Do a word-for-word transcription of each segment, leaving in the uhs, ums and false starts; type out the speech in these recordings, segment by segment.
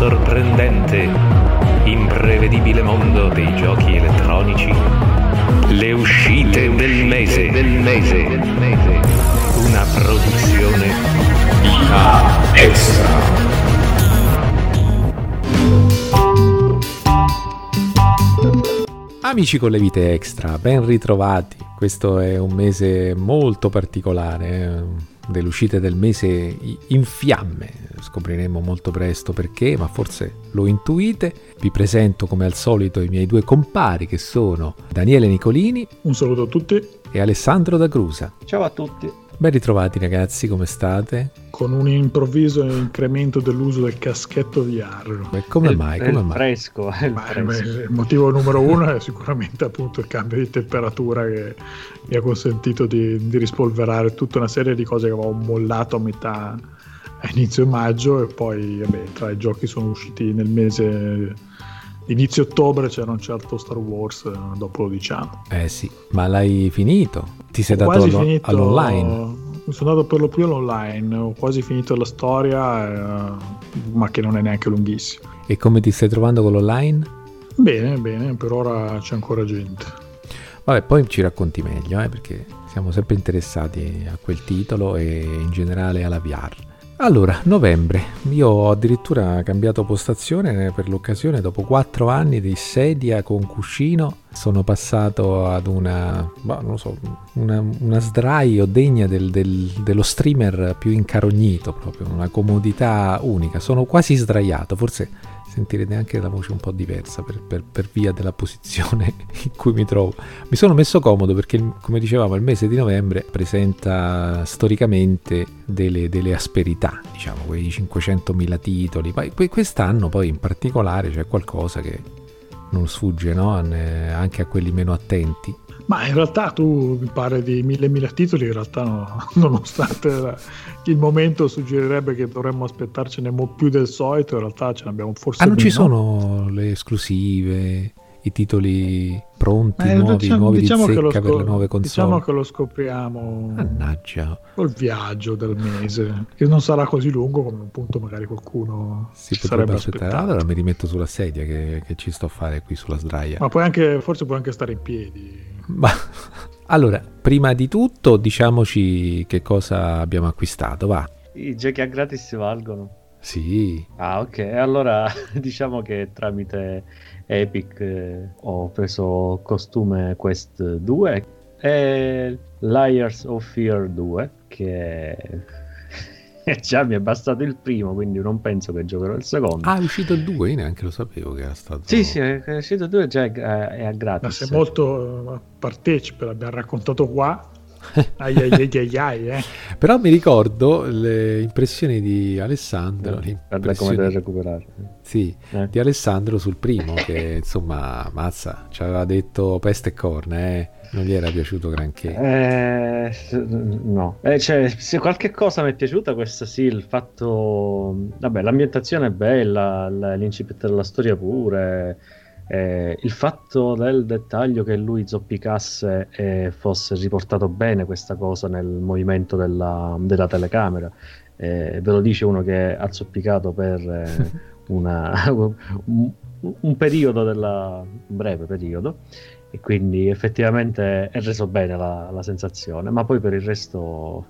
sorprendente, imprevedibile mondo dei giochi elettronici. Le uscite, Le uscite del, mese. del mese Una produzione I A Extra. Amici con le vite extra, ben ritrovati. Questo è un mese molto particolare, eh? delle uscite del mese in fiamme. Scopriremo molto presto perché, ma forse lo intuite. Vi presento come al solito i miei due compari, che sono Daniele Nicolini. Un saluto a tutti. E Alessandro D'Agrusa. Ciao a tutti. Ben ritrovati ragazzi, come state? Con un improvviso incremento dell'uso del caschetto di Arlo. Beh, come mai? Come il mai? Fresco, il, Ma, fresco. Il motivo numero uno è sicuramente appunto il cambio di temperatura che mi ha consentito di, di rispolverare tutta una serie di cose che avevo mollato a metà a inizio maggio, e poi vabbè, tra i giochi sono usciti nel mese inizio ottobre c'era un certo Star Wars, dopo lo diciamo. Eh sì, ma l'hai finito? Ti sei dato allo- finito, all'online? Sono andato per lo più all'online, ho quasi finito la storia, eh, ma che non è neanche lunghissima. E come ti stai trovando con l'online? Bene, bene, per ora c'è ancora gente. Vabbè, poi ci racconti meglio, eh, perché siamo sempre interessati a quel titolo e in generale alla V R. Allora, novembre, io ho addirittura cambiato postazione per l'occasione. Dopo quattro anni di sedia con cuscino sono passato ad una, bah, non lo so, una, una sdraio degna del, del, dello streamer più incarognito, proprio una comodità unica. Sono quasi sdraiato, forse sentirete anche la voce un po' diversa per, per, per via della posizione in cui mi trovo. Mi sono messo comodo perché, come dicevamo, il mese di novembre presenta storicamente delle, delle asperità, diciamo, quei cinquecentomila titoli. Poi quest'anno poi in particolare c'è qualcosa che non sfugge, no? Anche a quelli meno attenti. Ma in realtà tu mi pare di mille mila titoli, in realtà no, nonostante la, il momento suggerirebbe che dovremmo aspettarcene più del solito, in realtà ce ne abbiamo forse. Ah, non meno. Ci sono le esclusive, i titoli pronti, eh, nuovi, diciamo, nuovi diciamo di secca scop- per le nuove console? Diciamo che lo scopriamo Annaggia. col viaggio del mese, che non sarà così lungo come appunto magari qualcuno si sarebbe aspettato. Allora mi rimetto sulla sedia che, che ci sto a fare qui sulla sdraia. Ma puoi anche, forse puoi anche stare in piedi. Ma allora, prima di tutto diciamoci che cosa abbiamo acquistato, va. I giochi a gratis si valgono? Sì. Ah, ok, allora diciamo che tramite Epic eh, ho preso Costume Quest due e Liars of Fear due, che già mi è bastato il primo, quindi non penso che giocherò il secondo. Ah, è uscito il due? Io neanche lo sapevo che era stato. Sì, sì, è uscito il due, già è, è a gratis. Ma sei molto partecipe, l'abbiamo raccontato qua. ai, ai, ai, ai, ai, eh. Però mi ricordo le impressioni di Alessandro, eh, guarda come deve recuperare, sì, eh. di Alessandro sul primo, che insomma mazza, ci aveva detto peste e corna, eh. non gli era piaciuto granché, eh, no eh, cioè, se qualche cosa mi è piaciuta, questa sì, il fatto, vabbè, l'ambientazione è bella, l'incipit della storia pure. Eh, il fatto del dettaglio che lui zoppicasse e fosse riportato bene questa cosa nel movimento della, della telecamera, eh, ve lo dice uno che ha zoppicato per eh, una, un, un periodo della, un breve periodo, e quindi effettivamente è reso bene la, la sensazione, ma poi per il resto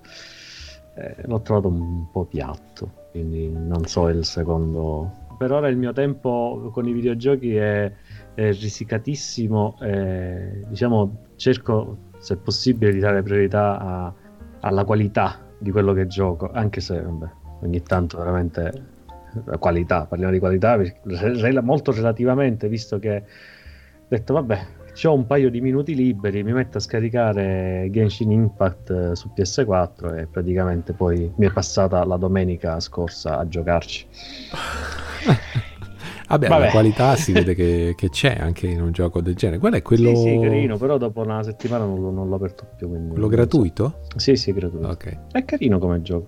eh, l'ho trovato un po' piatto, quindi non so il secondo. Per ora il mio tempo con i videogiochi è, è risicatissimo, e, diciamo, cerco se possibile di dare priorità a, alla qualità di quello che gioco, anche se vabbè, ogni tanto veramente la qualità, parliamo di qualità molto relativamente, visto che ho detto vabbè, c'ho un paio di minuti liberi, mi metto a scaricare Genshin Impact su P S quattro e praticamente poi mi è passata la domenica scorsa a giocarci. Vabbè, Vabbè. La qualità si vede che, che c'è anche in un gioco del genere. Qual è quello? Sì, sì, carino, però dopo una settimana non, non l'ho aperto più. Quello gratuito? So. Sì, sì, gratuito. Okay. È carino come gioco.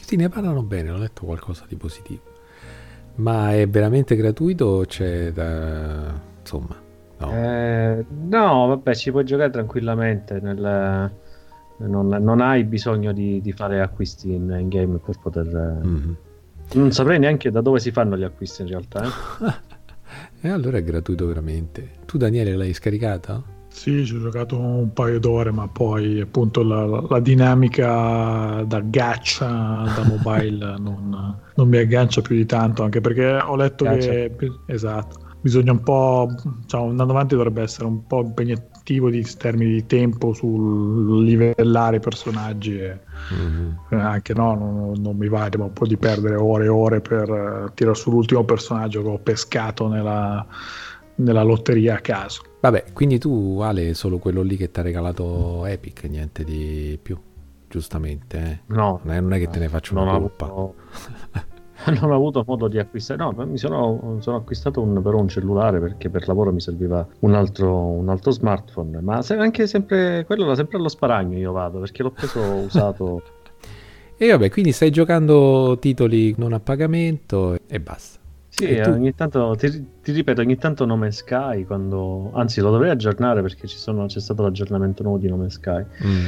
Sì, ne parlano bene, ho letto qualcosa di positivo. Ma è veramente gratuito? C'è da... insomma, no. Eh, no, vabbè, ci puoi giocare tranquillamente nel... non, non hai bisogno di, di fare acquisti in, in game per poter... Mm-hmm. Non saprei neanche da dove si fanno gli acquisti in realtà. Eh? E allora è gratuito veramente. Tu Daniele l'hai scaricata? Sì, ci ho giocato un paio d'ore, ma poi appunto la, la, la dinamica da gaccia da mobile non, non mi aggancia più di tanto, anche perché ho letto gaccia. Che esatto, bisogna un po', diciamo, andando avanti dovrebbe essere un po' impegnativo di termini di tempo sul livellare i personaggi e mm-hmm. anche no, non, non mi va, un po' di perdere ore e ore per tirare sull'ultimo personaggio che ho pescato nella nella lotteria a caso. Vabbè, quindi tu Ale solo quello lì che ti ha regalato Epic, niente di più, giustamente eh? No, non è, non è che te ne faccio una colpa. Avuto, non ho avuto modo di acquistare, no, mi sono, sono acquistato un, però un cellulare perché per lavoro mi serviva un altro, un altro smartphone, ma se, anche sempre quello, sempre allo sparagno io vado perché l'ho preso usato. E vabbè, quindi stai giocando titoli non a pagamento e basta. Sì, ogni tanto ti, ti ripeto, ogni tanto No Man's Sky, quando, anzi lo dovrei aggiornare perché ci sono, c'è stato l'aggiornamento nuovo di No Man's Sky, mm.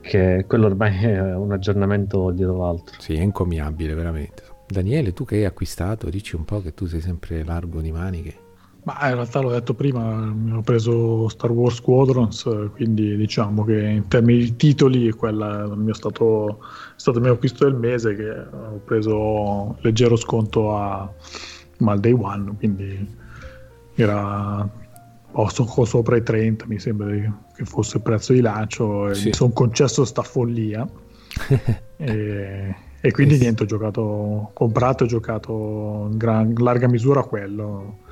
che quello ormai è un aggiornamento dietro l'altro. Sì, è incomiabile veramente. Daniele, tu che hai acquistato, dici un po' che tu sei sempre largo di maniche. Ma in realtà l'ho detto prima, ho preso Star Wars Squadrons, quindi diciamo che in termini di titoli quella è, il mio stato, è stato il mio acquisto del mese, che ho preso leggero sconto a mal day one, quindi era oh, so, sopra i trenta mi sembra che fosse il prezzo di lancio e sì. Mi sono concesso sta follia e, e quindi niente, ho giocato, comprato e giocato in gran, larga misura quello.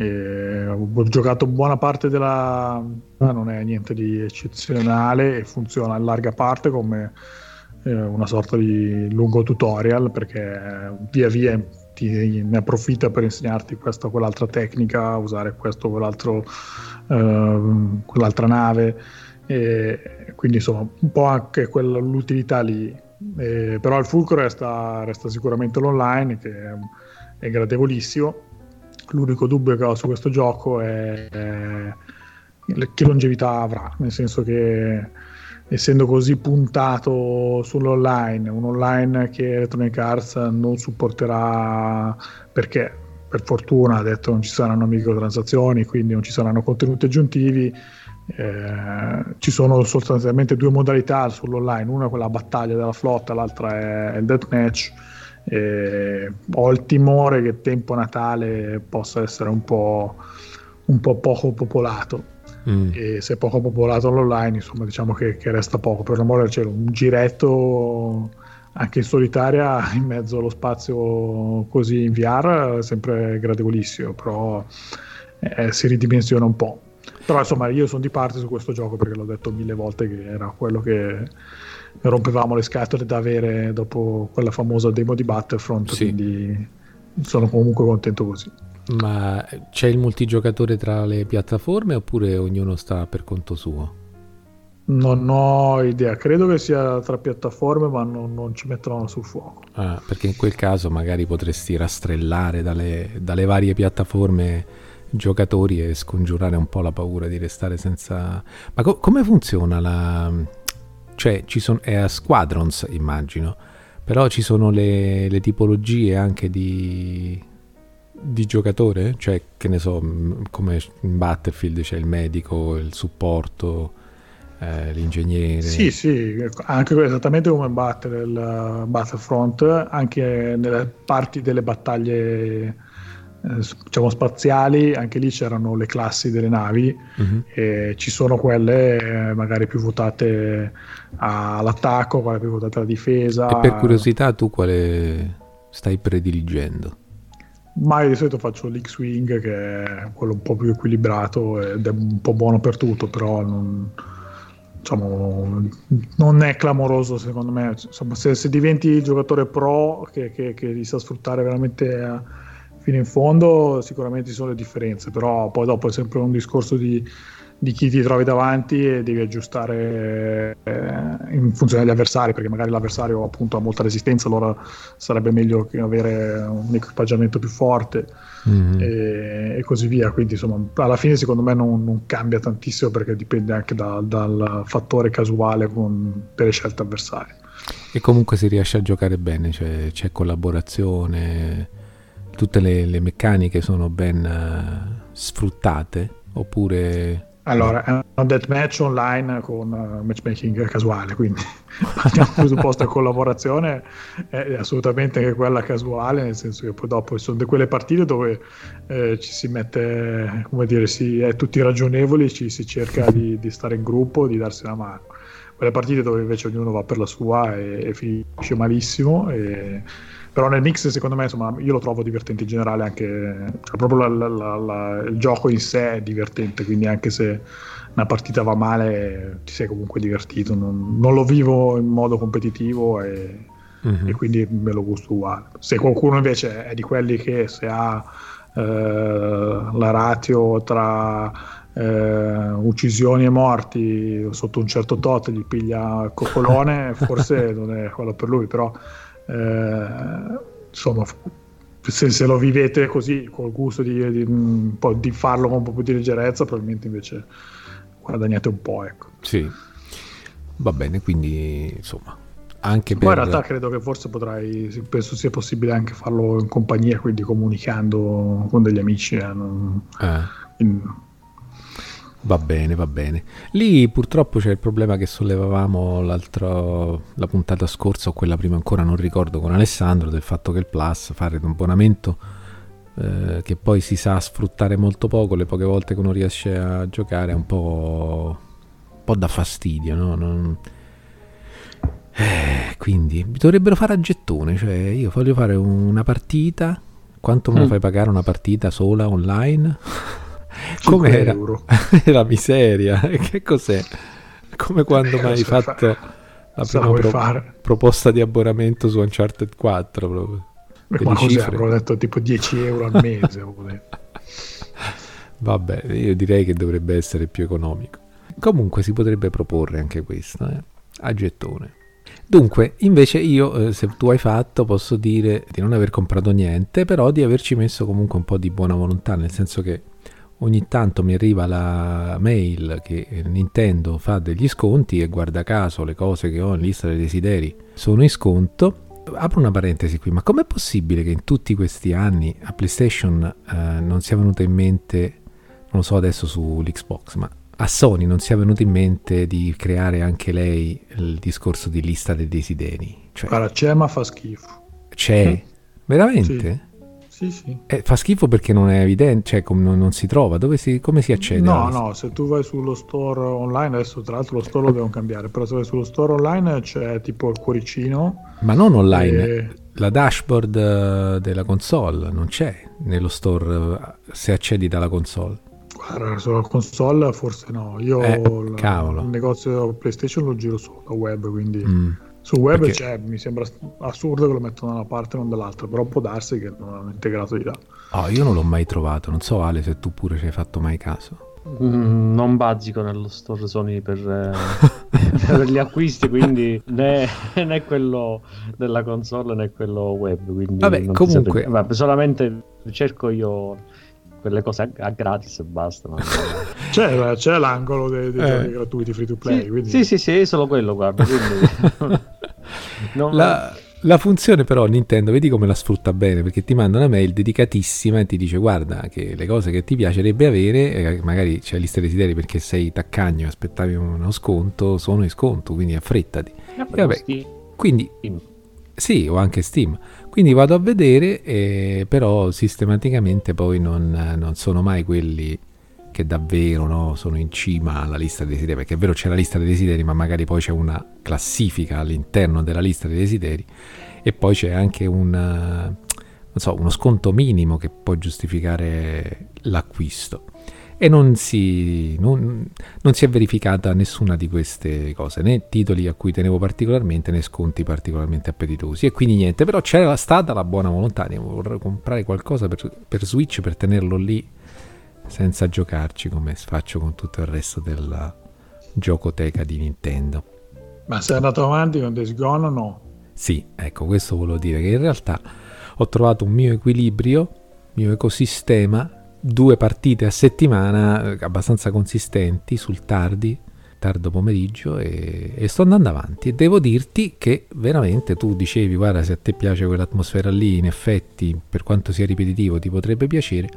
E ho giocato buona parte della, ma non è niente di eccezionale e funziona in larga parte come eh, una sorta di lungo tutorial, perché via via ti, ne approfitta per insegnarti questa o quell'altra tecnica, usare questo o quell'altro eh, quell'altra nave e quindi insomma un po' anche quella, l'utilità lì e, però il fulcro resta, resta sicuramente l'online, che è, è gradevolissimo. L'unico dubbio che ho su questo gioco è, è che longevità avrà, nel senso che essendo così puntato sull'online, un online che Electronic Arts non supporterà perché per fortuna ha detto non ci saranno microtransazioni, quindi non ci saranno contenuti aggiuntivi. Eh, ci sono sostanzialmente due modalità sull'online, una è quella battaglia della flotta, l'altra è il deathmatch. Eh, ho il timore che tempo Natale possa essere un po', un po' poco popolato mm. e se è poco popolato l'online insomma diciamo che, che resta poco, per l'amore del cielo, un giretto anche in solitaria in mezzo allo spazio così in V R sempre gradevolissimo, però eh, si ridimensiona un po', però insomma io sono di parte su questo gioco perché l'ho detto mille volte che era quello che rompevamo le scatole da avere dopo quella famosa demo di Battlefront, sì. Quindi sono comunque contento così. Ma c'è il multigiocatore tra le piattaforme oppure ognuno sta per conto suo? Non ho idea, credo che sia tra piattaforme ma non, non ci metteranno sul fuoco. Ah, perché in quel caso magari potresti rastrellare dalle, dalle varie piattaforme giocatori e scongiurare un po' la paura di restare senza... Ma co- come funziona la... Cioè, ci sono, è a Squadrons, immagino, però ci sono le, le tipologie anche di, di giocatore? Cioè, che ne so, come in Battlefield c'è il medico, il supporto, eh, l'ingegnere... Sì, sì, anche esattamente come battere il Battlefront, anche nelle parti delle battaglie... diciamo spaziali, anche lì c'erano le classi delle navi uh-huh. e ci sono quelle magari più votate all'attacco, quelle più votate alla difesa. E per curiosità tu quale stai prediligendo? Ma io di solito faccio l'X-Wing che è quello un po' più equilibrato ed è un po' buono per tutto, però non, diciamo, non è clamoroso secondo me. Insomma, se, se diventi il giocatore pro che, che, che li sa sfruttare veramente a, fino in fondo sicuramente ci sono le differenze, però poi dopo è sempre un discorso di, di chi ti trovi davanti e devi aggiustare eh, in funzione degli avversari, perché magari l'avversario appunto ha molta resistenza, allora sarebbe meglio che avere un equipaggiamento più forte mm-hmm. e, e così via, quindi insomma alla fine secondo me non, non cambia tantissimo perché dipende anche da, dal fattore casuale con, per le scelte avversarie. E comunque si riesce a giocare bene, cioè c'è collaborazione, tutte le, le meccaniche sono ben uh, sfruttate, oppure... Allora, è un deathmatch online con uh, matchmaking casuale, quindi il presupposto di collaborazione è assolutamente anche quella casuale, nel senso che poi dopo sono di quelle partite dove eh, ci si mette, come dire, si è tutti ragionevoli, ci si cerca di, di stare in gruppo, di darsi una mano. Quelle partite dove invece ognuno va per la sua e, e finisce malissimo, e... però nel mix secondo me, insomma, io lo trovo divertente in generale, anche cioè, proprio la, la, la, il gioco in sé è divertente, quindi anche se una partita va male ti sei comunque divertito, non, non lo vivo in modo competitivo e, mm-hmm. e quindi me lo gusto uguale. Se qualcuno invece è di quelli che se ha eh, la ratio tra eh, uccisioni e morti sotto un certo tot gli piglia coccolone, forse non è quello per lui, però Eh, insomma se, se lo vivete così col gusto di, di, un po' di farlo con un po' di leggerezza, probabilmente invece guadagnate un po', ecco. Sì, va bene, quindi insomma anche per... Poi in realtà credo che forse potrai, penso sia possibile anche farlo in compagnia, quindi comunicando con degli amici eh, non... eh. In... va bene, va bene. Lì purtroppo c'è il problema che sollevavamo l'altro, la puntata scorsa o quella prima ancora non ricordo, con Alessandro, del fatto che il Plus, fare un abbonamento eh, che poi si sa sfruttare molto poco, le poche volte che uno riesce a giocare è un po', un po' da fastidio, no? Non... Eh, quindi dovrebbero fare a gettone, cioè io voglio fare una partita, quanto me mm. fai pagare una partita sola online? Com'era? Euro. La miseria, che cos'è? Come quando eh, mi hai fatto fa... la prima pro... proposta di abbonamento su Uncharted quattro proprio. Beh, ma cos'è? Avrò detto tipo dieci euro al mese. Vabbè, io direi che dovrebbe essere più economico. Comunque si potrebbe proporre anche questo eh? a gettone. Dunque, invece io, eh, se tu hai fatto, posso dire di non aver comprato niente, però di averci messo comunque un po' di buona volontà, nel senso che ogni tanto mi arriva la mail che Nintendo fa degli sconti e guarda caso le cose che ho in lista dei desideri sono in sconto. Apro una parentesi qui, ma com'è possibile che in tutti questi anni a PlayStation eh, non sia venuta in mente, non lo so adesso sull'Xbox, ma a Sony non sia venuta in mente di creare anche lei il discorso di lista dei desideri? Cioè, guarda, c'è ma fa schifo. C'è? Mm. Veramente? Sì. Sì, sì. Eh, fa schifo perché non è evidente, cioè com- non si trova, dove si, come si accede? No, no, se tu vai sullo store online, adesso tra l'altro lo store lo devono cambiare, però se vai sullo store online c'è tipo il cuoricino. Ma non online, e... la dashboard della console non c'è nello store se accedi dalla console. Guarda, sulla console forse no, io eh, la, il negozio PlayStation lo giro solo da web, quindi... Mm. Sul web perché... c'è, mi sembra assurdo che lo mettono da una parte e non dall'altra, però può darsi che non hanno integrato di là. Oh, io non l'ho mai trovato, non so Ale se tu pure ci hai fatto mai caso. Mm, non bazzico nello store Sony per, eh, per gli acquisti, quindi né, né quello della console né quello web. Quindi vabbè, non comunque... Vabbè, solamente cerco io... quelle cose a gratis e basta. Ma... c'è, c'è l'angolo dei, dei eh. giochi gratuiti free to play. Sì, quindi... sì, sì, sì, solo quello, guarda. Quindi... non... la, la funzione però Nintendo, vedi come la sfrutta bene, perché ti manda una mail dedicatissima e ti dice guarda che le cose che ti piacerebbe avere, magari c'è lista desideri perché sei taccagno e aspettavi uno sconto, sono in sconto, quindi affrettati. Ah, e vabbè, quindi... Steam. Sì, o anche Steam. Quindi vado a vedere, eh, però sistematicamente poi non, non sono mai quelli che davvero no, sono in cima alla lista dei desideri, perché è vero c'è la lista dei desideri, ma magari poi c'è una classifica all'interno della lista dei desideri e poi c'è anche un, non so, uno sconto minimo che può giustificare l'acquisto. E non si, non, non si è verificata nessuna di queste cose, né titoli a cui tenevo particolarmente né sconti particolarmente appetitosi, e quindi niente, però c'era stata la buona volontà di voler comprare qualcosa per, per Switch per tenerlo lì senza giocarci come faccio con tutto il resto della giocoteca di Nintendo. Ma sei andato avanti con Days Gone o no? Sì, ecco, questo volevo dire che in realtà ho trovato un mio equilibrio, mio ecosistema, due partite a settimana abbastanza consistenti sul tardi tardo pomeriggio e, e sto andando avanti, e devo dirti che veramente tu dicevi guarda, se a te piace quell'atmosfera lì, in effetti per quanto sia ripetitivo ti potrebbe piacere,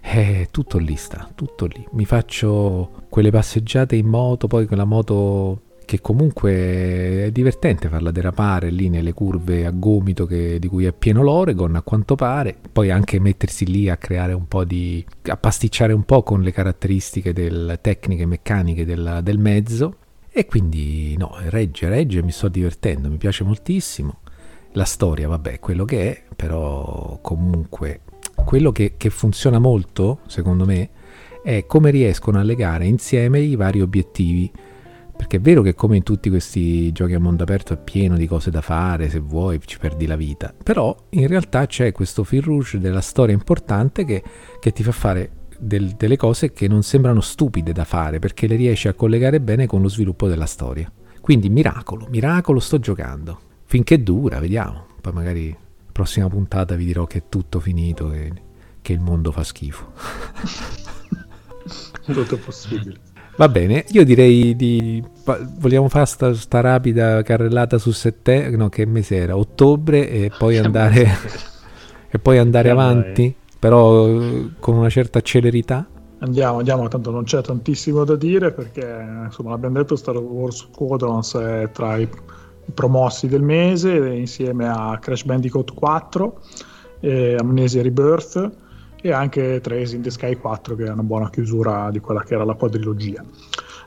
eh, tutto lì sta, tutto lì. Mi faccio quelle passeggiate in moto, poi quella moto che comunque è divertente farla derapare lì nelle curve a gomito che, di cui è pieno l'Oregon a quanto pare, poi anche mettersi lì a creare un po' di... a pasticciare un po' con le caratteristiche del, tecniche e meccaniche del, del mezzo, e quindi no, regge, regge, mi sto divertendo, mi piace moltissimo. La storia, vabbè, è quello che è, però comunque quello che, che funziona molto, secondo me, è come riescono a legare insieme i vari obiettivi. Perché è vero che come in tutti questi giochi a mondo aperto è pieno di cose da fare, se vuoi ci perdi la vita, però in realtà c'è questo fil rouge della storia importante che, che ti fa fare del, delle cose che non sembrano stupide da fare, perché le riesci a collegare bene con lo sviluppo della storia. Quindi miracolo, miracolo sto giocando, finché dura, vediamo, poi magari la prossima puntata vi dirò che è tutto finito e che il mondo fa schifo. Tutto possibile. Va bene, io direi di... vogliamo fare sta, sta rapida carrellata su sette... no, che mese era? Ottobre, e poi andare e poi andare andiamo avanti, vai. Però con una certa celerità. Andiamo, andiamo, tanto non c'è tantissimo da dire perché, insomma, l'abbiamo detto, Star Wars Squadrons è tra i promossi del mese, insieme a Crash Bandicoot quattro, e Amnesia Rebirth, e anche Trails in the Sky quattro, che è una buona chiusura di quella che era la quadrilogia.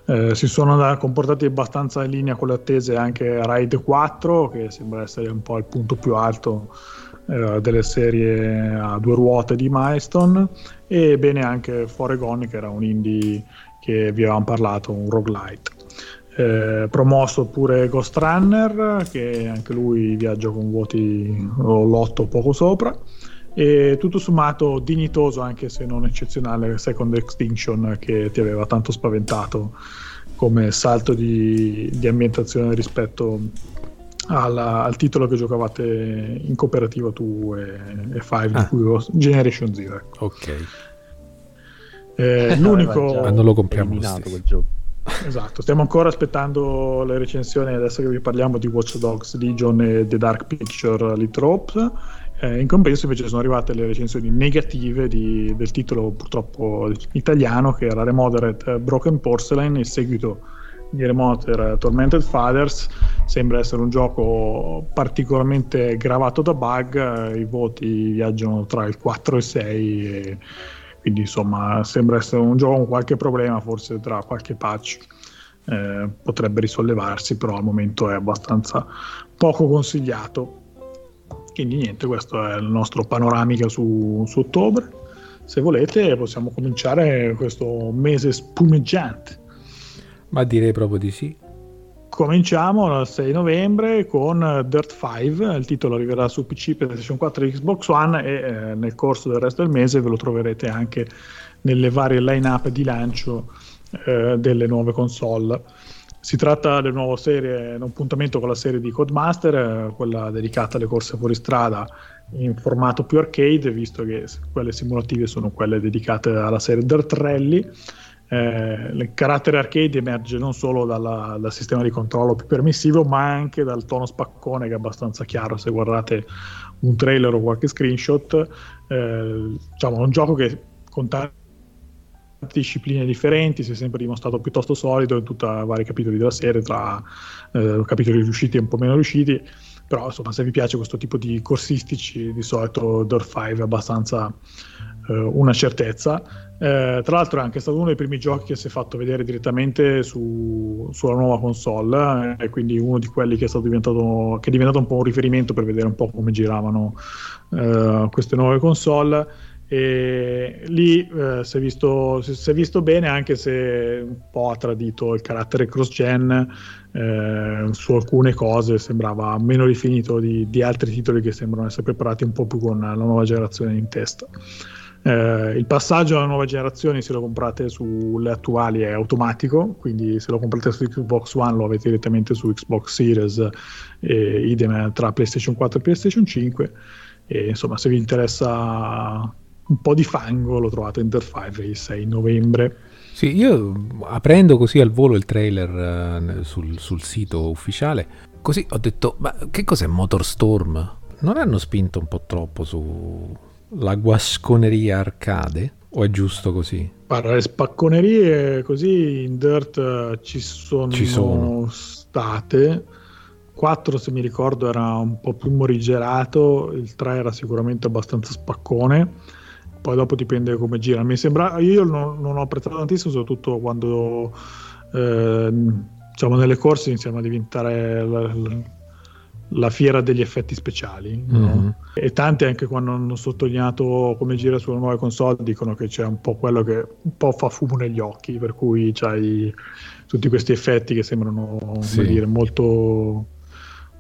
Eh, si sono comportati abbastanza in linea con le attese anche Ride quattro, che sembra essere un po' il punto più alto eh, delle serie a due ruote di Milestone, e bene anche Foregone, che era un indie che vi avevamo parlato, un roguelite. Eh, promosso pure Ghostrunner, che anche lui viaggia con voti l'otto poco sopra. E tutto sommato dignitoso, anche se non eccezionale, Second Extinction, che ti aveva tanto spaventato come salto di, di ambientazione rispetto alla, al titolo che giocavate in cooperativa tu e, e Five, ah. di cui Generation Zero, ecco. Ok, eh, l'unico ma non lo compriamo quel gioco. Esatto, stiamo ancora aspettando le recensioni, adesso che vi parliamo, di Watch Dogs Legion e The Dark Picture Litropes. Eh, in compenso invece sono arrivate le recensioni negative di, del titolo purtroppo italiano, che era Remothered Broken Porcelain, il seguito di Remothered Tormented Fathers. Sembra essere un gioco particolarmente gravato da bug, i voti viaggiano tra il quattro e il sei, e quindi insomma sembra essere un gioco con qualche problema, forse tra qualche patch eh, potrebbe risollevarsi, però al momento è abbastanza poco consigliato. Quindi niente, questo è il nostro panoramica su, su ottobre. Se volete possiamo cominciare questo mese spumeggiante. Ma direi proprio di sì. Cominciamo il sei novembre con Dirt cinque, il titolo arriverà su P C, PlayStation quattro e Xbox One, e eh, nel corso del resto del mese ve lo troverete anche nelle varie line-up di lancio eh, delle nuove console. Si tratta del nuovo serie, un appuntamento con la serie di Codemaster, quella dedicata alle corse fuoristrada in formato più arcade, visto che quelle simulative sono quelle dedicate alla serie Dirt Rally. Eh, il carattere arcade emerge non solo dalla, dal sistema di controllo più permissivo, ma anche dal tono spaccone, che è abbastanza chiaro se guardate un trailer o qualche screenshot. Eh, diciamo, è un gioco che conta discipline differenti, si è sempre dimostrato piuttosto solido in tutti i vari capitoli della serie, tra eh, capitoli riusciti e un po' meno riusciti, però insomma se vi piace questo tipo di corsistici di solito Dirt cinque è abbastanza eh, una certezza. Eh, tra l'altro è anche stato uno dei primi giochi che si è fatto vedere direttamente su, sulla nuova console, eh, e quindi uno di quelli che è stato diventato che è diventato un po' un riferimento per vedere un po' come giravano eh, queste nuove console. E lì eh, si, è visto, si è visto bene, anche se un po' ha tradito il carattere cross-gen, eh, su alcune cose sembrava meno rifinito di, di altri titoli che sembrano essere preparati un po' più con la nuova generazione in testa. Eh, il passaggio alla nuova generazione, se lo comprate sulle attuali, è automatico, quindi se lo comprate su Xbox One lo avete direttamente su Xbox Series, e idem tra PlayStation quattro e PlayStation cinque, e insomma se vi interessa un po' di fango lo trovate in Dirt cinque il sei novembre. Sì, io aprendo così al volo il trailer uh, sul, sul sito ufficiale, così ho detto, ma che cos'è MotorStorm? Non hanno spinto un po' troppo su la guasconeria arcade? O è giusto così? Guarda, le spacconerie così in Dirt ci sono, ci sono state. quattro, se mi ricordo, era un po' più morigerato, il tre era sicuramente abbastanza spaccone. Poi dopo dipende come gira. Mi sembra, io non, non ho apprezzato tantissimo, soprattutto quando eh, diciamo nelle corse iniziamo a diventare la, la, la fiera degli effetti speciali, mm-hmm. no? E tanti anche quando hanno sottolineato come gira sulle nuove console dicono che c'è un po' quello che un po' fa fumo negli occhi, per cui c'hai tutti questi effetti che sembrano sì. come dire, molto...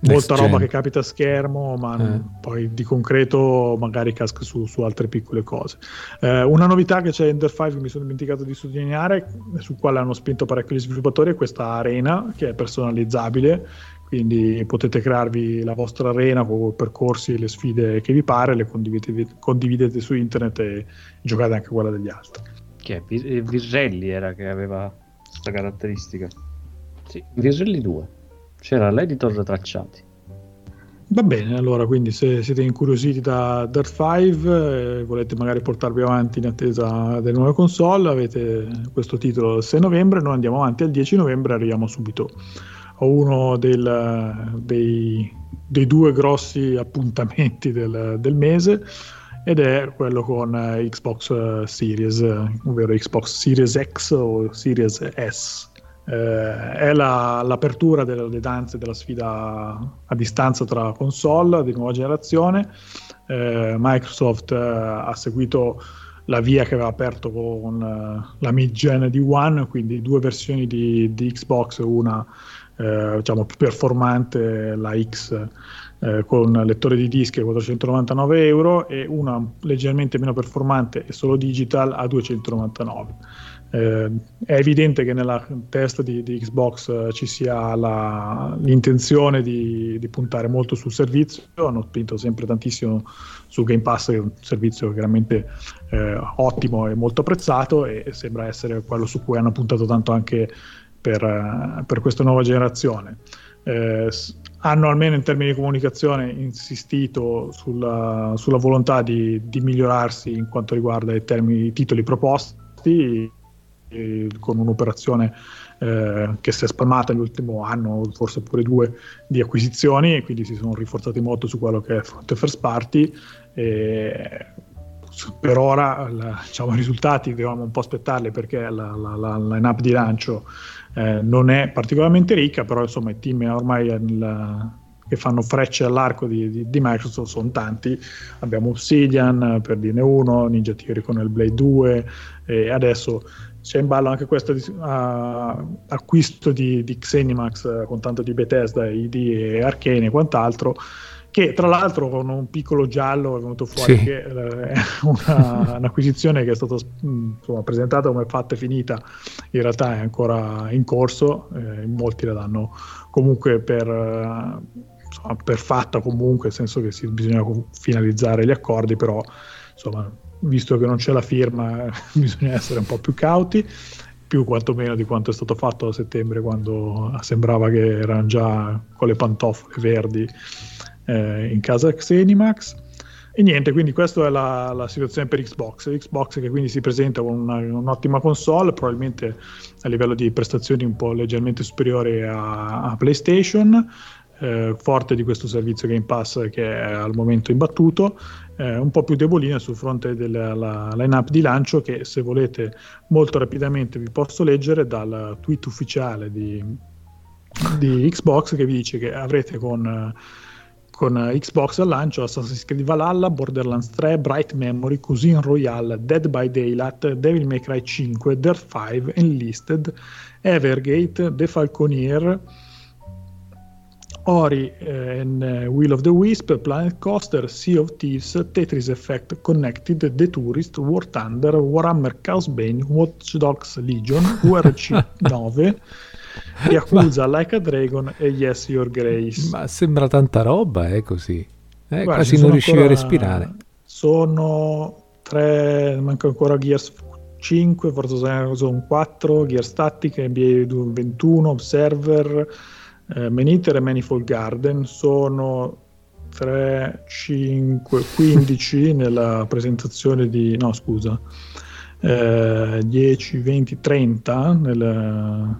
molta roba che capita a schermo, ma eh. poi di concreto magari casca su, su altre piccole cose. Eh, una novità che c'è in Dirt cinque che mi sono dimenticato di sottolineare, su quale hanno spinto parecchio gli sviluppatori, è questa arena che è personalizzabile, quindi potete crearvi la vostra arena con i percorsi e le sfide che vi pare, le condividete, condividete su internet e giocate anche quella degli altri. Che è Vir- Virrelli era che aveva questa caratteristica. Sì, Virrelli due. C'era l'editor tracciati. Va bene, allora, quindi se siete incuriositi da Dirt cinque e volete magari portarvi avanti in attesa delle nuove console, avete questo titolo il sei novembre, noi andiamo avanti al dieci novembre, arriviamo subito a uno del, dei, dei due grossi appuntamenti del, del mese, ed è quello con Xbox Series, ovvero Xbox Series X o Series S. Eh, è la, l'apertura delle, delle danze della sfida a distanza tra console di nuova generazione. eh, Microsoft eh, ha seguito la via che aveva aperto con eh, la mid-gen di One, quindi due versioni di, di Xbox, una eh, diciamo più performante, la X eh, con lettore di dischi a quattrocentonovantanove euro, e una leggermente meno performante e solo digital a duecentonovantanove. Eh, è evidente che nella testa di, di Xbox eh, ci sia la, l'intenzione di, di puntare molto sul servizio. Hanno spinto sempre tantissimo su Game Pass, che è un servizio veramente eh, ottimo e molto apprezzato, e, e sembra essere quello su cui hanno puntato tanto anche per, per questa nuova generazione. Eh, hanno, almeno in termini di comunicazione, insistito sulla, sulla volontà di, di migliorarsi in quanto riguarda i, termini, i titoli proposti, con un'operazione eh, che si è spalmata l'ultimo anno, forse pure due, di acquisizioni, e quindi si sono rinforzati molto su quello che è fronte first party. E per ora la, diciamo, i risultati dovevamo un po' aspettarli, perché la, la, la line-up di lancio eh, non è particolarmente ricca, però insomma i team ormai nel, che fanno frecce all'arco di, di, di Microsoft sono tanti. Abbiamo Obsidian, per dirne uno, Ninja Theory con Hellblade due, e adesso c'è in ballo anche questo uh, acquisto di, di ZeniMax uh, con tanto di Bethesda, I D e Arkane e quant'altro, che tra l'altro con un piccolo giallo è venuto fuori sì. che uh, è una, un'acquisizione che è stata insomma, presentata come fatta e finita, in realtà è ancora in corso, eh, molti la danno comunque per... Uh, insomma, per fatta comunque, nel senso che si, bisogna finalizzare gli accordi, però insomma, visto che non c'è la firma bisogna essere un po' più cauti, più quantomeno di quanto è stato fatto a settembre, quando sembrava che erano già con le pantofole verdi eh, in casa ZeniMax. E niente, quindi questa è la, la situazione per Xbox. Xbox che quindi si presenta con una, un'ottima console, probabilmente a livello di prestazioni un po' leggermente superiore a, a PlayStation, Eh, forte di questo servizio Game Pass che è al momento imbattuto, eh, un po' più debolina sul fronte della line-up di lancio, che se volete molto rapidamente vi posso leggere dal tweet ufficiale di, di Xbox, che vi dice che avrete con, con Xbox al lancio Assassin's Creed Valhalla, Borderlands tre, Bright Memory, Cousin Royale, Dead by Daylight, Devil May Cry cinque, Dirt cinque, Enlisted, Evergate, The Falconeer, Ori and Will of the Wisp, Planet Coaster, Sea of Thieves, Tetris Effect Connected, The Tourist, War Thunder, Warhammer Chaosbane, Watch Dogs Legion, U R C nove, Yakuza ma... Like a Dragon e Yes Your Grace. Ma sembra tanta roba, è eh, così. Eh, Guarda, quasi non riuscivo ancora... a respirare. Sono tre, manca ancora Gears cinque, Forza Horizon quattro, Gears Tactics, N B A due ventuno, Observer, eh, Maniter e Manifold Garden. Sono tre, cinque, quindici nella presentazione di... no scusa, eh, dieci, venti, trenta nella,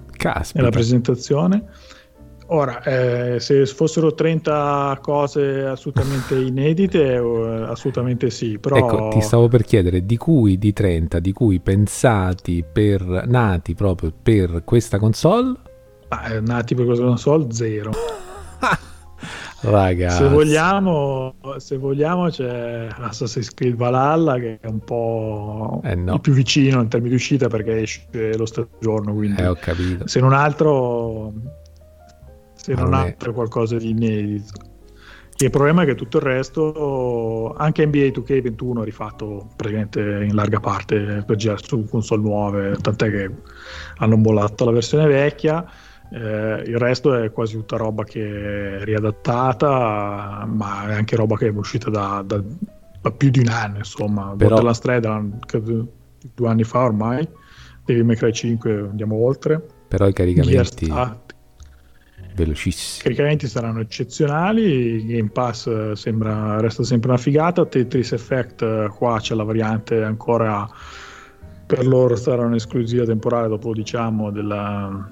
nella presentazione. Ora, eh, se fossero trenta cose assolutamente inedite, eh, assolutamente sì, però... Ecco, ti stavo per chiedere, di cui di trenta, di cui pensati per, nati proprio per questa console? Ah, nati per questa console, zero. Ragazzi. Se vogliamo, se vogliamo c'è Assassin's Creed Valhalla, che è un po' eh no. il più vicino in termini di uscita, perché esce lo stesso giorno, quindi... Eh, ho capito. Se non altro... se non ha qualcosa di inedito. E il problema è che tutto il resto, anche N B A due K ventuno è rifatto praticamente in larga parte per girare su console nuove, tant'è che hanno bollato la versione vecchia. Eh, il resto è quasi tutta roba che è riadattata, ma è anche roba che è uscita da, da, da più di un anno, insomma. Borderlands tre da due anni fa ormai, Devil May Cry cinque, andiamo oltre. Però i caricamenti... velocissimi. I caricamenti saranno eccezionali. Game Pass sembra, resta sempre una figata. Tetris Effect, qua c'è la variante ancora, per loro sarà un'esclusiva temporale dopo, diciamo, della,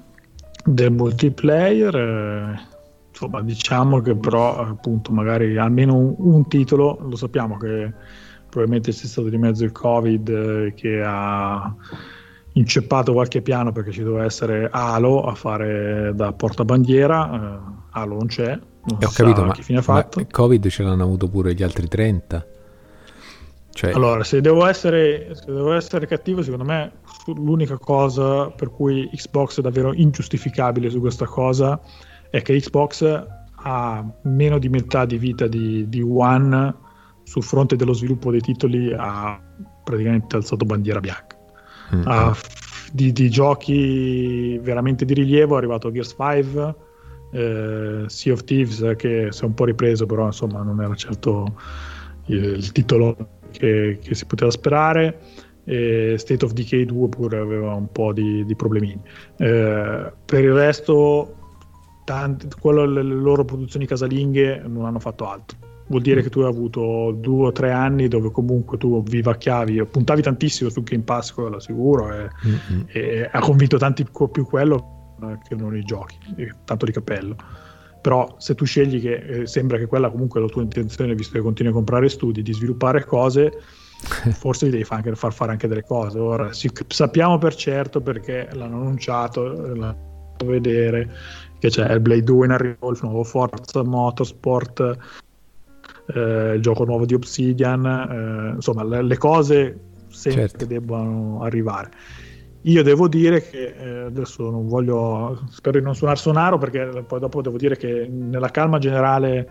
del multiplayer. Insomma, diciamo che però appunto magari almeno un, un titolo, lo sappiamo che probabilmente c'è stato di mezzo il Covid che ha inceppato qualche piano, perché ci doveva essere Halo a fare da portabandiera. uh, Halo non c'è, non ho capito, ma, che fine ha fatto. Ma Covid ce l'hanno avuto pure gli altri trenta, cioè... Allora, se devo essere se devo essere cattivo, secondo me l'unica cosa per cui Xbox è davvero ingiustificabile su questa cosa è che Xbox ha meno di metà di vita di, di One sul fronte dello sviluppo dei titoli. Ha praticamente alzato bandiera bianca. Mm-hmm. Ah, di, di giochi veramente di rilievo è arrivato Gears cinque, eh, Sea of Thieves, che si è un po' ripreso, però insomma non era certo il, il titolo che, che si poteva sperare, eh, State of Decay due pure aveva un po' di, di problemini, eh, per il resto tanti, quello, le loro produzioni casalinghe non hanno fatto altro. Vuol dire che tu hai avuto due o tre anni dove comunque tu vivacchiavi, puntavi tantissimo sul Game Pass, quello sicuro, e, mm-hmm. e ha convinto tanti più quello che non i giochi, tanto di cappello. Però se tu scegli che eh, sembra che quella comunque è la tua intenzione, visto che continui a comprare studi, di sviluppare cose, forse li devi far, anche, far fare anche delle cose. Ora si, sappiamo per certo, perché l'hanno annunciato, l'hanno fatto vedere, che c'è Hellblade due in arrivo, il nuovo Forza Motorsport, Eh, il gioco nuovo di Obsidian, eh, insomma le, le cose sempre certo. che debbano arrivare. Io devo dire che eh, adesso non voglio, spero di non suonar sonaro, perché poi dopo devo dire che nella calma generale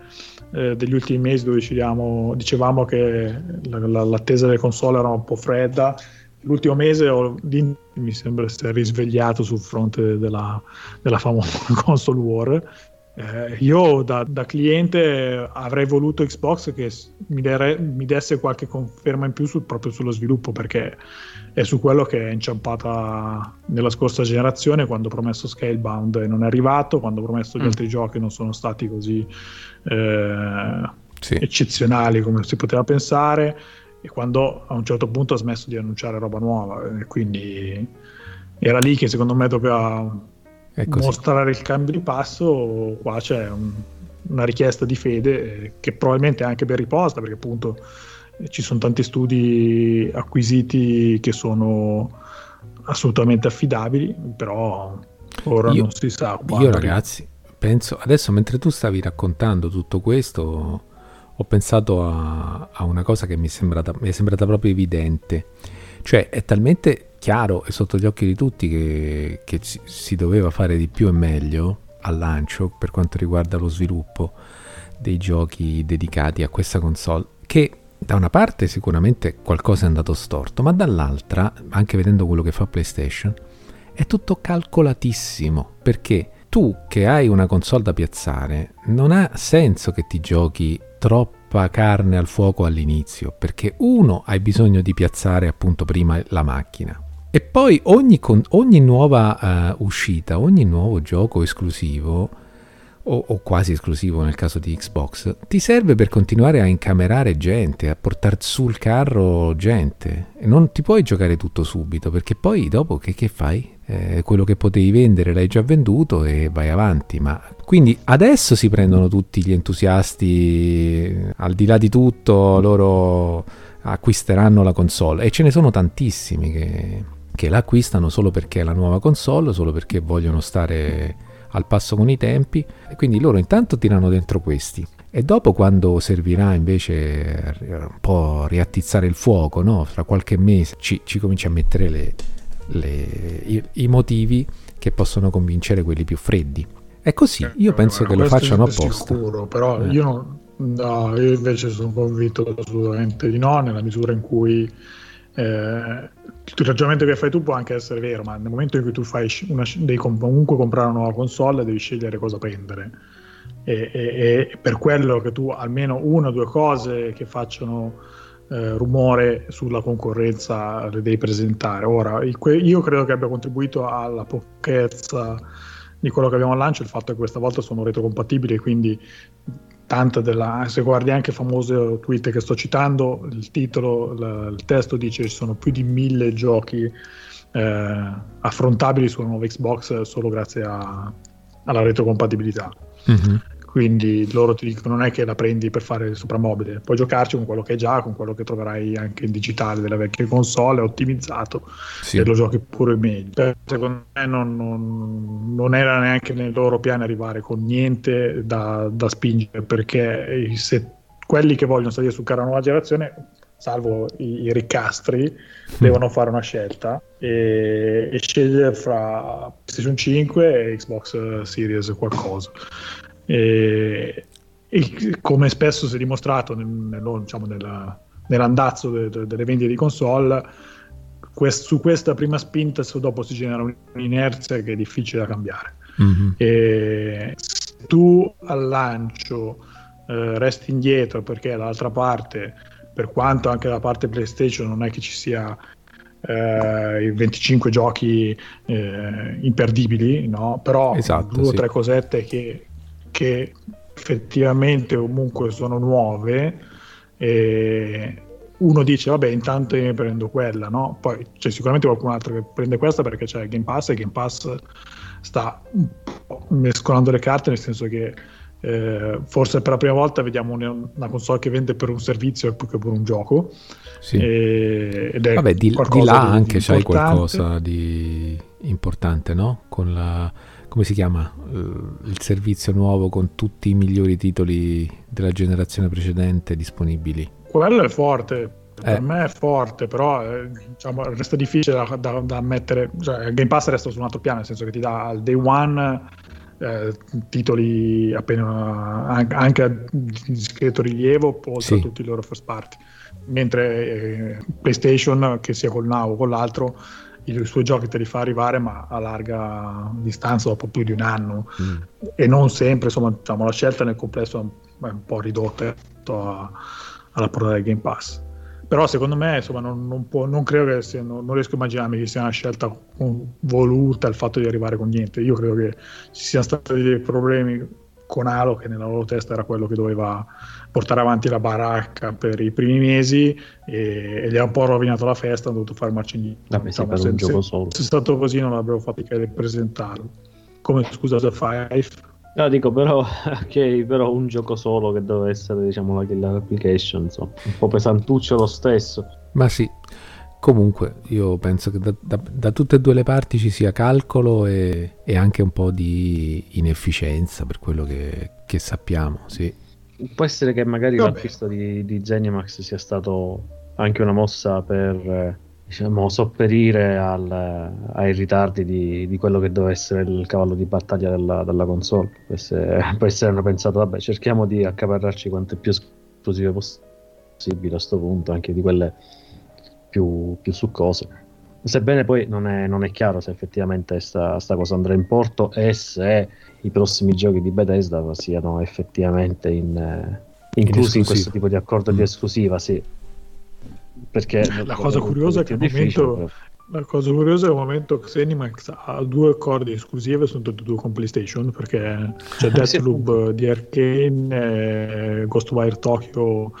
eh, degli ultimi mesi, dove dicevamo, dicevamo che la, la, l'attesa delle console era un po' fredda, l'ultimo mese ho, mi sembra essere risvegliato sul fronte della, della famosa console war. Eh, io da, da cliente avrei voluto Xbox che mi, dere, mi desse qualche conferma in più sul, proprio sullo sviluppo, perché è su quello che è inciampata nella scorsa generazione, quando ho promesso Scalebound e non è arrivato, quando ho promesso gli mm. altri giochi non sono stati così eh, sì. eccezionali come si poteva pensare, e quando a un certo punto ha smesso di annunciare roba nuova, e quindi era lì che secondo me doveva mostrare il cambio di passo. Qua c'è un, una richiesta di fede che probabilmente è anche ben riposta, perché appunto ci sono tanti studi acquisiti che sono assolutamente affidabili, però ora io, non si sa quando. Io ragazzi penso, adesso mentre tu stavi raccontando tutto questo ho pensato a, a una cosa che mi è sembrata, mi è sembrata proprio evidente, cioè è talmente chiaro e sotto gli occhi di tutti che, che si doveva fare di più e meglio al lancio per quanto riguarda lo sviluppo dei giochi dedicati a questa console, che da una parte sicuramente qualcosa è andato storto, ma dall'altra, anche vedendo quello che fa PlayStation, è tutto calcolatissimo, perché tu che hai una console da piazzare non ha senso che ti giochi troppo carne al fuoco all'inizio, perché uno, hai bisogno di piazzare appunto prima la macchina, E poi ogni, con, ogni nuova uh, uscita, ogni nuovo gioco esclusivo o, o quasi esclusivo nel caso di Xbox ti serve per continuare a incamerare gente, a portare sul carro gente, e non ti puoi giocare tutto subito, perché poi dopo che, che fai? Eh, quello che potevi vendere l'hai già venduto e vai avanti. Ma quindi adesso si prendono tutti gli entusiasti, al di là di tutto loro acquisteranno la console, e ce ne sono tantissimi che, che la acquistano solo perché è la nuova console, solo perché vogliono stare al passo con i tempi, e quindi loro intanto tirano dentro questi, e dopo, quando servirà invece un po' riattizzare il fuoco, no? Fra qualche mese ci, ci comincia a mettere le Le, i, i motivi che possono convincere quelli più freddi. È così, io penso eh, che lo facciano apposta. Sicuro, però eh. io, non, no, io invece sono convinto assolutamente di no, nella misura in cui eh, il ragionamento che fai tu può anche essere vero, ma nel momento in cui tu fai una, devi comunque comprare una nuova console, devi scegliere cosa prendere. E, e, e per quello che tu almeno una o due cose che facciano Eh, rumore sulla concorrenza le devi presentare. Ora io credo che abbia contribuito alla pochezza di quello che abbiamo al lancio il fatto che questa volta sono retrocompatibili, quindi tanta della, se guardi anche il famoso tweet che sto citando, il titolo, la, il testo dice ci sono più di mille giochi eh, affrontabili sulla nuova Xbox solo grazie a, alla retrocompatibilità. Mm-hmm. Quindi loro ti dicono non è che la prendi per fare il soprammobile, puoi giocarci con quello che hai già, con quello che troverai anche in digitale della vecchia console, ottimizzato, sì, e lo giochi pure meglio. Secondo me non, non, non era neanche nei loro piani arrivare con niente da, da spingere, perché se quelli che vogliono salire sul carro nuova generazione, salvo i, i ricastri, mm. devono fare una scelta e, e scegliere fra PlayStation cinque e Xbox Series qualcosa. E, e come spesso si è dimostrato nel, nel, diciamo nella, nell'andazzo de, de, delle vendite di console, quest, su questa prima spinta dopo si genera un'inerzia che è difficile da cambiare. Mm-hmm. E se tu al lancio eh, resti indietro perché dall'altra parte, per quanto anche da parte PlayStation non è che ci sia Uh, venticinque giochi uh, imperdibili, no? Però esatto, due o sì. tre cosette che, che effettivamente comunque sono nuove, e uno dice vabbè intanto io ne prendo quella, no? Poi c'è sicuramente qualcun altro che prende questa perché c'è Game Pass, e Game Pass sta un po' mescolando le carte, nel senso che Eh, forse per la prima volta vediamo una console che vende per un servizio più che per un gioco. Sì. E, ed è Vabbè, di, di là di, anche di c'hai qualcosa di importante, no? Con la, come si chiama? Uh, il servizio nuovo con tutti i migliori titoli della generazione precedente disponibili. Quello è forte. Per eh. me è forte, però eh, diciamo, resta difficile da, da, da mettere. Cioè, Game Pass resta su un altro piano, nel senso che ti dà al day one Eh, titoli appena anche a discreto rilievo, oltre sì. a tutti i loro first party, mentre eh, PlayStation, che sia col Now o con l'altro, i suoi giochi te li fa arrivare ma a larga distanza dopo più di un anno, mm. e non sempre, insomma, diciamo, la scelta nel complesso è un po' ridotta a, alla portata del Game Pass. Però secondo me, insomma, non, non, può, non credo che sia, non, non riesco a immaginarmi che sia una scelta voluta il fatto di arrivare con niente. Io credo che ci siano stati dei problemi con Halo, che nella loro testa era quello che doveva portare avanti la baracca per i primi mesi, e, e gli ha un po' rovinato la festa, hanno dovuto fare marcia indietro. Diciamo, se, se, se è stato così non avrebbero fatto che presentarlo. Come scusa The Five? No, dico però okay, però un gioco solo che doveva essere, diciamo, la killer application, insomma, un po' pesantuccio lo stesso. Ma sì, comunque io penso che da, da, da tutte e due le parti ci sia calcolo e, e anche un po' di inefficienza, per quello che, che sappiamo, sì. Può essere che magari Vabbè. l'acquisto di, di ZeniMax sia stato anche una mossa per, diciamo, sopperire al, ai ritardi di, di quello che doveva essere il cavallo di battaglia della, della console. Può essere, può essere una pensata, vabbè, cerchiamo di accaparrarci quante più esclusive possibile a sto punto, anche di quelle più, più succose. Sebbene poi non è, non è chiaro se effettivamente sta, sta cosa andrà in porto e se i prossimi giochi di Bethesda siano effettivamente in, eh, inclusi in, in questo tipo di accordo mm. di esclusiva, sì. Perché la cosa curiosa è che al momento La cosa curiosa è al momento che ZeniMax ha due corde esclusive su tutti e due con PlayStation, perché c'è Deathloop di Arkane, Ghostwire Tokyo,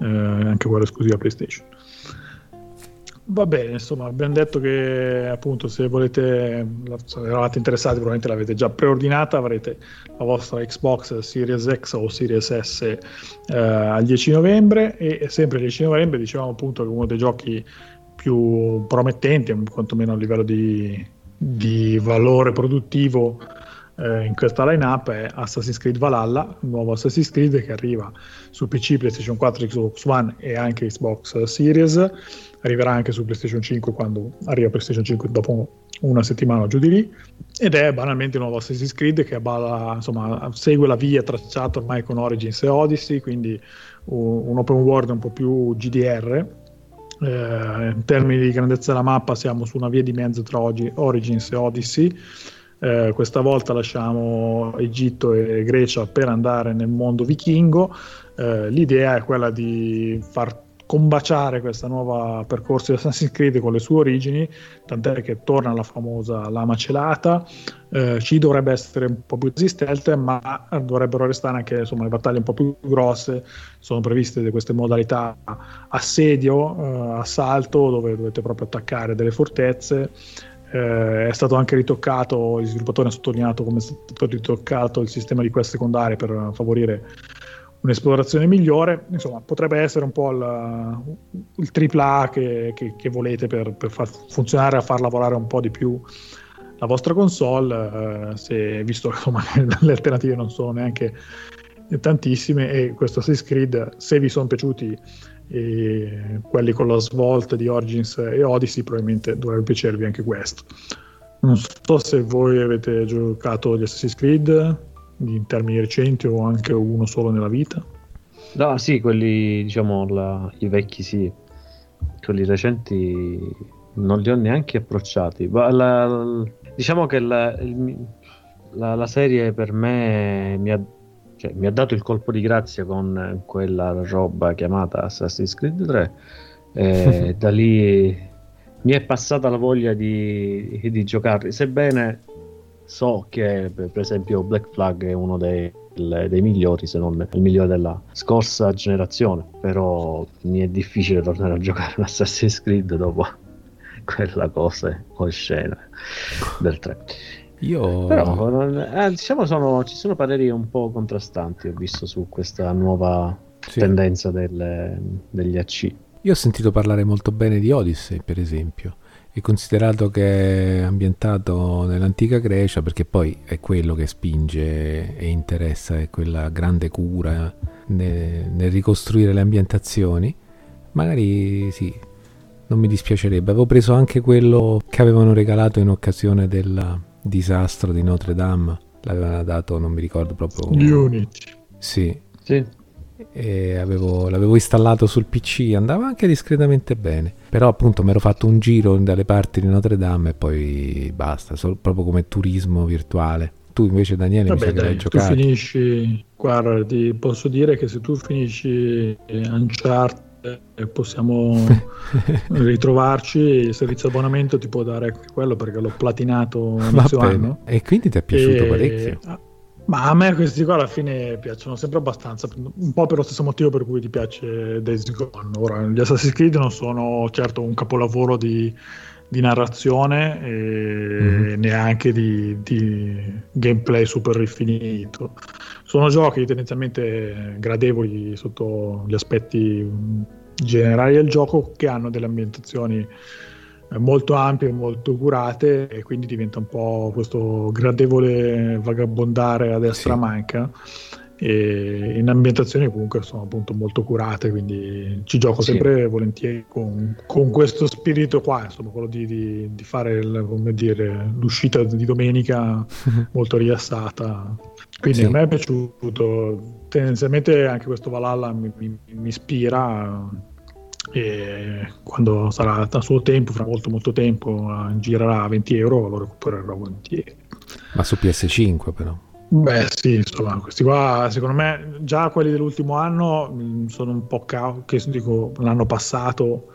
eh, anche quella esclusiva PlayStation. Va bene, insomma, abbiamo detto che appunto se volete, se eravate interessati probabilmente l'avete già preordinata, avrete la vostra Xbox Series X o Series S eh, al dieci novembre, e sempre il dieci novembre dicevamo appunto che uno dei giochi più promettenti, quantomeno a livello di, di valore produttivo eh, in questa lineup, è Assassin's Creed Valhalla, un nuovo Assassin's Creed che arriva su P C, PlayStation quattro, Xbox One e anche Xbox Series. Arriverà anche su PlayStation cinque, quando arriva PlayStation cinque dopo una settimana o giù di lì, ed è banalmente un nuovo Assassin's Creed che balla, insomma, segue la via tracciata ormai con Origins e Odyssey, quindi un, un open world un po' più G D R. Eh, in termini di grandezza della mappa siamo su una via di mezzo tra oggi Origins e Odyssey. Eh, questa volta lasciamo Egitto e Grecia per andare nel mondo vichingo. Eh, l'idea è quella di far combaciare questa nuova percorso di Assassin's Creed con le sue origini, tant'è che torna la famosa lama celata. Eh, ci dovrebbe essere un po' più resistente, ma dovrebbero restare anche, insomma, le battaglie un po' più grosse. Sono previste queste modalità assedio, eh, assalto, dove dovete proprio attaccare delle fortezze. Eh, è stato anche ritoccato, gli sviluppatori hanno sottolineato come è stato ritoccato il sistema di quest secondarie per favorire un'esplorazione migliore. Insomma, potrebbe essere un po' il, il tripla A che, che, che volete per, per far funzionare, a far lavorare un po' di più la vostra console, eh, se, visto che insomma le alternative non sono neanche tantissime. E questo Assassin's Creed, se vi sono piaciuti eh, quelli con la svolta di Origins e Odyssey, probabilmente dovrebbe piacervi anche questo. Non so se voi avete giocato gli Assassin's Creed in termini recenti o anche uno solo nella vita. No, sì, quelli, diciamo, la, i vecchi sì, quelli recenti non li ho neanche approcciati. Ma la, la, diciamo che la, il, la, la serie per me mi ha, cioè, mi ha dato il colpo di grazia con quella roba chiamata Assassin's Creed tre, e da lì mi è passata la voglia di, di giocarli, sebbene so che per esempio Black Flag è uno dei, dei migliori, se non il migliore della scorsa generazione, però mi è difficile tornare a giocare un Assassin's Creed dopo quella cosa oscena del tre. Io però non, eh, diciamo sono, ci sono pareri un po' contrastanti, ho visto, su questa nuova sì. tendenza delle, degli A C. Io ho sentito parlare molto bene di Odyssey, per esempio, e considerato che è ambientato nell'antica Grecia, perché poi è quello che spinge e interessa, è quella grande cura nel, nel ricostruire le ambientazioni, magari sì, non mi dispiacerebbe. Avevo preso anche quello che avevano regalato in occasione del disastro di Notre Dame, l'avevano dato, non mi ricordo proprio, Unity. Sì, sì. E avevo, l'avevo installato sul P C, andava anche discretamente bene, però appunto mi ero fatto un giro dalle parti di Notre Dame e poi basta, solo, proprio come turismo virtuale. Tu invece, Daniele, vabbè, mi sa dai, che l'hai giocato. Tu finisci, guarda, ti posso dire che se tu finisci Uncharted possiamo ritrovarci, il servizio abbonamento ti può dare quello, perché l'ho platinato inizio anno. E quindi ti è piaciuto e... parecchio? Ah. Ma a me questi qua alla fine piacciono sempre abbastanza, un po' per lo stesso motivo per cui ti piace Days Gone. Ora, gli Assassin's Creed non sono certo un capolavoro di, di narrazione e mm-hmm. neanche di, di gameplay super rifinito. Sono giochi tendenzialmente gradevoli sotto gli aspetti generali del gioco, che hanno delle ambientazioni molto ampie, molto curate, e quindi diventa un po' questo gradevole vagabondare a destra sì. manca, e in ambientazioni comunque sono appunto molto curate, quindi ci gioco sì. sempre volentieri con, con questo spirito qua, insomma, quello di, di, di fare il, come dire, l'uscita di domenica molto rilassata. Quindi sì. a me è piaciuto tendenzialmente anche questo Valhalla, mi, mi, mi ispira, e quando sarà a suo tempo, fra molto molto tempo, girerà a venti euro, lo recupererò volentieri. Ma su P S cinque però? Beh sì, insomma, questi qua secondo me, già quelli dell'ultimo anno sono un po' ca- che dico l'anno passato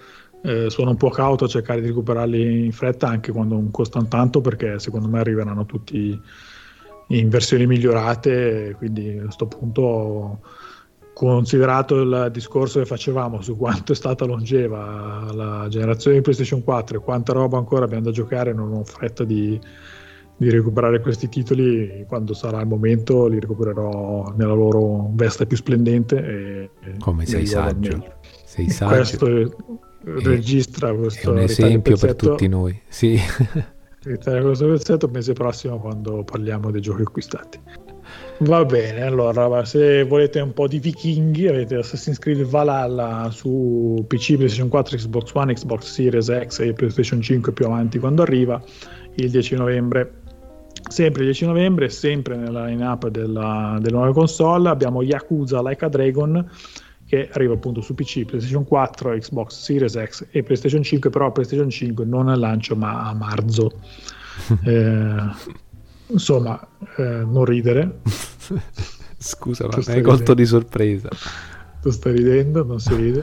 eh, sono un po' cauto a cercare di recuperarli in fretta, anche quando non costano tanto, perché secondo me arriveranno tutti in versioni migliorate. Quindi a questo punto, considerato il discorso che facevamo su quanto è stata longeva la generazione di PlayStation quattro e quanta roba ancora abbiamo da giocare, non ho fretta di, di recuperare questi titoli. Quando sarà il momento li recupererò nella loro veste più splendente. E come sei saggio, sei saggio. Questo è, registra questo, è un esempio per tutti noi. Sì. Questo pezzetto mese prossimo, quando parliamo dei giochi acquistati. Va bene, allora se volete un po' di vichinghi avete Assassin's Creed Valhalla su P C, PlayStation quattro, Xbox One, Xbox Series X e PlayStation cinque più avanti quando arriva il dieci novembre. Sempre il dieci novembre, sempre nella line-up della, della nuova console, abbiamo Yakuza Like a Dragon, che arriva appunto su P C, PlayStation quattro, Xbox Series X e PlayStation cinque, però PlayStation cinque non al lancio ma a marzo. eh... Insomma, eh, non ridere. Scusa, ma mi hai colto di sorpresa. Tu stai ridendo, non si ride.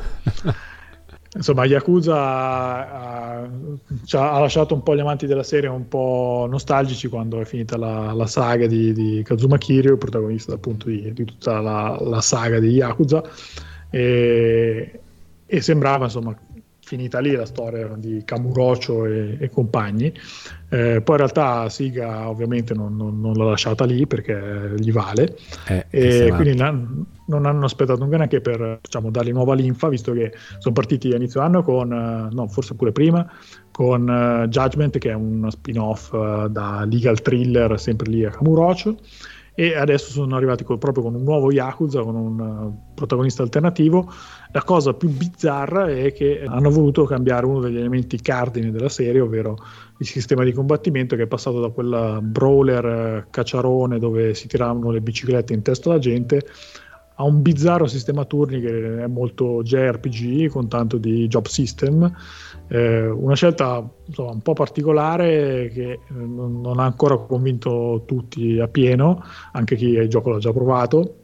Insomma, Yakuza ha, ha lasciato un po' gli amanti della serie un po' nostalgici quando è finita la, la saga di, di Kazuma Kiryu, protagonista appunto di, di tutta la, la saga di Yakuza, e, e sembrava insomma finita lì la storia di Kamurocho e, e compagni. Eh, poi in realtà Siga ovviamente non, non, non l'ha lasciata lì perché gli vale, eh, e quindi non, non hanno aspettato un granché per, diciamo, dargli nuova linfa, visto che sono partiti a inizio anno con, no forse pure prima, con uh, Judgment, che è uno spin-off uh, da legal thriller sempre lì a Kamurocho, e adesso sono arrivati col, proprio con un nuovo Yakuza, con un uh, protagonista alternativo. La cosa più bizzarra è che hanno voluto cambiare uno degli elementi cardine della serie, ovvero il sistema di combattimento, che è passato da quel brawler cacciarone dove si tiravano le biciclette in testa alla gente a un bizzarro sistema turni che è molto J R P G con tanto di job system. Eh, una scelta insomma un po' particolare, che non, non ha ancora convinto tutti a pieno, anche chi il gioco l'ha già provato,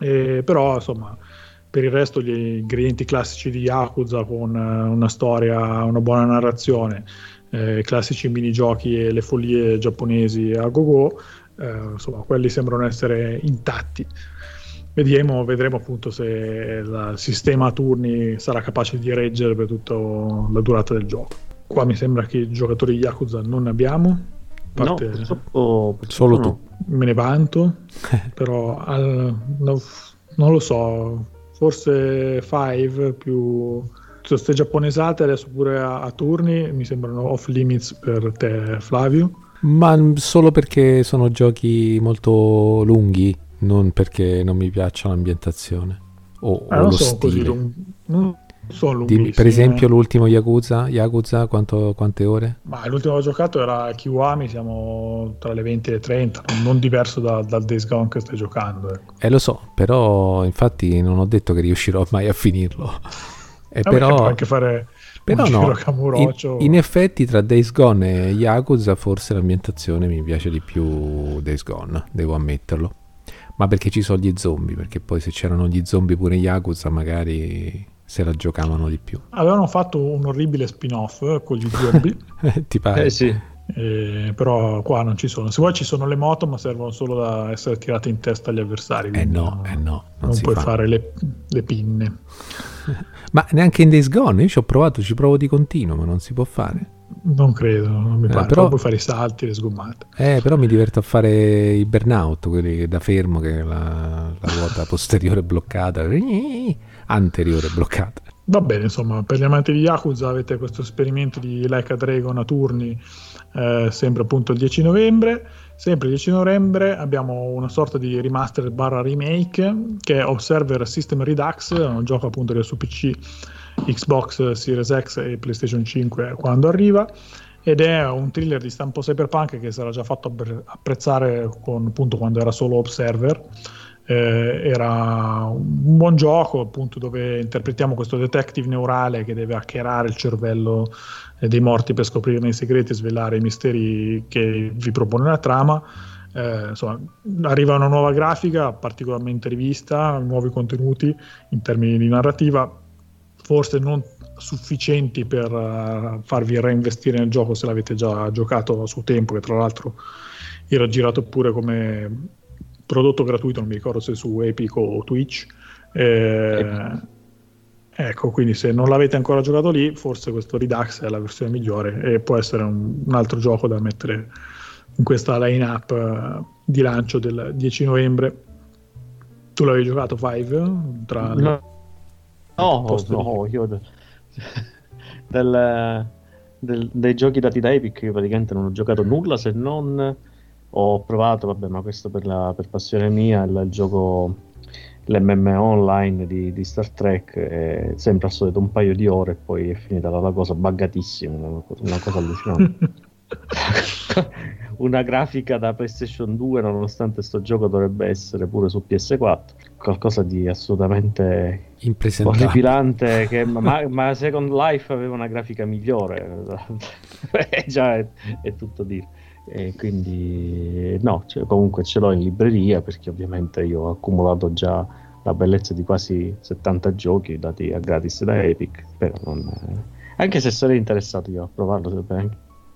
eh, però insomma per il resto gli ingredienti classici di Yakuza, con una storia, una buona narrazione, eh, classici minigiochi e le follie giapponesi a go-go, eh, insomma quelli sembrano essere intatti. Vediamo, vedremo appunto se il sistema a turni sarà capace di reggere per tutta la durata del gioco. Qua mi sembra che giocatori di Yakuza non ne abbiamo. Parte, no, purtroppo, purtroppo solo no. Tu. Me ne vanto, però al, no, non lo so, forse Five più queste giapponesate adesso pure a, a turni mi sembrano off limits per te, Flavio. Ma solo perché sono giochi molto lunghi, non perché non mi piaccia l'ambientazione o, ah, o lo sono stile. Così lung- non sono lunghissimi. Dimmi, per esempio l'ultimo Yakuza, Yakuza quanto, quante ore? Ma l'ultimo che ho giocato era Kiwami, siamo tra le venti e le trenta, non diverso da, dal Days Gone che stai giocando. Ecco. Eh lo so, però infatti non ho detto che riuscirò mai a finirlo. E eh però può anche fare però no, in, in effetti tra Days Gone e Yakuza forse l'ambientazione mi piace di più Days Gone, devo ammetterlo. Ma perché ci sono gli zombie, perché poi se c'erano gli zombie pure in Yakuza magari se la giocavano di più. Avevano fatto un orribile spin-off con gli zombie. Ti pare? Eh sì. Eh, però qua non ci sono. Se vuoi ci sono le moto, ma servono solo da essere tirate in testa agli avversari. Eh no, eh no. Non, non puoi fa. fare le, le pinne. Ma neanche in Days Gone, io ci ho provato, ci provo di continuo, ma non si può fare. Non credo, non mi pare, eh, però puoi fare i salti, le sgommate. Eh, però mi diverto a fare i burnout, quelli che da fermo, che la, la ruota posteriore è bloccata, anteriore è bloccata. Va bene, insomma, per gli amanti di Yakuza avete questo esperimento di Like a Dragon a turni, eh, sempre appunto il dieci novembre. Sempre il dieci novembre abbiamo una sorta di remaster barra remake, che è Observer System Redux, un gioco appunto del suo P C, Xbox Series X e PlayStation cinque quando arriva, ed è un thriller di stampo cyberpunk che si era già fatto apprezzare con, appunto, quando era solo Observer. Eh, era un buon gioco appunto dove interpretiamo questo detective neurale che deve hackerare il cervello dei morti per scoprire i segreti e svelare i misteri che vi propone la trama. Eh, insomma, arriva una nuova grafica particolarmente rivista, nuovi contenuti in termini di narrativa, forse non sufficienti per uh, farvi reinvestire nel gioco se l'avete già giocato a suo tempo, che tra l'altro era girato pure come prodotto gratuito, non mi ricordo se su Epic o Twitch. Eh, Epic. Ecco, quindi se non l'avete ancora giocato lì, forse questo Redux è la versione migliore e può essere un, un altro gioco da mettere in questa line-up uh, di lancio del dieci novembre. Tu l'avevi giocato, Five? Tra le... No, no, no di... io del, del, dei giochi dati da Epic io praticamente non ho giocato nulla, se non ho provato, vabbè, ma questo per, la, per passione mia, il, il gioco, l'emme emme o online di, di Star Trek, è sempre al solito un paio di ore e poi è finita la, la cosa buggatissima, una, una cosa allucinante. Una grafica da PlayStation due, nonostante sto gioco dovrebbe essere pure su P S quattro, qualcosa di assolutamente orripilante che, ma, ma Second Life aveva una grafica migliore. E già è, è tutto dire. E quindi no, cioè, comunque ce l'ho in libreria, perché ovviamente io ho accumulato già la bellezza di quasi settanta giochi dati a gratis da Epic, però non, anche se sarei interessato io a provarlo,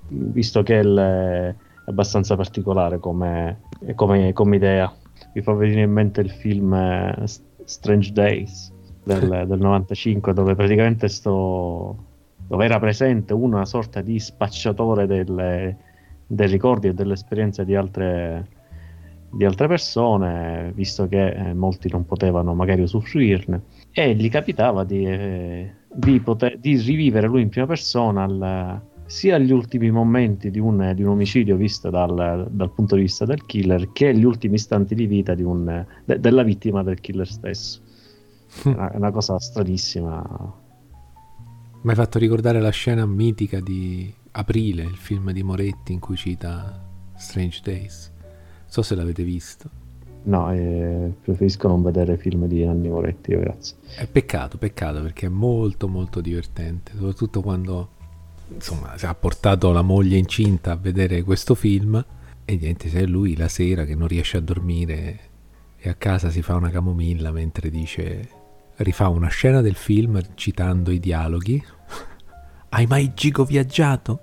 visto che il abbastanza particolare come, come, come idea. Mi fa venire in mente il film Strange Days del, del novantacinque, dove praticamente sto, dove era presente una sorta di spacciatore delle, dei ricordi e delle esperienze di altre, di altre persone, visto che molti non potevano magari usufruirne, e gli capitava di, di, poter, di rivivere lui in prima persona il, sia gli ultimi momenti di un, di un omicidio visto dal, dal punto di vista del killer, che gli ultimi istanti di vita di un, de, della vittima del killer stesso. È una, una cosa stranissima. Mi hai fatto ricordare la scena mitica di Aprile, il film di Moretti in cui cita Strange Days. Non so se l'avete visto. No, eh, preferisco non vedere film di Nanni Moretti, grazie. È peccato, peccato, perché è molto molto divertente, soprattutto quando... Insomma, ha portato la moglie incinta a vedere questo film, e niente, se lui la sera che non riesce a dormire e a casa si fa una camomilla mentre dice, rifà una scena del film citando i dialoghi. Hai mai gigo viaggiato?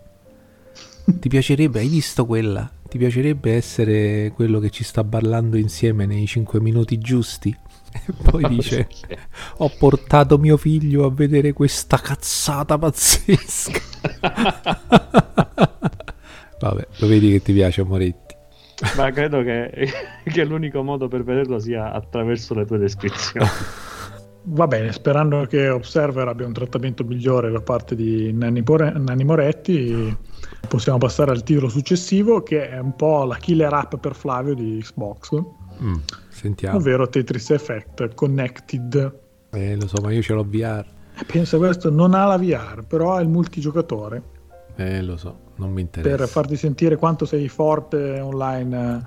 Ti piacerebbe, hai visto quella? Ti piacerebbe essere quello che ci sta ballando insieme nei cinque minuti giusti? E poi dice, ho portato mio figlio a vedere questa cazzata pazzesca. Vabbè, lo vedi che ti piace Moretti. Ma credo che, che l'unico modo per vederlo sia attraverso le tue descrizioni. Va bene, sperando che Observer abbia un trattamento migliore da parte di Nanni, Pore- Nanni Moretti, possiamo passare al titolo successivo, che è un po' la killer app per Flavio di Xbox. Mm, sentiamo. Ovvero Tetris Effect Connected. Eh, lo so, ma io ce l'ho V R. Pensa, questo non ha la V R, però ha il multigiocatore. Eh, lo so, non mi interessa. Per farti sentire quanto sei forte online,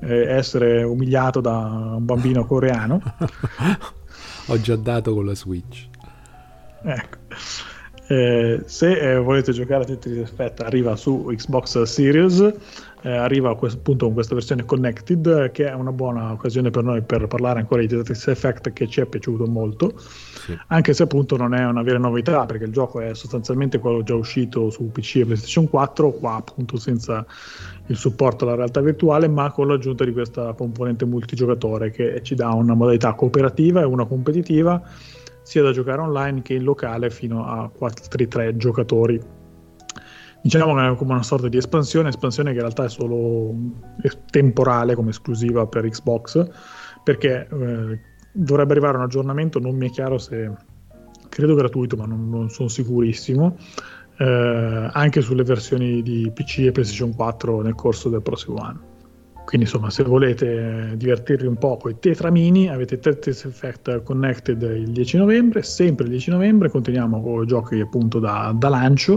eh, essere umiliato da un bambino coreano. Ho già dato con la Switch. Ecco. Eh, se eh, volete giocare a Tetris Effect, arriva su Xbox Series, eh, arriva a questo punto con questa versione Connected, eh, che è una buona occasione per noi per parlare ancora di Tetris Effect, che ci è piaciuto molto, sì. Anche se appunto non è una vera novità, perché il gioco è sostanzialmente quello già uscito su P C e PlayStation quattro, qua appunto senza il supporto alla realtà virtuale, ma con l'aggiunta di questa componente multigiocatore che ci dà una modalità cooperativa e una competitiva, sia da giocare online che in locale, fino a quattro tre giocatori. Diciamo che è come una sorta di espansione, espansione che in realtà è solo temporale come esclusiva per Xbox, perché eh, dovrebbe arrivare un aggiornamento, non mi è chiaro se, credo gratuito, ma non, non sono sicurissimo, eh, anche sulle versioni di P C e PlayStation quattro nel corso del prossimo anno. Quindi insomma, se volete divertirvi un po' con i tetramini, avete Tetris Effect Connected il dieci novembre. Sempre il dieci novembre continuiamo con i giochi appunto da, da lancio,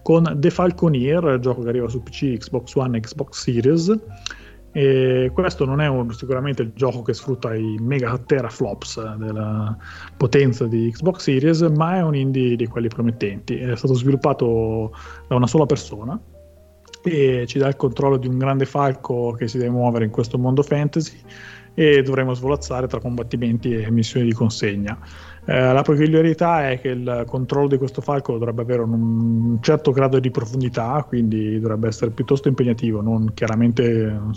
con The Falconeer, gioco che arriva su P C, Xbox One e Xbox Series. E questo non è un, sicuramente il gioco che sfrutta i mega teraflops della potenza di Xbox Series, ma è un indie di quelli promettenti. È stato sviluppato da una sola persona e ci dà il controllo di un grande falco che si deve muovere in questo mondo fantasy, e dovremo svolazzare tra combattimenti e missioni di consegna. Eh, la peculiarità è che il controllo di questo falco dovrebbe avere un certo grado di profondità, quindi dovrebbe essere piuttosto impegnativo, non chiaramente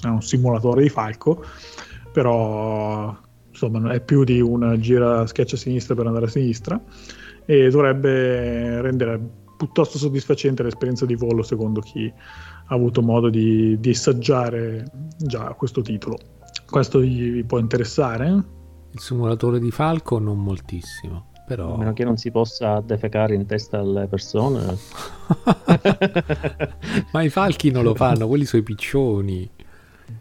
un simulatore di falco, però insomma è più di una gira schiaccia a sinistra per andare a sinistra, e dovrebbe rendere piuttosto soddisfacente l'esperienza di volo, secondo chi ha avuto modo di, di assaggiare già questo titolo. Questo vi può interessare? Il simulatore di falco non moltissimo, però a meno che non si possa defecare in testa alle persone. Ma i falchi non lo fanno, quelli sono i piccioni.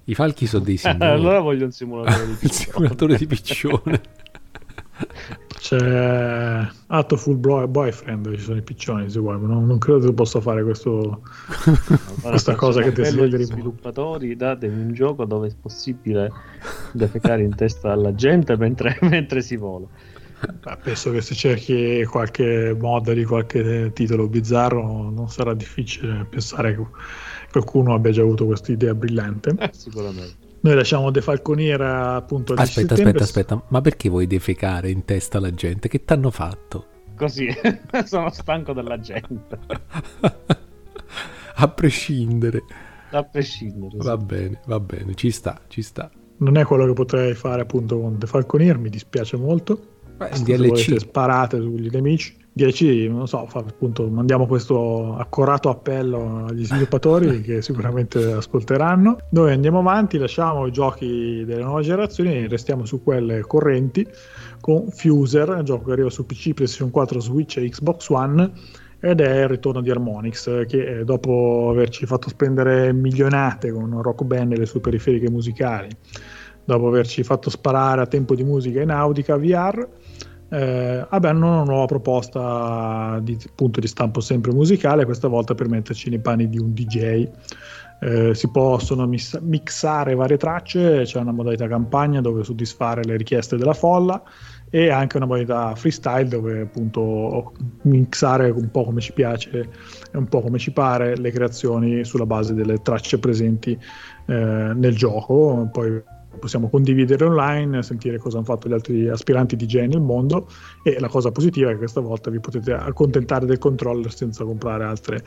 I falchi sono dei signori. Allora voglio un simulatore di piccione. Il simulatore di piccione. C'è Hatoful Boyfriend, ci sono i piccioni, se vuoi, ma non, non credo che possa fare questo, questa cosa che desideri. Gli sviluppatori, datemi un gioco dove è possibile defecare in testa alla gente mentre, mentre si vola. Beh, penso che se cerchi qualche mod di qualche titolo bizzarro non sarà difficile pensare che qualcuno abbia già avuto questa idea brillante. Eh, sicuramente. Noi lasciamo The Falconeer appunto al aspetta, aspetta, aspetta, ma perché vuoi defecare in testa alla gente? Che t'hanno fatto? Così, sono stanco della gente. A prescindere. A prescindere. Sì. Va bene, va bene, ci sta, ci sta. Non è quello che potrei fare appunto con The Falconeer, mi dispiace molto. Beh, D L C. Sparate sugli nemici. D L C, non so, fa, appunto mandiamo questo accorato appello agli sviluppatori che sicuramente ascolteranno. Noi andiamo avanti, lasciamo i giochi delle nuove generazioni e restiamo su quelle correnti con Fuser, un gioco che arriva su P C, PlayStation quattro, Switch e Xbox One, ed è il ritorno di Harmonix, che dopo averci fatto spendere milionate con Rock Band e le sue periferiche musicali, dopo averci fatto sparare a tempo di musica in Audica V R, Eh, abbiamo una nuova proposta di, appunto, di stampo sempre musicale, questa volta per metterci nei panni di un D J. Eh, si possono mis- mixare varie tracce, c'è una modalità campagna dove soddisfare le richieste della folla e anche una modalità freestyle dove appunto mixare un po' come ci piace e un po' come ci pare le creazioni sulla base delle tracce presenti eh, nel gioco. Poi possiamo condividere online, sentire cosa hanno fatto gli altri aspiranti D J nel mondo, e la cosa positiva è che questa volta vi potete accontentare del controller senza comprare altre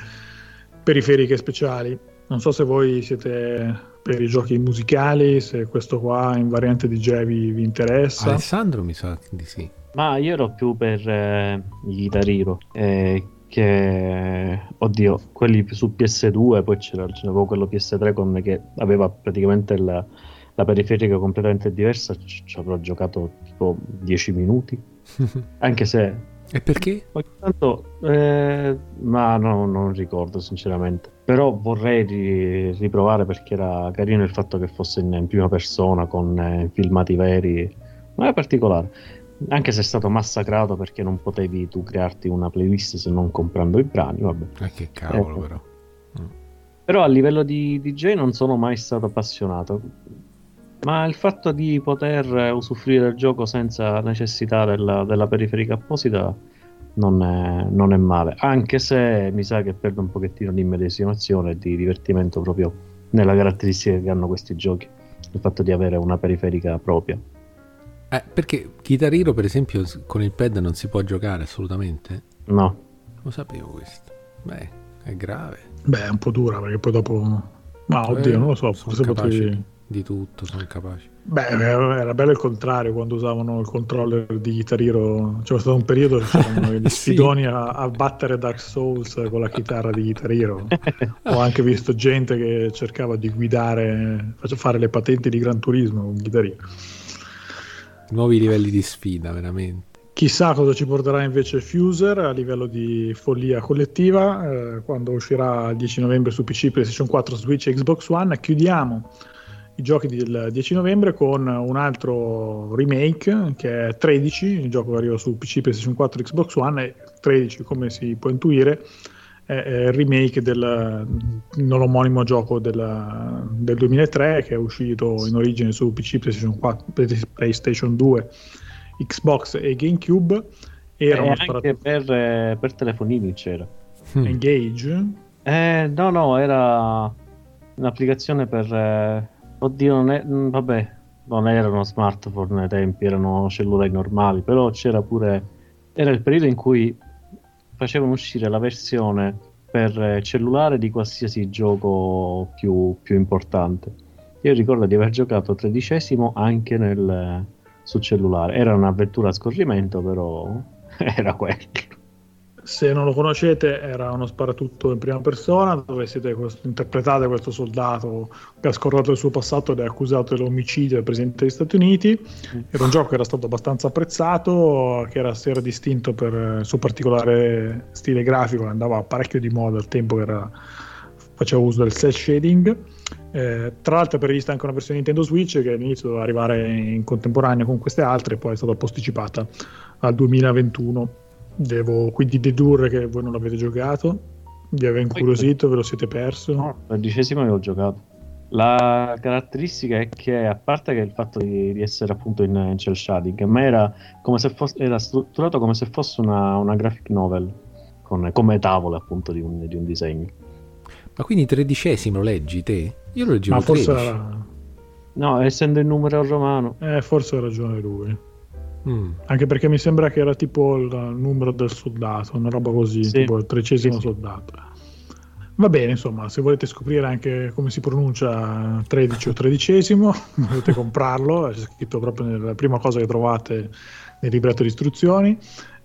periferiche speciali. Non so se voi siete per i giochi musicali, se questo qua in variante D J vi, vi interessa. Alessandro mi sa di sì. Ma io ero più per eh, i Guitar Hero, eh, che oddio, quelli su P S due, poi c'era, c'era quello P S tre con, che aveva praticamente la la periferica completamente diversa, ci avrò giocato tipo dieci minuti, anche se... E perché? Ogni tanto, eh, ma no, non ricordo sinceramente, però vorrei ri- riprovare perché era carino il fatto che fosse in, in prima persona con eh, filmati veri, ma è particolare, anche se è stato massacrato perché non potevi tu crearti una playlist se non comprando i brani, vabbè. Eh, che cavolo eh, però. Mm. Però a livello di D J non sono mai stato appassionato. Ma il fatto di poter usufruire del gioco senza necessità della, della periferica apposita non è, non è male, anche se mi sa che perdo un pochettino di immedesimazione e di divertimento proprio nella caratteristica che hanno questi giochi, il fatto di avere una periferica propria. Eh, perché Guitar Hero per esempio con il pad non si può giocare assolutamente? No. Lo sapevo questo. Beh, è grave. Beh, è un po' dura perché poi dopo... Ma eh, oddio, non lo so, forse potrei... Di tutto, sono capaci. Beh, era bello il contrario quando usavano il controller di Guitar Hero. C'era stato un periodo che c'erano gli sfidoni sì. a, a battere Dark Souls con la chitarra di Guitar Hero. Ho anche visto gente che cercava di guidare, fare le patenti di Gran Turismo con Guitar Hero. Nuovi livelli di sfida, veramente. Chissà cosa ci porterà invece Fuser a livello di follia collettiva eh, quando uscirà il dieci novembre su P C, PlayStation quattro, Switch e Xbox One. Chiudiamo i giochi del dieci novembre con un altro remake che è tredici, il gioco che arriva su P C, PlayStation quattro, Xbox One, e tredici, come si può intuire, è il remake del non omonimo gioco del, del duemilatré che è uscito in origine su P C, PlayStation quattro, PlayStation due, Xbox e GameCube. Era eh, anche per, per telefonini c'era. Hmm. Engage? Eh, no, no, era un'applicazione per... Eh... Oddio, non è... Vabbè, non erano smartphone ai tempi, erano cellulari normali, però c'era pure, era il periodo in cui facevano uscire la versione per cellulare di qualsiasi gioco più, più importante. Io ricordo di aver giocato tredicesimo anche nel, su cellulare, era un'avventura a scorrimento, però era quello. Se non lo conoscete, era uno sparatutto in prima persona dove siete questo, interpretate questo soldato che ha scordato il suo passato ed è accusato dell'omicidio del presidente degli Stati Uniti. Era un gioco che era stato abbastanza apprezzato, che era, era distinto per il suo particolare stile grafico, andava parecchio di moda al tempo, che era, faceva uso del cel shading. Eh, tra l'altro è prevista anche una versione Nintendo Switch che all'inizio doveva arrivare in contemporanea con queste altre, poi è stata posticipata al duemilaventuno. Devo quindi dedurre che voi non l'avete giocato, vi aveva incuriosito, ve lo siete perso? No, al dodicesimo l'ho giocato. La caratteristica è che, a parte che il fatto di, di essere appunto in, in cel shading, ma era come se fosse, era strutturato come se fosse una, una graphic novel, con, come tavola appunto di un, di un disegno. Ma quindi tredicesimo leggi te? Io lo leggevo. Ma forse era... no, essendo il numero romano. Eh, forse ha ragione lui. Mm. Anche perché mi sembra che era tipo il numero del soldato, una roba così, sì, tipo il tredicesimo sì, sì. soldato. Va bene, insomma, se volete scoprire anche come si pronuncia tredici o tredicesimo, potete comprarlo, è scritto proprio nella prima cosa che trovate nel libretto di istruzioni,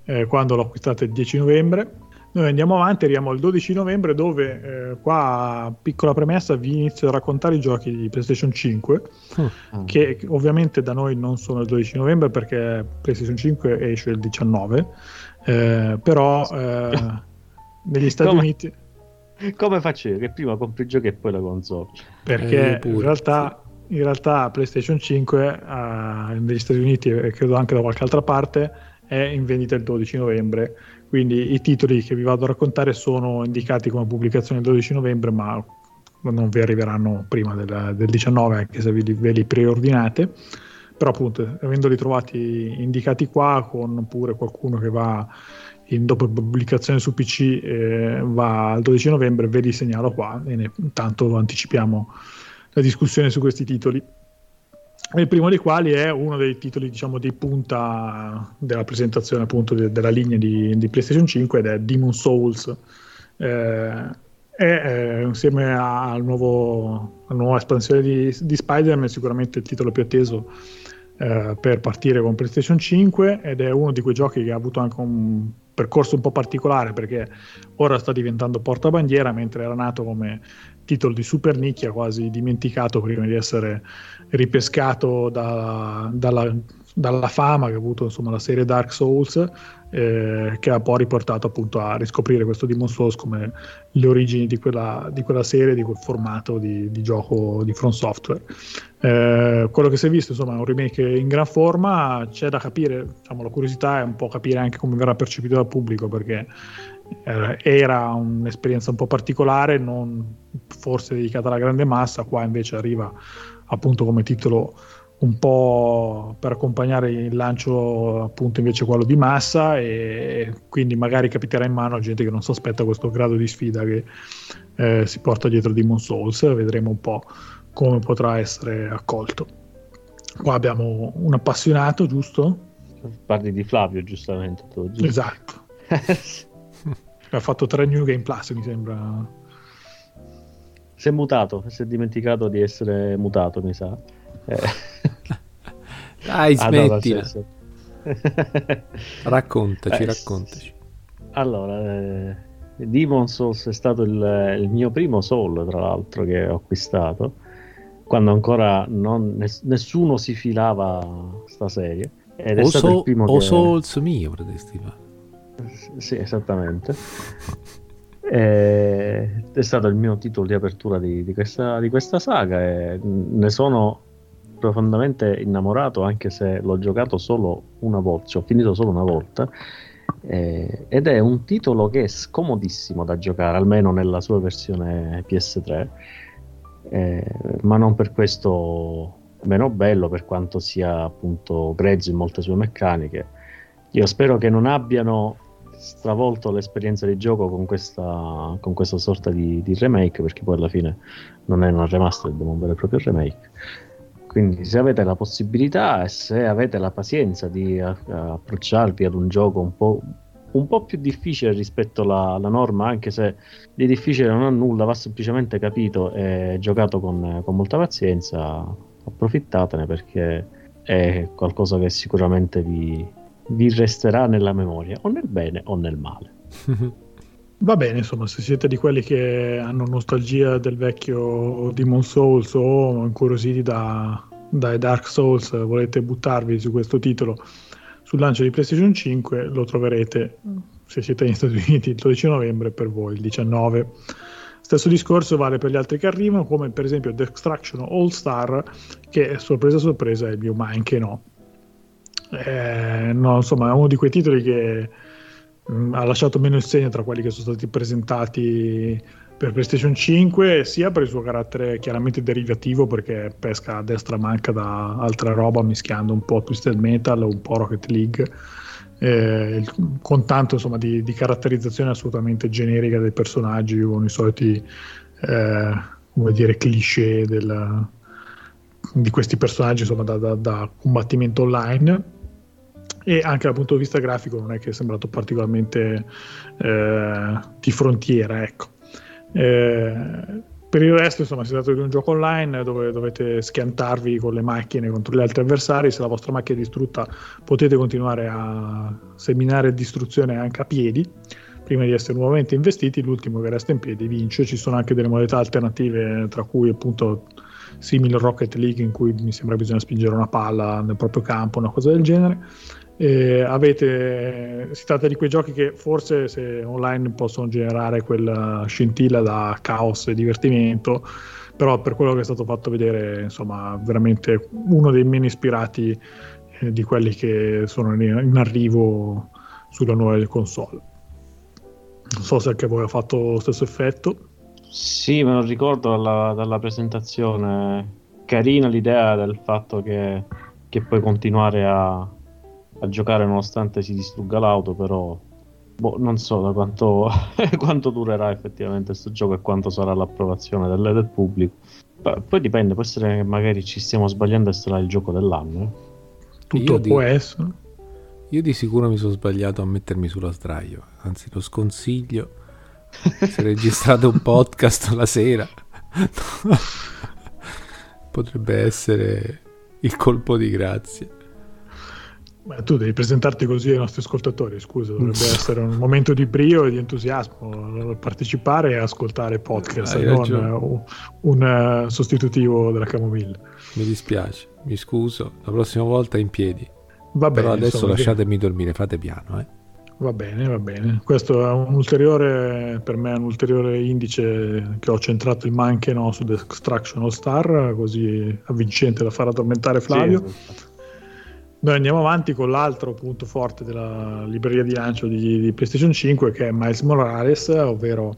eh, quando lo acquistate il dieci novembre. Noi andiamo avanti, arriviamo al dodici novembre, dove eh, qua, piccola premessa, vi inizio a raccontare i giochi di PlayStation cinque, mm. che ovviamente da noi non sono il dodici novembre perché PlayStation cinque esce il diciannove, eh, però eh, negli Stati come, Uniti... Come facevi? Che prima compri il gioco e poi la console? Perché eh, in realtà... In realtà PlayStation cinque eh, negli Stati Uniti e credo anche da qualche altra parte è in vendita il dodici novembre, quindi i titoli che vi vado a raccontare sono indicati come pubblicazione il dodici novembre, ma non vi arriveranno prima del, del diciannove, anche se vi, ve li preordinate. Però appunto, avendoli trovati indicati qua, con pure qualcuno che va in, dopo pubblicazione su P C eh, va al dodici novembre, ve li segnalo qua e ne, intanto anticipiamo la discussione su questi titoli, il primo dei quali è uno dei titoli, diciamo, di punta della presentazione appunto de- della linea di-, di PlayStation cinque, ed è Demon's Souls, eh, è, è insieme a- al nuovo, alla nuova espansione di, di Spider-Man sicuramente il titolo più atteso eh, per partire con PlayStation cinque, ed è uno di quei giochi che ha avuto anche un percorso un po' particolare, perché ora sta diventando portabandiera, mentre era nato come titolo di super nicchia, quasi dimenticato prima di essere ripescato da, dalla, dalla fama che ha avuto insomma la serie Dark Souls, eh, che ha poi riportato appunto a riscoprire questo Demon's Souls come le origini di quella, di quella serie, di quel formato di, di gioco di From Software. Eh, quello che si è visto insomma è un remake in gran forma, c'è da capire, diciamo, la curiosità è un po' capire anche come verrà percepito dal pubblico, perché era un'esperienza un po' particolare, non forse dedicata alla grande massa. Qua invece arriva appunto come titolo un po' per accompagnare il lancio appunto invece quello di massa, e quindi magari capiterà in mano a gente che non si aspetta questo grado di sfida che eh, si porta dietro Demon's Souls. Vedremo un po' come potrà essere accolto. Qua abbiamo un appassionato, giusto? Parli di Flavio, giustamente tu, giusto? Esatto. Ha fatto tre New Game Plus, mi sembra. Si è mutato, si è dimenticato di essere mutato, mi sa. Eh. Dai, smettila. Ah, no, raccontaci, eh, raccontaci. Allora, eh, Demon's Souls è stato il, il mio primo Soul, tra l'altro, che ho acquistato quando ancora non, ness- nessuno si filava sta serie. Ed è o stato so- il primo o che... Souls mio, potresti fare. Sì, esattamente. Eh, è stato il mio titolo di apertura di, di, questa, di questa saga e ne sono profondamente innamorato, anche se l'ho giocato solo una volta, cioè ho finito solo una volta, eh, ed è un titolo che è scomodissimo da giocare, almeno nella sua versione P S tre, eh, ma non per questo meno bello, per quanto sia appunto grezzo in molte sue meccaniche. Io spero che non abbiano stravolto l'esperienza di gioco con questa, con questa sorta di, di remake, perché poi alla fine non è una remastered, ma un vero e proprio remake. Quindi se avete la possibilità e se avete la pazienza di approcciarvi ad un gioco un po', un po' più difficile rispetto alla, alla norma, anche se di difficile non ha nulla, va semplicemente capito e giocato con, con molta pazienza, approfittatene perché è qualcosa che sicuramente vi, vi resterà nella memoria, o nel bene o nel male. Va bene, insomma, se siete di quelli che hanno nostalgia del vecchio Demon Souls o incuriositi da, dai Dark Souls, volete buttarvi su questo titolo sul lancio di PlayStation cinque, lo troverete, se siete negli Stati Uniti, il dodici novembre, per voi il diciannove. Stesso discorso vale per gli altri che arrivano, come per esempio The Extraction All Star, che sorpresa sorpresa è il mio, ma anche no. Eh, no, insomma, è uno di quei titoli che ha lasciato meno il segno tra quelli che sono stati presentati per PlayStation cinque, sia per il suo carattere chiaramente derivativo, perché pesca a destra manca da altra roba, mischiando un po' Twisted Metal, un po' Rocket League, eh, il, con tanto insomma di, di caratterizzazione assolutamente generica dei personaggi, con i soliti eh, come dire cliché del, di questi personaggi insomma da, da, da combattimento online. E anche dal punto di vista grafico non è che è sembrato particolarmente eh, di frontiera, ecco. Eh, per il resto insomma si tratta di un gioco online dove dovete schiantarvi con le macchine contro gli altri avversari. Se la vostra macchina è distrutta potete continuare a seminare distruzione anche a piedi prima di essere nuovamente investiti. L'ultimo che resta in piedi vince. Ci sono anche delle modalità alternative, tra cui appunto simile Rocket League, in cui mi sembra bisogna spingere una palla nel proprio campo, una cosa del genere. Eh, avete, si tratta di quei giochi che forse se online possono generare quella scintilla da caos e divertimento, però per quello che è stato fatto vedere insomma veramente uno dei meno ispirati eh, di quelli che sono in arrivo sulla nuova console. Non so se anche voi ha fatto lo stesso effetto. Sì, me lo ricordo dalla, dalla presentazione. Carina l'idea del fatto che, che puoi continuare a a giocare nonostante si distrugga l'auto, però boh, non so da quanto, quanto durerà effettivamente questo gioco e quanto sarà l'approvazione del, del pubblico. P- poi dipende, può essere che magari ci stiamo sbagliando e sarà il gioco dell'anno. Tutto io può di, essere. Io di sicuro mi sono sbagliato a mettermi sulla sdraio, anzi lo sconsiglio. Se registrate un podcast la sera potrebbe essere il colpo di grazia. Ma tu devi presentarti così ai nostri ascoltatori, scusa, dovrebbe essere un momento di brio e di entusiasmo partecipare e ascoltare podcast, hai non ragione. Un sostitutivo della camomilla. Mi dispiace, mi scuso, la prossima volta in piedi. Va bene, però adesso insomma, lasciatemi dormire, fate piano, eh. Va bene, va bene. Questo è un ulteriore, per me è un ulteriore indice che ho centrato il ma anche no su The Extraction All Star, così avvincente da far addormentare Flavio. Sì, esatto. Noi andiamo avanti con l'altro punto forte della libreria di lancio di, di PlayStation cinque, che è Miles Morales, ovvero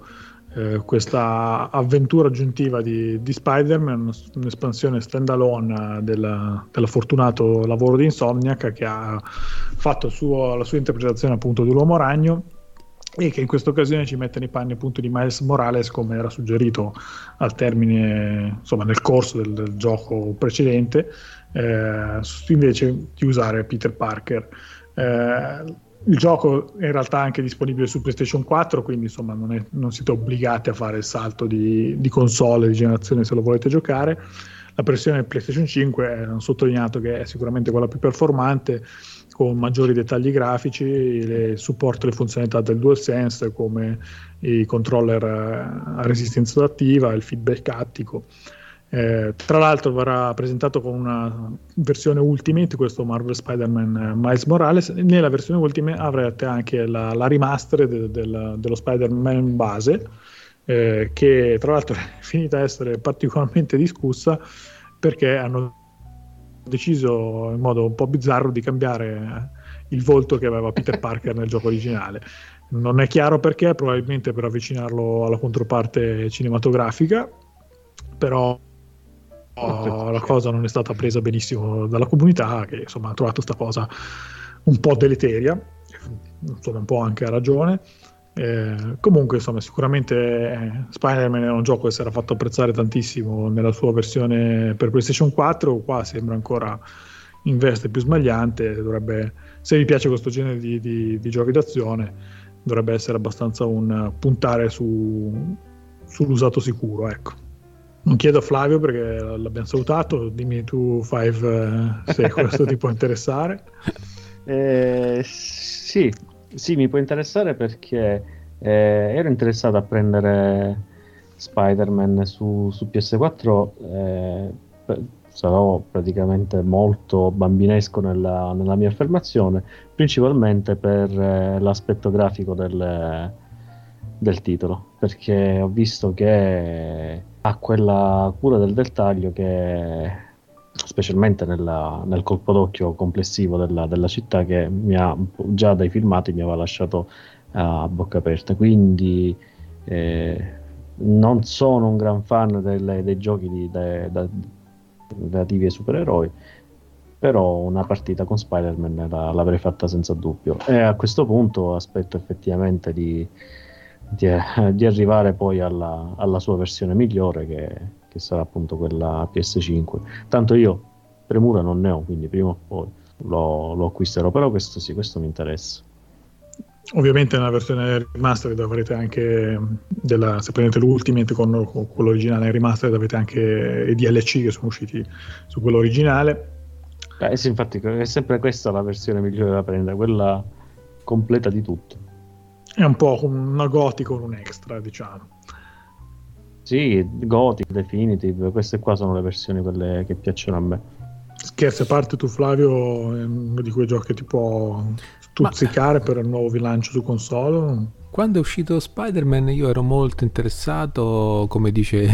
eh, questa avventura aggiuntiva di, di Spider-Man, un'espansione standalone del, dell'affortunato lavoro di Insomniac, che ha fatto suo, la sua interpretazione appunto dell'Uomo Ragno, e che in questa occasione ci mette nei panni appunto di Miles Morales, come era suggerito al termine, insomma nel corso del, del gioco precedente, eh, invece di usare Peter Parker. Eh, il gioco è in realtà anche disponibile su PlayStation quattro, quindi insomma non, è, non siete obbligati a fare il salto di, di console, di generazione, se lo volete giocare. La versione PlayStation cinque è sottolineato che è sicuramente quella più performante, con maggiori dettagli grafici, supporta le funzionalità del DualSense come i controller a resistenza adattiva, il feedback attico. Eh, tra l'altro verrà presentato con una versione Ultimate questo Marvel Spider-Man Miles Morales. Nella versione Ultimate avrete anche la, la remaster de, de, de, dello Spider-Man base, eh, che tra l'altro è finita a essere particolarmente discussa, perché hanno deciso in modo un po' bizzarro di cambiare il volto che aveva Peter Parker nel gioco originale. Non è chiaro perché, probabilmente per avvicinarlo alla controparte cinematografica, però oh, la cosa non è stata presa benissimo dalla comunità, che insomma ha trovato sta cosa un po' deleteria, insomma un po' anche a ragione. Eh, comunque insomma sicuramente eh, Spider-Man era un gioco che si era fatto apprezzare tantissimo nella sua versione per PlayStation quattro, qua sembra ancora in veste più smagliante. Dovrebbe, se vi piace questo genere di, di, di giochi d'azione, dovrebbe essere abbastanza un puntare su, sull'usato sicuro, ecco. Non chiedo a Flavio perché l'abbiamo salutato, dimmi tu Five eh, se questo ti può interessare. Eh, sì Sì, mi può interessare perché eh, ero interessato a prendere Spider-Man su, su P S quattro, eh, per, sarò praticamente molto bambinesco nella, nella mia affermazione, principalmente per eh, l'aspetto grafico del, del titolo, perché ho visto che ha quella cura del dettaglio che, specialmente nella, nel colpo d'occhio complessivo della, della città, che mi ha, già dai filmati mi aveva lasciato a bocca aperta. Quindi eh, non sono un gran fan delle, dei giochi di, de, de, relativi ai supereroi, però una partita con Spider-Man la, l'avrei fatta senza dubbio, e a questo punto aspetto effettivamente di, di, di arrivare poi alla, alla sua versione migliore, che che sarà appunto quella P S cinque. Tanto io premura non ne ho, quindi prima o poi lo, lo acquisterò, però questo sì, questo mi interessa. Ovviamente nella versione remastered avrete anche della, se prendete l'Ultimate con, con quello originale in remastered, avete anche i D L C che sono usciti su quello originale. Eh sì, infatti è sempre questa la versione migliore da prendere, quella completa di tutto. È un po' una G O T Y con un extra, diciamo. Sì, Gothic, Definitive, queste qua sono le versioni quelle che piacciono a me. Scherzi a parte, tu Flavio, uno di quei giochi che ti può stuzzicare Ma... per il nuovo rilancio su console? Quando è uscito Spider-Man io ero molto interessato, come dice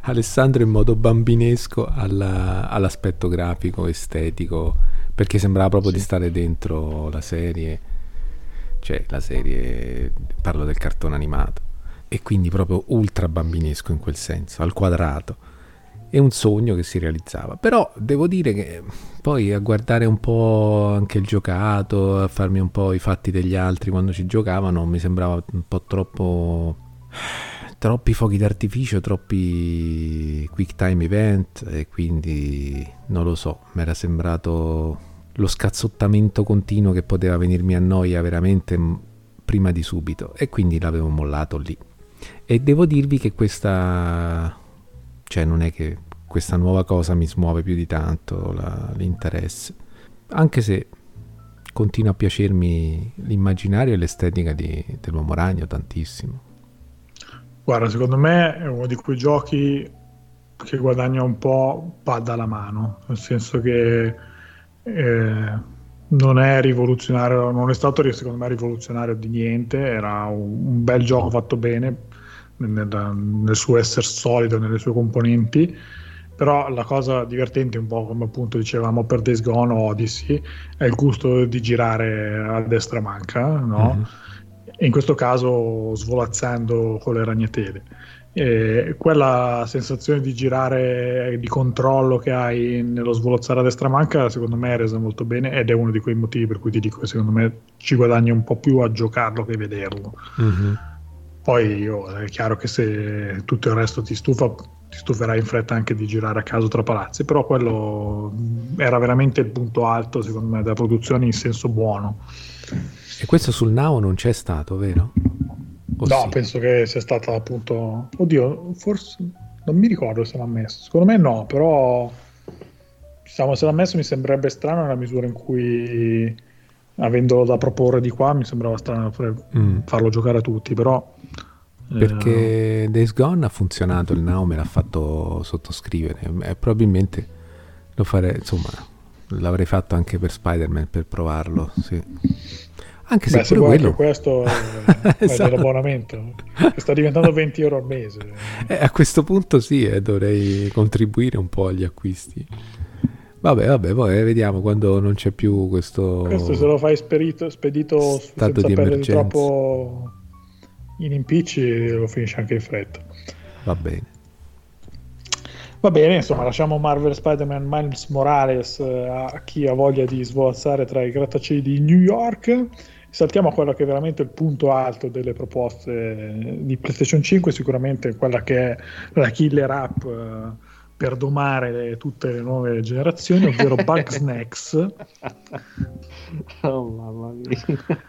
Alessandro in modo bambinesco, alla, all'aspetto grafico, estetico, perché sembrava proprio sì. di stare dentro la serie, cioè la serie, parlo del cartone animato. E quindi proprio ultra bambinesco in quel senso, al quadrato. È un sogno che si realizzava. Però devo dire che poi a guardare un po' anche il giocato, a farmi un po' i fatti degli altri quando ci giocavano, mi sembrava un po' troppo... troppi fuochi d'artificio, troppi quick time event, e quindi non lo so, mi era sembrato lo scazzottamento continuo che poteva venirmi a noia veramente prima di subito, e quindi l'avevo mollato lì. E devo dirvi che questa, cioè non è che questa nuova cosa mi smuove più di tanto la, l'interesse, anche se continua a piacermi l'immaginario e l'estetica di, dell'Uomo Ragno tantissimo. Guarda, secondo me è uno di quei giochi che guadagna un po' palla alla mano, nel senso che eh... non è rivoluzionario, non è stato secondo me rivoluzionario di niente, era un bel gioco fatto bene nel, nel suo essere solido, nelle sue componenti. Però la cosa divertente, un po' come appunto dicevamo per Days Gone o Odyssey, è il gusto di girare a destra manca, no? Mm-hmm. E in questo caso svolazzando con le ragnatele. E quella sensazione di girare, di controllo che hai nello svolazzare a destra manca, secondo me è resa molto bene, ed è uno di quei motivi per cui ti dico che secondo me ci guadagni un po' più a giocarlo che vederlo. Mm-hmm. Poi oh, è chiaro che se tutto il resto ti stufa, ti stuferai in fretta anche di girare a caso tra palazzi, però quello era veramente il punto alto secondo me della produzione in senso buono. E questo sul Now non c'è stato, vero? O no, sì. Penso che sia stata appunto, oddio, forse non mi ricordo se l'ha messo, secondo me no, però diciamo, se l'ha messo mi sembrerebbe strano nella misura in cui, avendolo da proporre di qua, mi sembrava strano mm. farlo giocare a tutti, però perché eh... Days Gone ha funzionato, il Now me l'ha fatto sottoscrivere, e probabilmente lo farei, insomma l'avrei fatto anche per Spider-Man per provarlo, sì. Anche se, Beh, se vuoi quello... anche questo è, esatto. È l'abbonamento che sta diventando venti euro al mese. Eh, a questo punto sì, eh, dovrei contribuire un po' agli acquisti. Vabbè, vabbè, poi vediamo quando non c'è più questo... Questo se lo fai sperito, spedito stato senza perdere troppo in impicci, lo finisci anche in fretta. Va bene. Va bene, insomma, lasciamo Marvel Spider-Man Miles Morales a chi ha voglia di svolazzare tra i grattacieli di New York. Saltiamo a quello che è veramente il punto alto delle proposte di PlayStation cinque, sicuramente quella che è la killer app per domare le, tutte le nuove generazioni, ovvero Bugsnax. Oh mamma mia.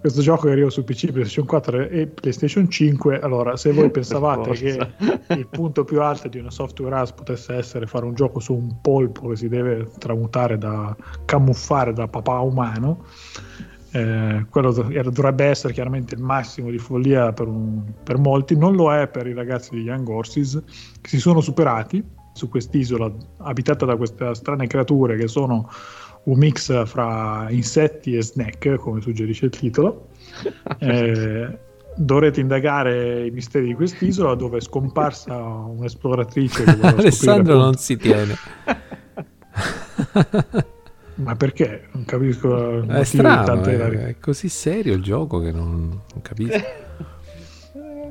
Questo gioco che arriva su P C, PlayStation quattro e PlayStation cinque. Allora, se voi pensavate che il punto più alto di una software house potesse essere fare un gioco su un polpo che si deve tramutare da camuffare da papà umano, eh, quello dovrebbe essere chiaramente il massimo di follia per, un, per molti. Non lo è per i ragazzi di Young Horses, che si sono superati su quest'isola abitata da queste strane creature che sono un mix fra insetti e snack, come suggerisce il titolo. Eh, dovrete indagare i misteri di quest'isola, dove è scomparsa un'esploratrice che Alessandro non si tiene. Ma perché? Non capisco. È strano, tante è, è così serio il gioco che non, non capisco.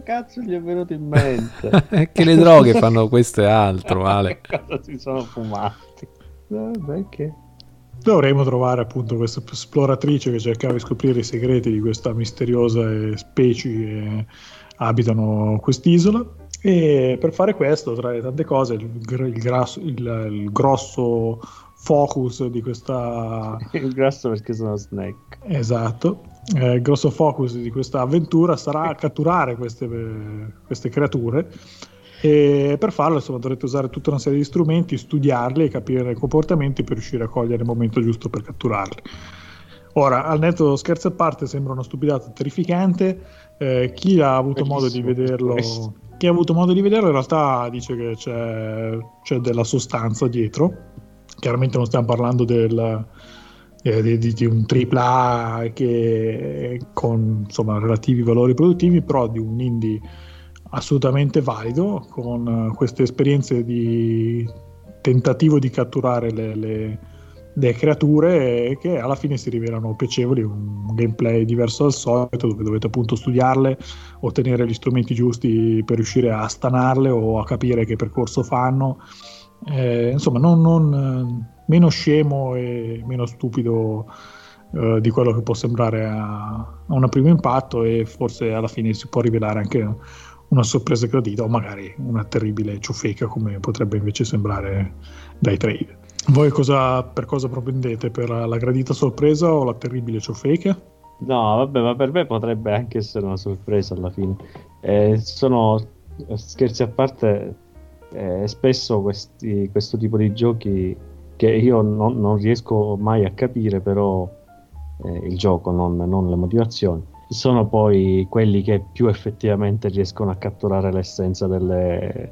Cazzo gli è venuto in mente? Che le droghe fanno questo e altro, Ale. Che cosa si sono fumati? No, perché? Dovremo trovare appunto questa esploratrice che cercava di scoprire i segreti di questa misteriosa specie che abitano quest'isola, e per fare questo, tra le tante cose, il, il, grasso, il, il grosso focus di questa il grosso perché sono snack esatto eh, il grosso focus di questa avventura sarà catturare queste, queste creature. E per farlo, insomma, dovrete usare tutta una serie di strumenti, studiarli e capire i comportamenti per riuscire a cogliere il momento giusto per catturarli. Ora, al netto scherzo a parte, sembra una stupidata terrificante. Eh, chi ha avuto Bellissimo. modo di vederlo chi ha avuto modo di vederlo in realtà dice che c'è, c'è della sostanza dietro. Chiaramente non stiamo parlando del eh, di, di, di un tripla A che con, insomma, relativi valori produttivi, però di un indie assolutamente valido, con queste esperienze di tentativo di catturare le, le, le creature che alla fine si rivelano piacevoli, un gameplay diverso dal solito, dove dovete appunto studiarle, ottenere gli strumenti giusti per riuscire a stanarle o a capire che percorso fanno. Eh, insomma, non, non, meno scemo e meno stupido eh, di quello che può sembrare a, a un primo impatto, e forse alla fine si può rivelare anche una sorpresa gradita, o magari una terribile ciofeca, come potrebbe invece sembrare dai trailer. Voi cosa, per cosa propendete? Per la gradita sorpresa o la terribile ciofeca? No, vabbè, ma per me potrebbe anche essere una sorpresa alla fine. Eh, sono, scherzi a parte, eh, spesso questi, questo tipo di giochi che io non, non riesco mai a capire, però eh, il gioco, non, non le motivazioni, sono poi quelli che più effettivamente riescono a catturare l'essenza delle...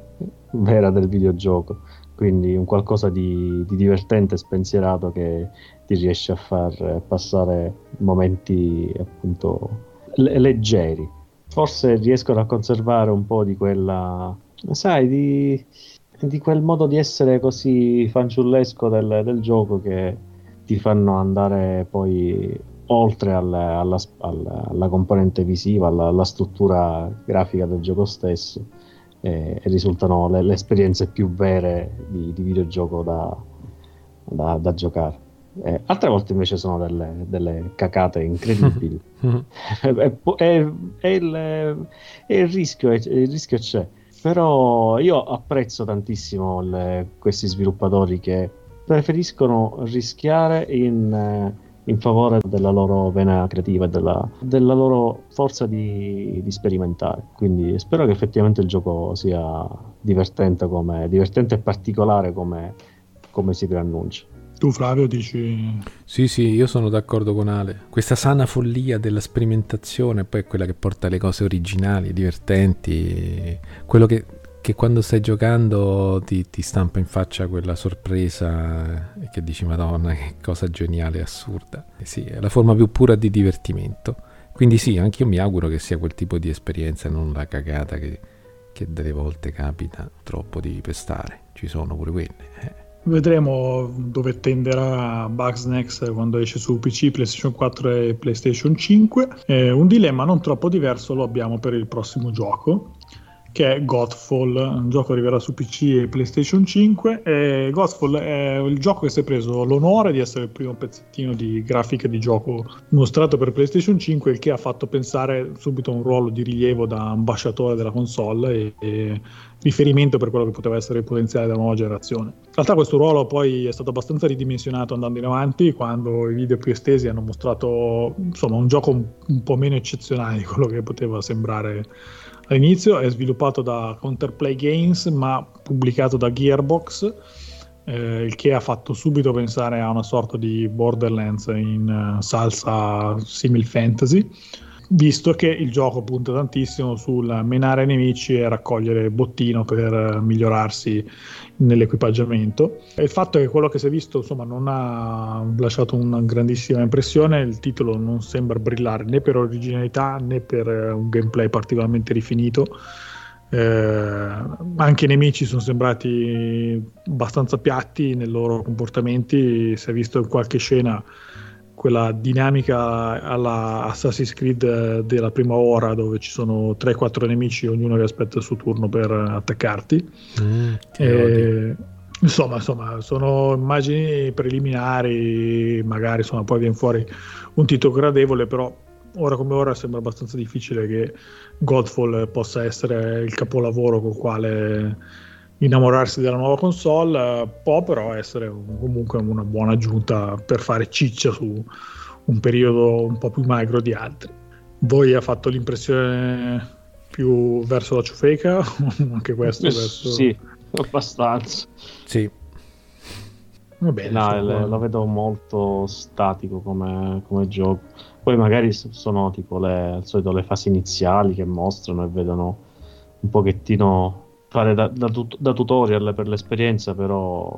vera del videogioco, quindi un qualcosa di, di divertente, spensierato, che ti riesce a far passare momenti appunto le- leggeri. Forse riescono a conservare un po' di quella, sai, di, di quel modo di essere così fanciullesco del, del gioco, che ti fanno andare poi oltre alla, alla, alla, alla componente visiva, alla, alla struttura grafica del gioco stesso, eh, e risultano le, le esperienze più vere di, di videogioco da, da, da giocare. Eh, altre volte invece sono delle, delle cacate incredibili. e, e, e, il, e il rischio, e, il rischio c'è, però io apprezzo tantissimo le, questi sviluppatori che preferiscono rischiare in... Eh, in favore della loro vena creativa e della, della loro forza di, di sperimentare. Quindi spero che effettivamente il gioco sia divertente, come divertente e particolare come, come si preannuncia. Tu, Flavio, dici? Sì, sì, io sono d'accordo con Ale. Questa sana follia della sperimentazione poi è quella che porta le cose originali, divertenti, quello che, che quando stai giocando ti, ti stampa in faccia quella sorpresa che dici Madonna, che cosa geniale e assurda. E sì, è la forma più pura di divertimento, quindi sì, anche io mi auguro che sia quel tipo di esperienza, non la cagata che, che delle volte capita troppo di pestare, ci sono pure quelle. eh. Vedremo dove tenderà Bugsnax quando esce su P C, PlayStation quattro e PlayStation cinque. Eh, un dilemma non troppo diverso lo abbiamo per il prossimo gioco, che è Godfall, un gioco che arriverà su P C e PlayStation cinque. E Godfall è il gioco che si è preso l'onore di essere il primo pezzettino di grafica di gioco mostrato per PlayStation cinque, il che ha fatto pensare subito a un ruolo di rilievo da ambasciatore della console e, e riferimento per quello che poteva essere il potenziale della nuova generazione. In realtà questo ruolo poi è stato abbastanza ridimensionato andando in avanti, quando i video più estesi hanno mostrato insomma un gioco un, un po' meno eccezionale di quello che poteva sembrare all'inizio. È sviluppato da Counterplay Games ma pubblicato da Gearbox, eh, il che ha fatto subito pensare a una sorta di Borderlands in uh, salsa simil fantasy, visto che il gioco punta tantissimo sul menare nemici e raccogliere bottino per migliorarsi nell'equipaggiamento. E il fatto è che quello che si è visto insomma non ha lasciato una grandissima impressione. Il titolo non sembra brillare né per originalità né per un gameplay particolarmente rifinito. Eh, anche i nemici sono sembrati abbastanza piatti nei loro comportamenti. Si è visto in qualche scena quella dinamica alla Assassin's Creed della prima ora, dove ci sono tre quattro nemici, ognuno che aspetta il suo turno per attaccarti. Mm, e, insomma, insomma, sono immagini preliminari, magari insomma, poi viene fuori un titolo gradevole, però ora come ora sembra abbastanza difficile che Godfall possa essere il capolavoro col quale innamorarsi della nuova console. Può però essere comunque una buona aggiunta per fare ciccia su un periodo un po' più magro di altri. Voi ha fatto l'impressione più verso la ciofeca? Anche questo eh, verso... Sì, abbastanza. Sì. Va bene, no, le, lo vedo molto statico come, come gioco. Poi magari sono tipo le, al solito le fasi iniziali che mostrano e vedono un pochettino... fare da, da, tut- da tutorial per l'esperienza, però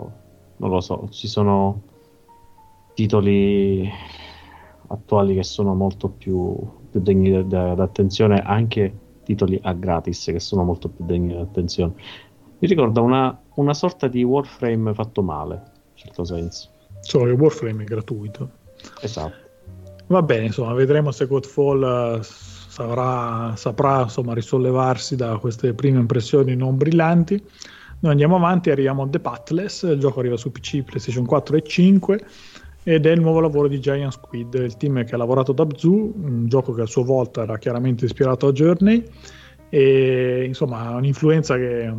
non lo so, ci sono titoli attuali che sono molto più, più degni d'attenzione, anche titoli a gratis che sono molto più degni d'attenzione. Mi ricorda una, una sorta di Warframe fatto male, in certo senso. Solo che Warframe è gratuito. Esatto. Va bene, insomma, vedremo se Godfall uh, Saprà, saprà insomma risollevarsi da queste prime impressioni non brillanti. Noi andiamo avanti, arriviamo a The Pathless. Il gioco arriva su P C, PlayStation quattro e cinque ed è il nuovo lavoro di Giant Squid, il team che ha lavorato ad Abzu, un gioco che a sua volta era chiaramente ispirato a Journey e insomma ha un'influenza che,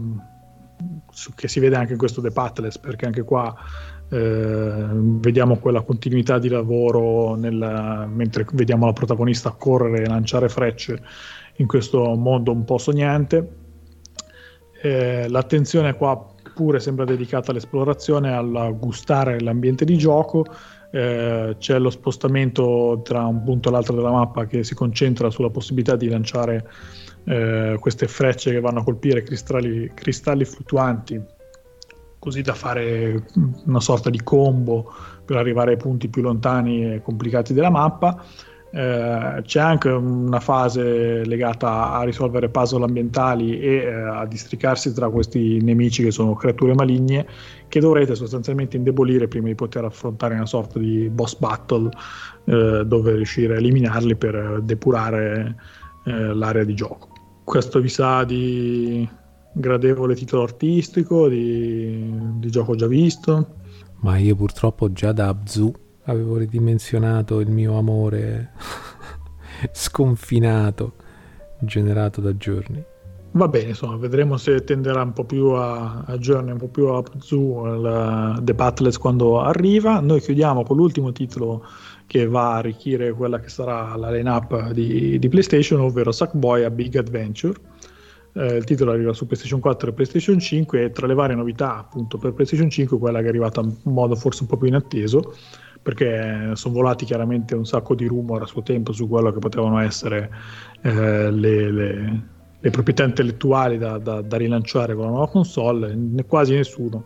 che si vede anche in questo The Pathless, perché anche qua Eh, vediamo quella continuità di lavoro nel, mentre vediamo la protagonista correre e lanciare frecce in questo mondo un po' sognante. Eh, l'attenzione qua pure sembra dedicata all'esplorazione, al gustare l'ambiente di gioco. Eh, c'è lo spostamento tra un punto e l'altro della mappa che si concentra sulla possibilità di lanciare eh, queste frecce che vanno a colpire cristalli, cristalli fluttuanti, così da fare una sorta di combo per arrivare ai punti più lontani e complicati della mappa. Eh, c'è anche una fase legata a risolvere puzzle ambientali e eh, a districarsi tra questi nemici che sono creature maligne che dovrete sostanzialmente indebolire prima di poter affrontare una sorta di boss battle, eh, dove riuscire a eliminarli per depurare eh, l'area di gioco. Questo vi sa di... gradevole titolo artistico, di, di gioco già visto? Ma io purtroppo già da Abzu avevo ridimensionato il mio amore sconfinato generato da Journey. Va bene, insomma, vedremo se tenderà un po' più a, a Journey, un po' più a Abzu al The Pathless quando arriva. Noi chiudiamo con l'ultimo titolo che va a arricchire quella che sarà la line-up di, di PlayStation, ovvero Sackboy: A Big Adventure. Eh, il titolo arriva su PlayStation quattro e PlayStation cinque e tra le varie novità appunto per PlayStation cinque quella che è arrivata in modo forse un po' più inatteso, perché sono volati chiaramente un sacco di rumor a suo tempo su quello che potevano essere eh, le, le, le proprietà intellettuali da, da, da rilanciare con la nuova console. Ne, quasi nessuno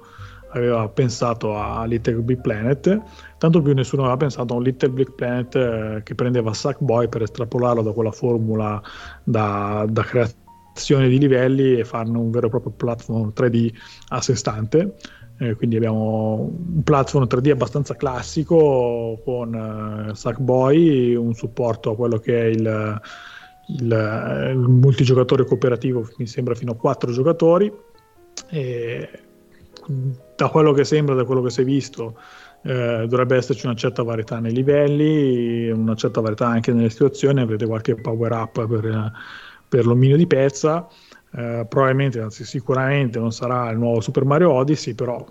aveva pensato a Little Big Planet, tanto più nessuno aveva pensato a un Little Big Planet eh, che prendeva Sackboy per estrapolarlo da quella formula da, da creazione di livelli e farne un vero e proprio platform tre D a sé stante. Eh, quindi abbiamo un platform tre D abbastanza classico con eh, Sackboy, un supporto a quello che è il, il, il multigiocatore cooperativo mi sembra fino a quattro giocatori, e da quello che sembra, da quello che si è visto, eh, dovrebbe esserci una certa varietà nei livelli, una certa varietà anche nelle situazioni. Avrete qualche power up per, per l'omino di pezza, eh, probabilmente, anzi sicuramente non sarà il nuovo Super Mario Odyssey, però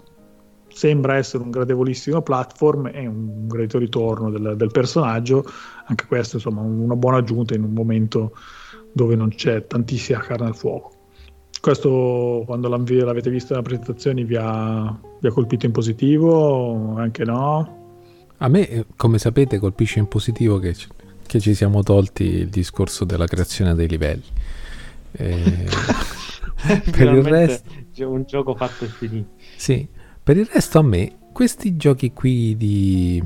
sembra essere un gradevolissimo platform e un gradito ritorno del, del personaggio. Anche questo, insomma, una buona aggiunta in un momento dove non c'è tantissima carne al fuoco. Questo, quando l'avete visto nella presentazione, vi ha, vi ha colpito in positivo? Anche no? A me, come sapete, colpisce in positivo che, che ci siamo tolti il discorso della creazione dei livelli. Eh, per il resto, un gioco fatto e finito. Sì. Per il resto a me questi giochi qui di,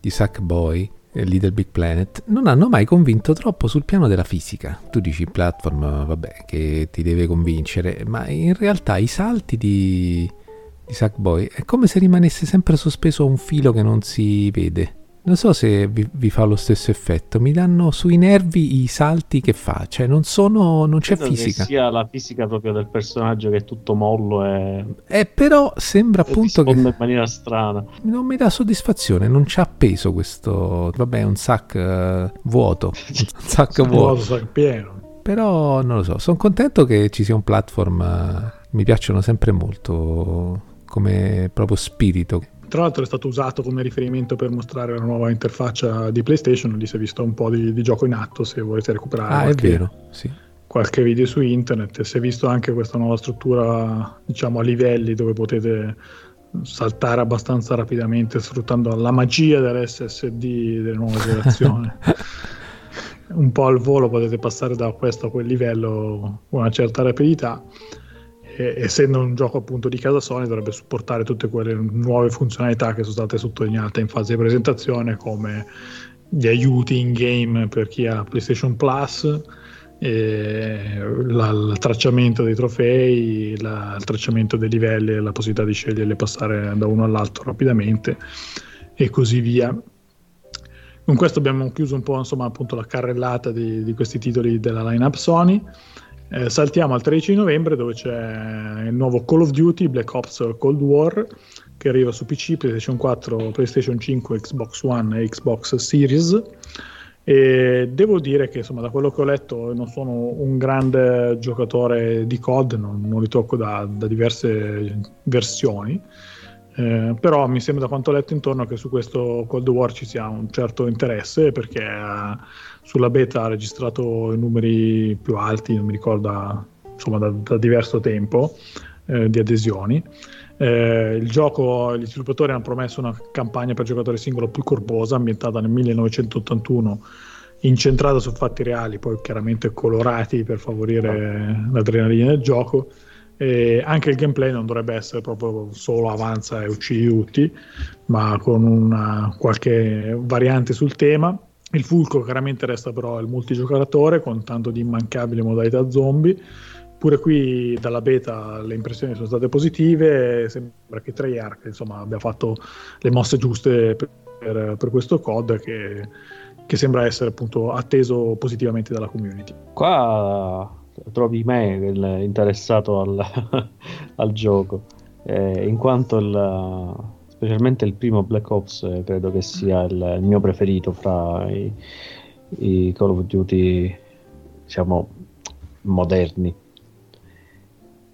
di Sackboy e Little Big Planet non hanno mai convinto troppo sul piano della fisica. Tu dici platform, vabbè, che ti deve convincere, ma in realtà i salti di, di Sackboy è come se rimanesse sempre sospeso a un filo che non si vede. Non so se vi, vi fa lo stesso effetto, mi danno sui nervi i salti che fa, cioè non sono, non c'è. Credo fisica, che sia la fisica proprio del personaggio che è tutto mollo e, eh, però sembra appunto che in maniera strana non mi dà soddisfazione, non c'ha peso questo, vabbè, un sac uh, vuoto, un sac vuoto, sac pieno, però non lo so, sono contento che ci sia un platform, uh, mi piacciono sempre molto come proprio spirito. Tra l'altro è stato usato come riferimento per mostrare la nuova interfaccia di PlayStation, lì si è visto un po' di, di gioco in atto, se volete recuperare ah, qualche, è vero, sì. qualche video su internet. Si è visto anche questa nuova struttura, diciamo, a livelli, dove potete saltare abbastanza rapidamente sfruttando la magia dell'esse esse di della nuova generazione. Un po' al volo potete passare da questo a quel livello con una certa rapidità. Essendo un gioco appunto di casa Sony, dovrebbe supportare tutte quelle nuove funzionalità che sono state sottolineate in fase di presentazione, come gli aiuti in game per chi ha PlayStation Plus, e la, il tracciamento dei trofei, la, il tracciamento dei livelli, la possibilità di sceglierli e passare da uno all'altro rapidamente e così via. Con questo abbiamo chiuso un po', insomma, appunto la carrellata di, di questi titoli della lineup Sony. Eh, saltiamo al tredici novembre, dove c'è il nuovo Call of Duty Black Ops Cold War, che arriva su P C, PlayStation quattro, PlayStation cinque, Xbox One e Xbox Series. E devo dire che, insomma, da quello che ho letto, non sono un grande giocatore di C O D, non, non li tocco da, da diverse versioni, eh, però mi sembra, da quanto ho letto intorno, che su questo Cold War ci sia un certo interesse, perché eh, sulla beta ha registrato i numeri più alti, non mi ricordo, insomma, da, da diverso tempo, eh, di adesioni. Eh, il gioco, gli sviluppatori hanno promesso una campagna per giocatore singolo più corposa, ambientata nel millenovecentottantuno, incentrata su fatti reali, poi chiaramente colorati per favorire l'adrenalina del gioco. E anche il gameplay non dovrebbe essere proprio solo avanza e uccidi tutti, ma con una qualche variante sul tema. Il fulcro chiaramente resta però il multigiocatore, con tanto di immancabili modalità zombie. Pure qui dalla beta le impressioni sono state positive, sembra che Treyarch, insomma, abbia fatto le mosse giuste per, per questo C O D, che, che sembra essere appunto atteso positivamente dalla community. Qua trovi me interessato al, al gioco, eh, in quanto il, specialmente il primo Black Ops eh, credo che sia il, il mio preferito fra i, i Call of Duty, diciamo, moderni,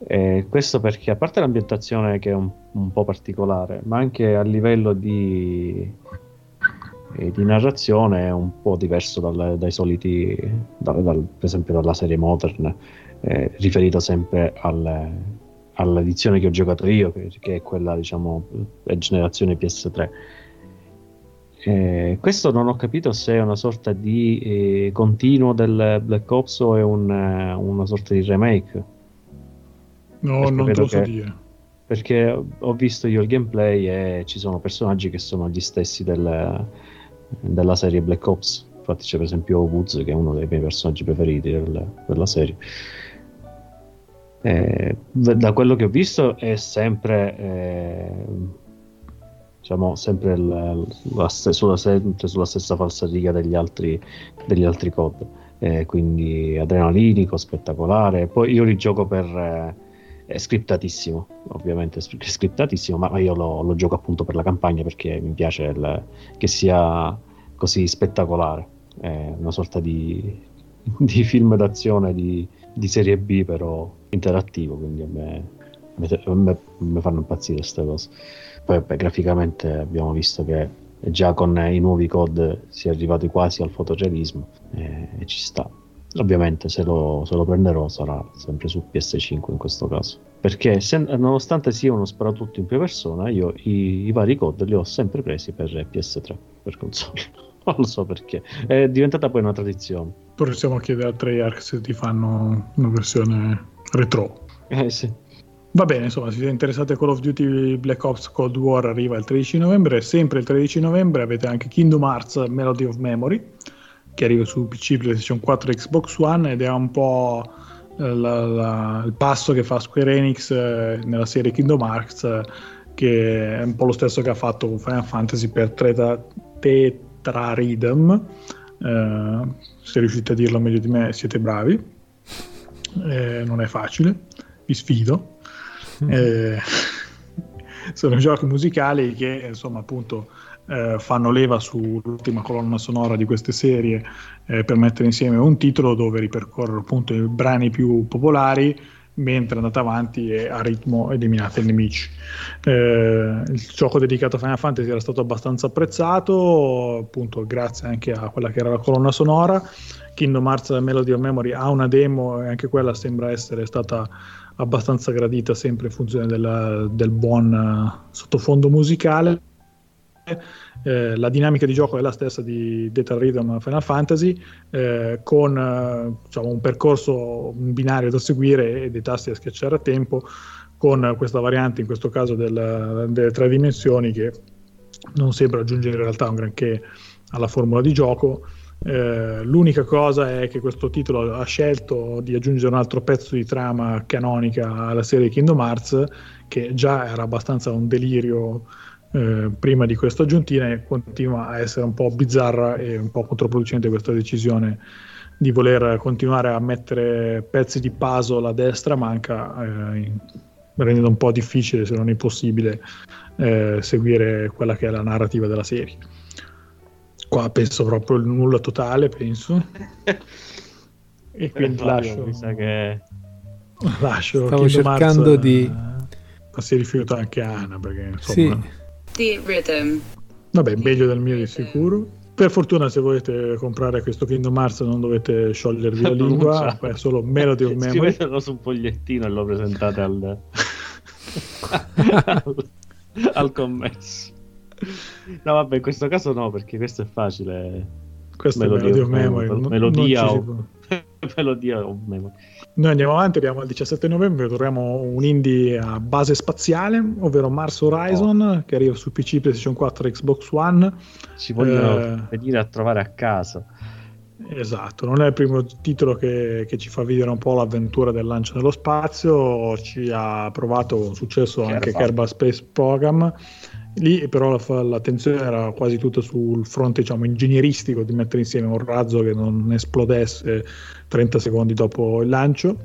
eh, questo perché, a parte l'ambientazione che è un, un po' particolare, ma anche a livello di, eh, di narrazione è un po' diverso dal, dai soliti da, dal, per esempio dalla serie Modern, eh, riferito sempre al all'edizione che ho giocato io, che è quella, diciamo, generazione P S tre. Eh, questo non ho capito se è una sorta di eh, continuo del Black Ops o è un, una sorta di remake. No, perché non te lo so che, dire. Perché ho visto io il gameplay e ci sono personaggi che sono gli stessi del, della serie Black Ops. Infatti c'è per esempio Woods, che è uno dei miei personaggi preferiti del, della serie. Eh, da quello che ho visto è sempre eh, diciamo sempre la, la, sulla, sempre sulla stessa falsariga degli altri degli altri C O D, eh, quindi adrenalinico, spettacolare. Poi io li gioco per... Eh, è scriptatissimo, ovviamente è scriptatissimo, ma io lo, lo gioco appunto per la campagna, perché mi piace il, che sia così spettacolare. È una sorta di, di film d'azione di, di serie B, però interattivo, quindi a me, a me, a me fanno impazzire queste cose. Poi beh, graficamente abbiamo visto che già con i nuovi C O D si è arrivati quasi al fotorealismo, eh, e ci sta. Ovviamente se lo, se lo prenderò sarà sempre su P S cinque in questo caso, perché se, nonostante sia uno sparatutto in prima persona, io i, i vari C O D li ho sempre presi per P S tre, per console. Non lo so perché, è diventata poi una tradizione. Possiamo chiedere a Treyarch se ti fanno una versione retro. Eh sì. Va bene, insomma, se siete interessati a Call of Duty Black Ops Cold War, arriva il tredici novembre. Sempre il tredici novembre avete anche Kingdom Hearts Melody of Memory, che arriva su P C, PlayStation quattro e Xbox One, ed è un po' la, la, il passo che fa Square Enix eh, nella serie Kingdom Hearts, eh, che è un po' lo stesso che ha fatto con Final Fantasy per Tetra, Tetra Rhythm, eh, se riuscite a dirlo meglio di me siete bravi, eh, non è facile, vi sfido. Mm. Eh, sono giochi musicali che insomma appunto Eh, fanno leva sull'ultima colonna sonora di queste serie, eh, per mettere insieme un titolo dove ripercorrono appunto i brani più popolari mentre andate avanti e a ritmo eliminate i nemici. Eh, il gioco dedicato a Final Fantasy era stato abbastanza apprezzato, appunto grazie anche a quella che era la colonna sonora. Kingdom Hearts Melody of Memory ha una demo e anche quella sembra essere stata abbastanza gradita, sempre in funzione della, del buon sottofondo musicale. Eh, la dinamica di gioco è la stessa di Data Rhythm Final Fantasy, eh, con eh, diciamo, un percorso, un binario da seguire e dei tasti da schiacciare a tempo, con questa variante in questo caso del, delle tre dimensioni, che non sembra aggiungere in realtà un granché alla formula di gioco. Eh, l'unica cosa è che questo titolo ha scelto di aggiungere un altro pezzo di trama canonica alla serie Kingdom Hearts, che già era abbastanza un delirio Eh, prima di questa aggiuntina, e continua a essere un po' bizzarra e un po' controproducente questa decisione di voler continuare a mettere pezzi di puzzle a destra manca, eh, rendendo un po' difficile, se non impossibile, eh, seguire quella che è la narrativa della serie. Qua penso proprio il nulla totale, penso. E quindi eh, lascio, mi sa che... lascio stavo cercando Marzo, di ma si rifiuta anche Anna, perché insomma sì. Rhythm. Vabbè, meglio del mio di sicuro. Per fortuna, se volete comprare questo Kingdom Hearts non dovete sciogliervi la lingua, è solo Melody of Memory. Scrivetelo su un fogliettino e lo presentate al al, al commesso. No vabbè, in questo caso no, perché questo è facile. Questo Melody, è Melody of Memory, memory. Melodia o melodia o memory. Noi andiamo avanti, arriviamo al diciassette novembre, troviamo un indie a base spaziale, ovvero Mars Horizon, oh. che arriva su P C, PlayStation quattro e Xbox One. Ci vogliono eh, venire a trovare a casa. Esatto, non è il primo titolo che, che ci fa vivere un po' l'avventura del lancio nello spazio, ci ha provato con successo Kerba. anche Kerba Space Program. Lì però la, l'attenzione era quasi tutta sul fronte, diciamo, ingegneristico, di mettere insieme un razzo che non esplodesse trenta secondi dopo il lancio.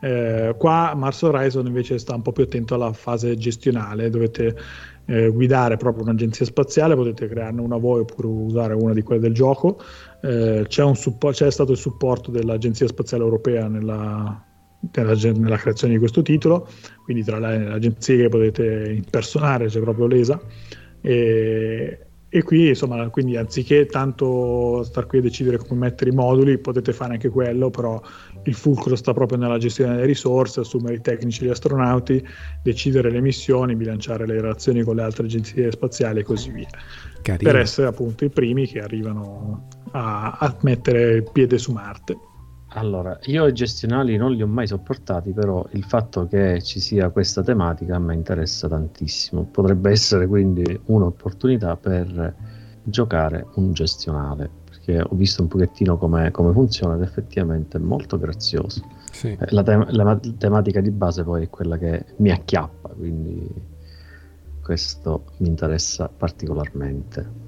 Eh, qua Mars Horizon invece sta un po' più attento alla fase gestionale, dovete eh, guidare proprio un'agenzia spaziale, potete crearne una voi oppure usare una di quelle del gioco. Eh, c'è, un suppo- c'è stato il supporto dell'Agenzia Spaziale Europea nella... Nella, nella creazione di questo titolo, quindi tra le, le agenzie che potete impersonare c'è proprio l'E S A, e, e qui insomma, quindi anziché tanto star qui a decidere come mettere i moduli, potete fare anche quello, però il fulcro sta proprio nella gestione delle risorse, assumere i tecnici e gli astronauti, decidere le missioni, bilanciare le relazioni con le altre agenzie spaziali e così via. Carino. Per essere appunto i primi che arrivano a, a mettere il piede su Marte. Allora, io i gestionali non li ho mai sopportati, però il fatto che ci sia questa tematica a me interessa tantissimo. Potrebbe essere quindi un'opportunità per giocare un gestionale, perché ho visto un pochettino come funziona ed effettivamente è molto grazioso. Sì. La, te- la tematica di base poi è quella che mi acchiappa, quindi questo mi interessa particolarmente.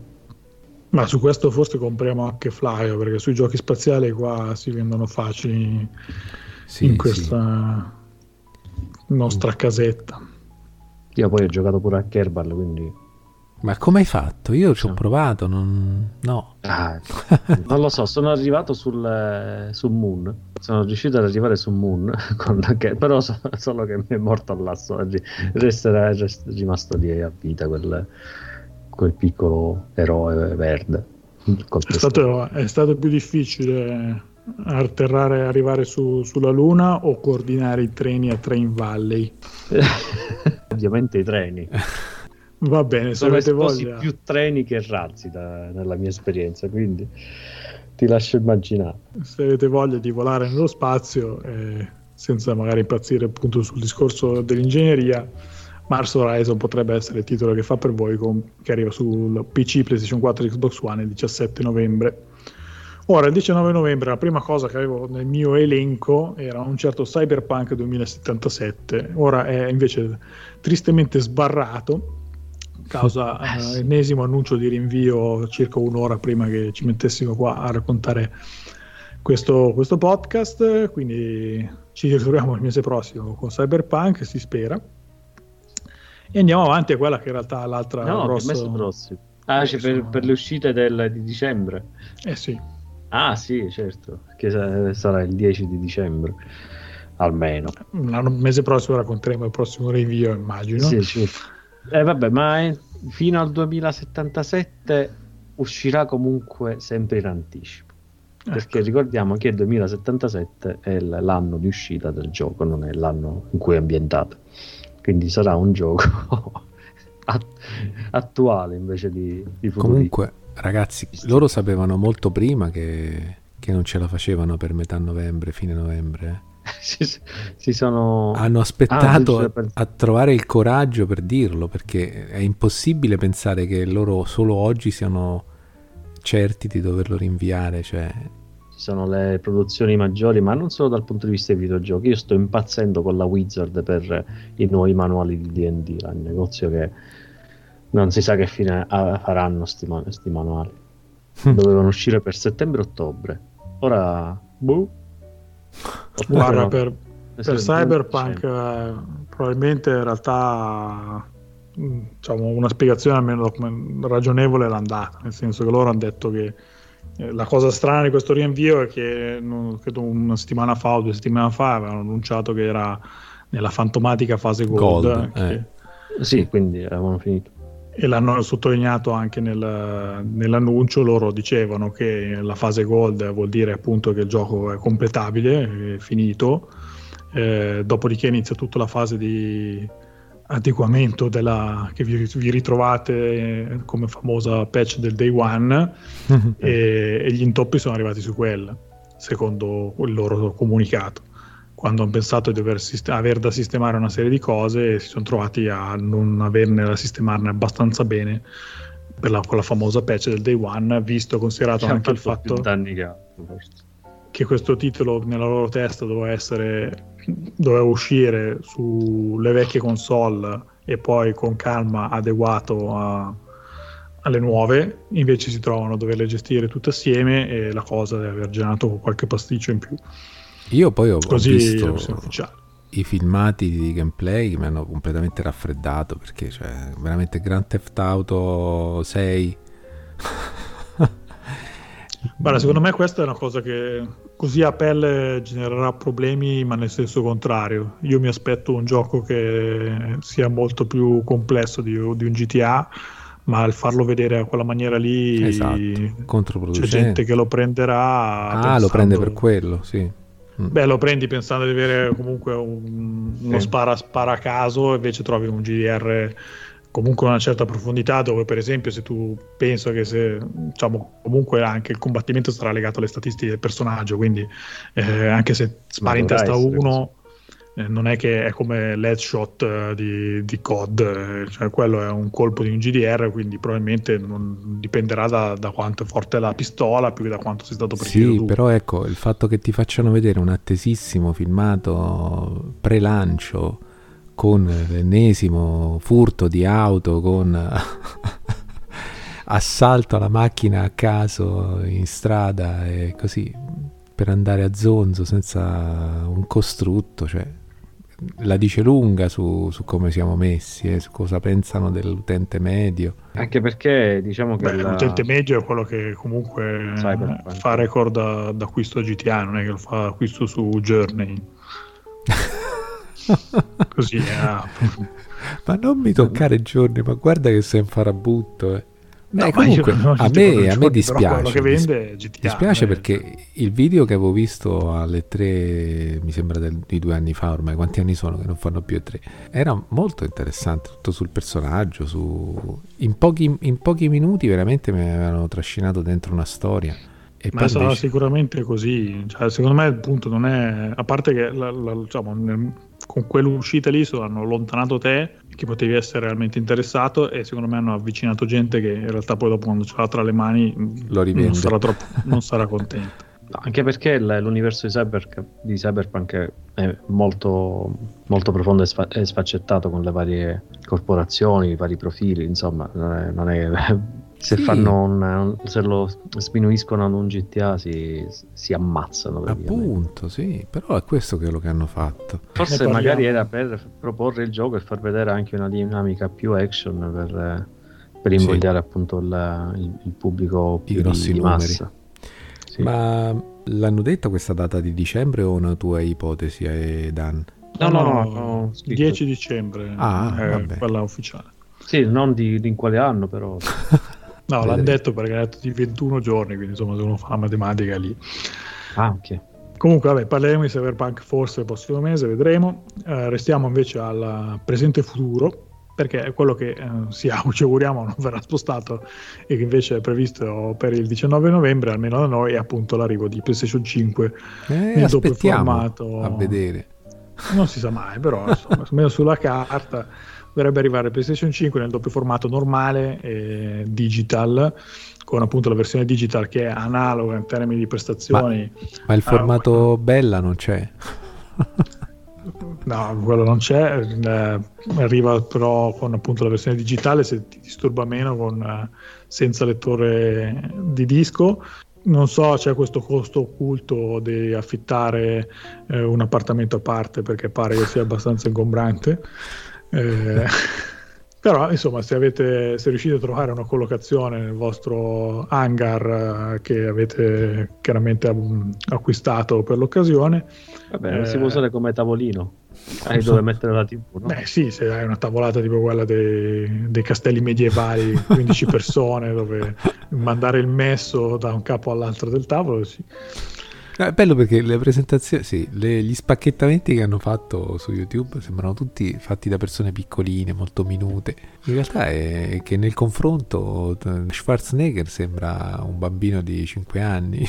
Ma su questo forse compriamo anche Flyer, perché sui giochi spaziali qua si vendono facili, sì, in questa sì. nostra casetta. Io poi ho giocato pure a Kerbal, quindi... Ma come hai fatto? Io ci ho provato, non... no. Ah, non lo so, sono arrivato sul, su Moon, sono riuscito ad arrivare su Moon, con che, però so, solo che mi è morto all'asso oggi, resterà rest, rimasto lì a vita quel, quel piccolo eroe verde. È stato, è stato più difficile atterrare, arrivare su, sulla Luna o coordinare i treni a Train Valley? Ovviamente i treni. Va bene, se avete voglia. Più treni che razzi da, nella mia esperienza, quindi ti lascio immaginare. Se avete voglia di volare nello spazio, eh, senza magari impazzire appunto sul discorso dell'ingegneria, Mars Horizon potrebbe essere il titolo che fa per voi, con, che arriva sul P C, PlayStation quattro e Xbox One il diciassette novembre. Ora, il diciannove novembre la prima cosa che avevo nel mio elenco era un certo Cyberpunk duemilasettantasette. Ora è invece tristemente sbarrato causa eh, ennesimo annuncio di rinvio circa un'ora prima che ci mettessimo qua a raccontare questo, questo podcast, quindi ci ritroviamo il mese prossimo con Cyberpunk, si spera, e andiamo avanti a quella che in realtà è l'altra no, grossa... mese prossimo. Ah, cioè per, per le uscite del, di dicembre? Eh sì. Ah sì, certo, che sarà il dieci di dicembre almeno. Il mese prossimo racconteremo il prossimo rinvio, immagino. Sì, certo. Eh vabbè, ma è, fino al duemilasettantasette uscirà comunque sempre in anticipo, ecco. Perché ricordiamo che il duemilasettantasette è l'anno di uscita del gioco, non è l'anno in cui è ambientato, quindi sarà un gioco attuale invece di, di futuro. Comunque ragazzi, loro sapevano molto prima che, che non ce la facevano per metà novembre, fine novembre. Si sono... hanno aspettato ah, per... a trovare il coraggio per dirlo, perché è impossibile pensare che loro solo oggi siano certi di doverlo rinviare, cioè... Ci sono le produzioni maggiori, ma non solo dal punto di vista dei videogiochi. Io sto impazzendo con la Wizard per i nuovi manuali di D and D, là, un negozio che non si sa che fine faranno sti, man- sti manuali. Dovevano uscire per settembre-ottobre, ora boh. Guarda, per, per Cyberpunk eh, probabilmente in realtà diciamo, una spiegazione almeno ragionevole l'ha data, nel senso che loro hanno detto che eh, la cosa strana di questo rinvio è che non, credo una settimana fa o due settimane fa avevano annunciato che era nella fantomatica fase gold, gold che, eh. sì, quindi avevano finito, e l'hanno sottolineato anche nel, nell'annuncio. Loro dicevano che la fase gold vuol dire appunto che il gioco è completabile, è finito, eh, dopodiché inizia tutta la fase di adeguamento della, che vi, vi ritrovate come famosa patch del day one e, e gli intoppi sono arrivati su quella, secondo il loro comunicato, quando hanno pensato di dover sist- aver da sistemare una serie di cose e si sono trovati a non averne da sistemarne abbastanza bene per la, con la famosa patch del day one, visto e considerato c'è anche il fatto che... che questo titolo nella loro testa doveva essere doveva uscire sulle vecchie console e poi con calma adeguato a, alle nuove, invece si trovano a doverle gestire tutte assieme e la cosa deve aver generato qualche pasticcio in più. Io poi ho, Così, ho visto i filmati di gameplay che mi hanno completamente raffreddato, perché cioè, veramente Grand Theft Auto sei. Guarda, secondo me questa è una cosa che così a pelle genererà problemi, ma nel senso contrario. Io mi aspetto un gioco che sia molto più complesso di, di un G T A, ma al farlo vedere a quella maniera lì, esatto, controproducente. C'è gente che lo prenderà. Ah, pensando... lo prende per quello, sì. Beh, lo prendi pensando di avere comunque un, uno sì. spara spara a caso, invece trovi un G D R comunque una certa profondità, dove per esempio se tu penso che se diciamo comunque anche il combattimento sarà legato alle statistiche del personaggio, quindi eh, anche se spari in testa uno eh, non è che è come l'headshot di, di C O D, cioè quello è un colpo di un G D R, quindi probabilmente non dipenderà da, da quanto è forte la pistola più che da quanto sei stato preciso. Sì, tu. Però ecco, il fatto che ti facciano vedere un attesissimo filmato pre-lancio con l'ennesimo furto di auto, con assalto alla macchina a caso in strada e così per andare a zonzo senza un costrutto, cioè la dice lunga su, su come siamo messi e eh, su cosa pensano dell'utente medio, anche perché diciamo che Beh, la... l'utente medio è quello che comunque Cyber, eh, fa record d'acquisto G T A, non è che lo fa acquisto su Journey così eh. Ma non mi toccare Journey, ma guarda che sei un farabutto eh. No, eh, comunque io, no, a me, a me dispiace, che vende, G T A, dispiace eh. perché il video che avevo visto alle tre, mi sembra del, di due anni fa ormai, quanti anni sono che non fanno più e tre, era molto interessante, tutto sul personaggio, su... in, pochi, in pochi minuti veramente mi avevano trascinato dentro una storia. E ma sarà invece... sicuramente così, cioè, secondo me il punto non è, a parte che la, la, diciamo, nel... con quell'uscita lì hanno allontanato te che potevi essere realmente interessato, e secondo me hanno avvicinato gente che in realtà poi dopo, quando ce l'ha tra le mani, lo rivende. non sarà troppo non sarà contento. No, anche perché l'universo di, cyber, di Cyberpunk è molto, molto profondo e sfaccettato, con le varie corporazioni, i vari profili, insomma non è, non è se sì. fanno un, se lo sminuiscono ad un G T A si, si ammazzano, appunto. Sì, però è questo quello che hanno fatto. Forse magari era per proporre il gioco e far vedere anche una dinamica più action per, per invogliare sì. appunto il, il, il pubblico più grossi di massa. Sì. Ma l'hanno detto questa data di dicembre o una tua ipotesi, eh, Dan? No no no, no dieci dicembre ah, eh, vabbè. Quella ufficiale. Sì, non di, di in quale anno però no, l'hanno detto perché ha detto di ventuno giorni, quindi insomma se uno fa la matematica lì. Ah, ok. Comunque vabbè, parleremo di Cyberpunk forse il prossimo mese, vedremo. Eh, restiamo invece al presente futuro, perché è quello che eh, si ci auguriamo non verrà spostato e che invece è previsto per il diciannove novembre, almeno da noi, è appunto l'arrivo di PlayStation cinque eh, nel doppio formato. A vedere. Non si sa mai, però insomma, almeno sulla carta dovrebbe arrivare PlayStation cinque nel doppio formato normale e digital, con appunto la versione digital che è analoga in termini di prestazioni. Ma, ma il formato allora, bella non c'è? No, quello non c'è. Eh, arriva però con appunto la versione digitale, se ti disturba meno, con senza lettore di disco. Non so, c'è questo costo occulto di affittare eh, un appartamento a parte, perché pare che sia abbastanza ingombrante. Eh, però insomma, se avete se riuscite a trovare una collocazione nel vostro hangar eh, che avete chiaramente ab- acquistato per l'occasione, vabbè, eh, si può usare come tavolino, hai eh, dove mettere la tivù, no? Beh sì, se hai una tavolata tipo quella dei, dei castelli medievali, quindici persone dove mandare il messo da un capo all'altro del tavolo, sì. È bello perché le presentazioni, sì, le, gli spacchettamenti che hanno fatto su YouTube sembrano tutti fatti da persone piccoline, molto minute. In realtà è che nel confronto Schwarzenegger sembra un bambino di cinque anni.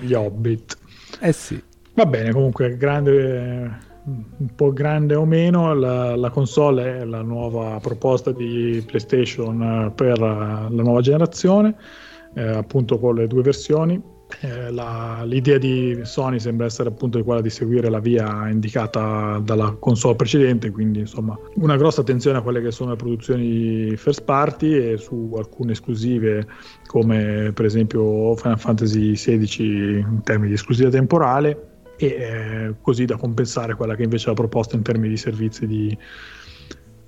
Gli Hobbit. Eh sì. Va bene, comunque grande... un po' grande o meno, la, la console è la nuova proposta di PlayStation per la nuova generazione, eh, appunto con le due versioni. Eh, la, l'idea di Sony sembra essere appunto quella di seguire la via indicata dalla console precedente, quindi insomma una grossa attenzione a quelle che sono le produzioni first party e su alcune esclusive, come per esempio Final Fantasy sedici in termini di esclusiva temporale, e eh, così da compensare quella che invece è la proposta in termini di servizi di,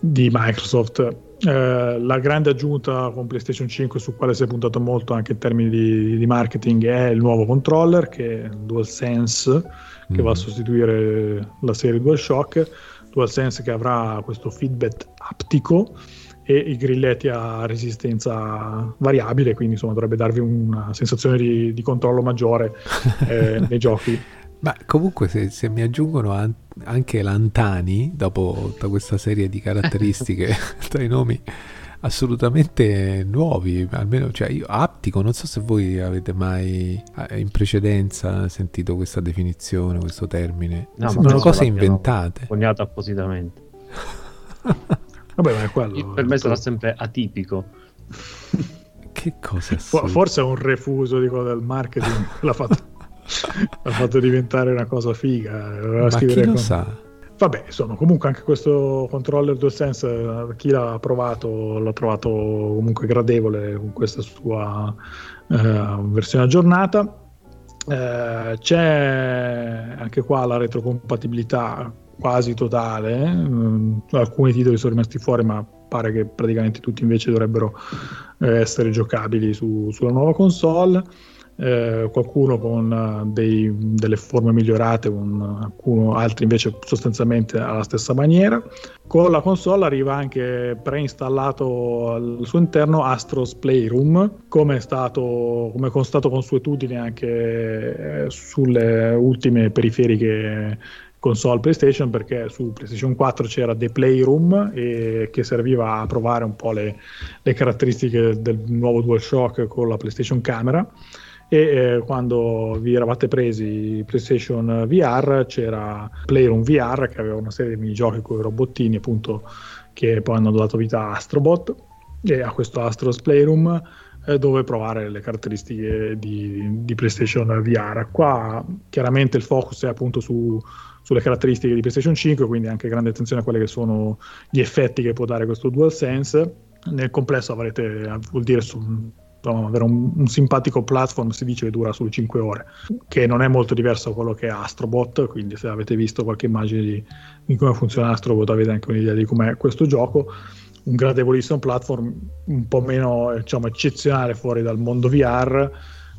di Microsoft. Eh, la grande aggiunta con PlayStation cinque, su quale si è puntato molto anche in termini di, di marketing, è il nuovo controller, che è DualSense, mm. che va a sostituire la serie DualShock. DualSense che avrà questo feedback aptico e i grilletti a resistenza variabile, quindi insomma dovrebbe darvi una sensazione di, di controllo maggiore eh, nei giochi. Ma comunque se, se mi aggiungono an- anche l'Antani, dopo tutta questa serie di caratteristiche tra i nomi assolutamente nuovi, almeno cioè io aptico, non so se voi avete mai in precedenza sentito questa definizione, questo termine. No, sembrano cose inventate, coniato appositamente. Vabbè, ma è quello, io, per me sarà sempre atipico. Che cosa? For- forse è un refuso di quello del marketing l'ha fatto l'ha fatto diventare una cosa figa. Ma chi lo con... sa? Vabbè, insomma, comunque anche questo controller DualSense, chi l'ha provato l'ha trovato comunque gradevole con questa sua eh, versione aggiornata. Eh, c'è anche qua la retrocompatibilità quasi totale, eh? Alcuni titoli sono rimasti fuori, ma pare che praticamente tutti invece dovrebbero eh, essere giocabili su, sulla nuova console. Eh, qualcuno con dei, delle forme migliorate, con alcuno, altri invece sostanzialmente alla stessa maniera. Con la console arriva anche preinstallato al suo interno Astro's Playroom, come è stato, come è stato consuetudine anche eh, sulle ultime periferiche console PlayStation, perché su PlayStation quattro c'era The Playroom e che serviva a provare un po' le, le caratteristiche del nuovo DualShock con la PlayStation Camera. E eh, quando vi eravate presi PlayStation V R c'era Playroom V R, che aveva una serie di minigiochi con i robottini, appunto, che poi hanno dato vita a Astrobot, e a questo Astro's Playroom eh, dove provare le caratteristiche di, di PlayStation V R. Qua chiaramente il focus è appunto su sulle caratteristiche di PlayStation cinque, quindi anche grande attenzione a quelli che sono gli effetti che può dare questo DualSense. Nel complesso avrete, vuol dire su No, avere un, un simpatico platform, si dice che dura solo cinque ore, che non è molto diverso da quello che è Astrobot, quindi se avete visto qualche immagine di, di come funziona Astrobot avete anche un'idea di com'è questo gioco. Un gradevolissimo platform, un po' meno, diciamo, eccezionale fuori dal mondo V R,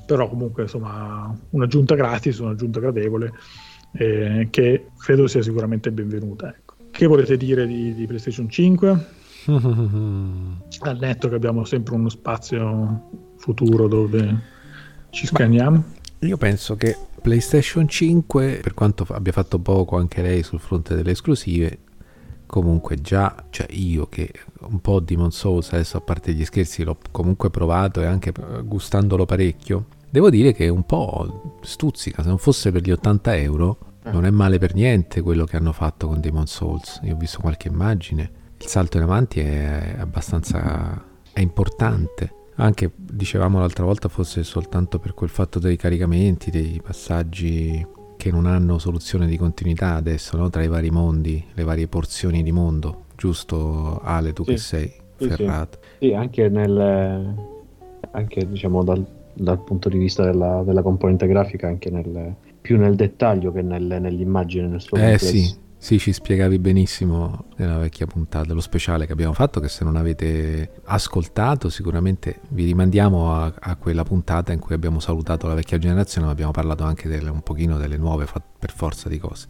però comunque insomma un'aggiunta gratis, un'aggiunta gradevole eh, che credo sia sicuramente benvenuta, ecco. Che volete dire di, di PlayStation cinque? Al netto che abbiamo sempre uno spazio futuro dove ci scanniamo. Io penso che PlayStation cinque, per quanto abbia fatto poco anche lei sul fronte delle esclusive, comunque già, cioè io che un po' Demon's Souls adesso, a parte gli scherzi, l'ho comunque provato e anche gustandolo parecchio, devo dire che un po' stuzzica. Se non fosse per gli ottanta euro non è male per niente quello che hanno fatto con Demon's Souls. Io ho visto qualche immagine, il salto in avanti è abbastanza, è importante, anche dicevamo l'altra volta fosse soltanto per quel fatto dei caricamenti, dei passaggi che non hanno soluzione di continuità adesso, no? Tra i vari mondi, le varie porzioni di mondo, giusto Ale, tu sì, che sei sì, ferrato sì. Sì, anche nel anche diciamo dal, dal punto di vista della, della componente grafica, anche nel più nel dettaglio che nel, nell'immagine, nel suo complesso. eh sì Sì, ci spiegavi benissimo nella vecchia puntata, lo speciale che abbiamo fatto, che se non avete ascoltato sicuramente vi rimandiamo a, a quella puntata in cui abbiamo salutato la vecchia generazione, ma abbiamo parlato anche delle, un pochino delle nuove fa- per forza di cose.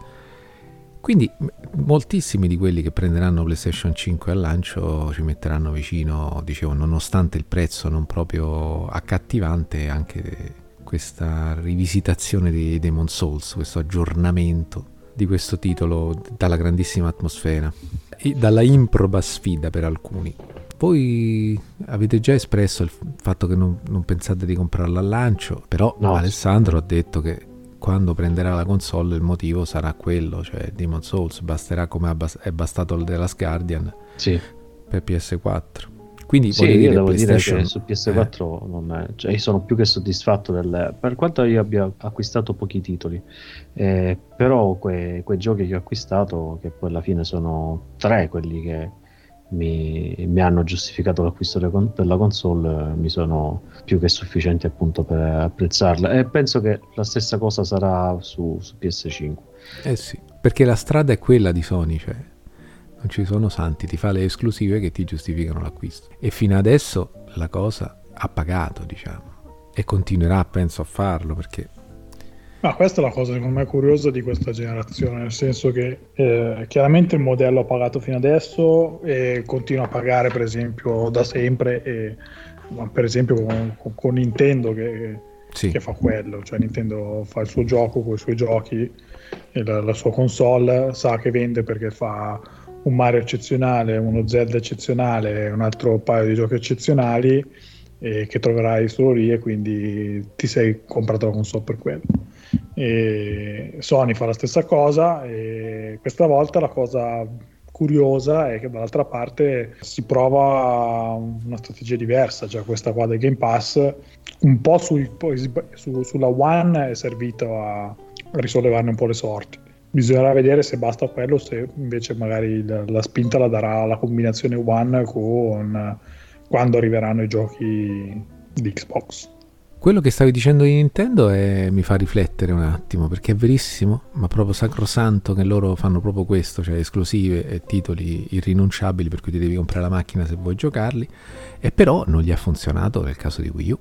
Quindi m- moltissimi di quelli che prenderanno PlayStation cinque al lancio ci metteranno vicino, dicevo, nonostante il prezzo non proprio accattivante, anche questa rivisitazione di Demon Souls, questo aggiornamento di questo titolo dalla grandissima atmosfera e dalla improba sfida per alcuni. Voi avete già espresso il fatto che non, non pensate di comprarla al lancio, però no. Alessandro ha detto che quando prenderà la console il motivo sarà quello, cioè Demon's Souls basterà, come è bastato il The Last Guardian sì. per P S quattro. Quindi sì, io dire devo PlayStation... dire che su P S quattro eh. non è, cioè, io sono più che soddisfatto del, per quanto io abbia acquistato pochi titoli, eh, però que, quei giochi che ho acquistato, che poi alla fine sono tre quelli che mi, mi hanno giustificato l'acquisto de, della console, mi sono più che sufficienti appunto per apprezzarla, e penso che la stessa cosa sarà su, su P S cinque. Eh sì, perché la strada è quella di Sony, cioè non ci sono santi, ti fa le esclusive che ti giustificano l'acquisto, e fino adesso la cosa ha pagato, diciamo, e continuerà penso a farlo, perché ma questa è la cosa secondo me curiosa di questa generazione, nel senso che eh, chiaramente il modello ha pagato fino adesso e continua a pagare, per esempio da sempre, e, per esempio con, con Nintendo che, sì. che fa quello, cioè Nintendo fa il suo gioco con i suoi giochi e la, la sua console sa che vende perché fa un Mario eccezionale, uno Zelda eccezionale, un altro paio di giochi eccezionali eh, che troverai solo lì, e quindi ti sei comprato la console per quello. E Sony fa la stessa cosa, e questa volta la cosa curiosa è che dall'altra parte si prova una strategia diversa, cioè questa qua del Game Pass un po' sui, su, sulla One è servito a risollevarne un po' le sorti. Bisognerà vedere se basta quello, se invece magari la, la spinta la darà la combinazione One con quando arriveranno i giochi di Xbox. Quello che stavi dicendo di Nintendo è, mi fa riflettere un attimo, perché è verissimo, ma proprio sacrosanto che loro fanno proprio questo, cioè esclusive e titoli irrinunciabili per cui ti devi comprare la macchina se vuoi giocarli, e però non gli ha funzionato nel caso di Wii U.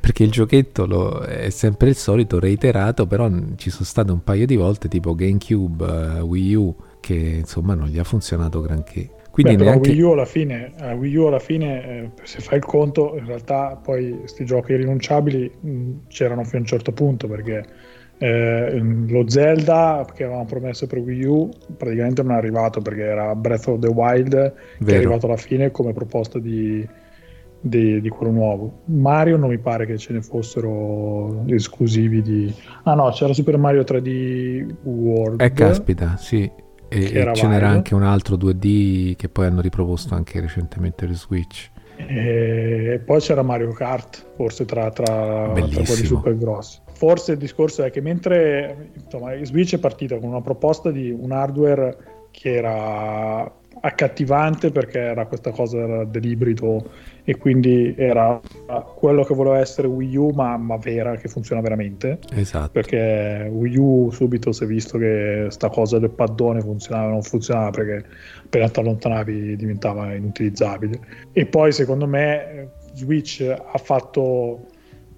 Perché il giochetto lo, è sempre il solito reiterato, però ci sono state un paio di volte tipo GameCube, uh, Wii U, che insomma non gli ha funzionato granché. Quindi Beh, neanche... Wii U alla fine, uh, Wii U alla fine eh, se fai il conto, in realtà poi questi giochi irrinunciabili mh, c'erano fino a un certo punto, perché eh, lo Zelda che avevano promesso per Wii U praticamente non è arrivato, perché era Breath of the Wild, vero, che è arrivato alla fine come proposta di Di, di quello nuovo. Mario non mi pare che ce ne fossero esclusivi di... ah no, c'era Super Mario tre D World, eh caspita, sì, e, e ce n'era anche un altro due D che poi hanno riproposto anche recentemente per Switch, e, e poi c'era Mario Kart, forse tra, tra, tra quelli super grossi. Forse il discorso è che mentre insomma Switch è partita con una proposta di un hardware che era accattivante, perché era questa cosa dell'ibrido, e quindi era quello che voleva essere Wii U ma, ma vera, che funziona veramente, esatto, perché Wii U subito si è visto che sta cosa del paddone funzionava o non funzionava, perché appena ti allontanavi diventava inutilizzabile. E poi secondo me Switch ha fatto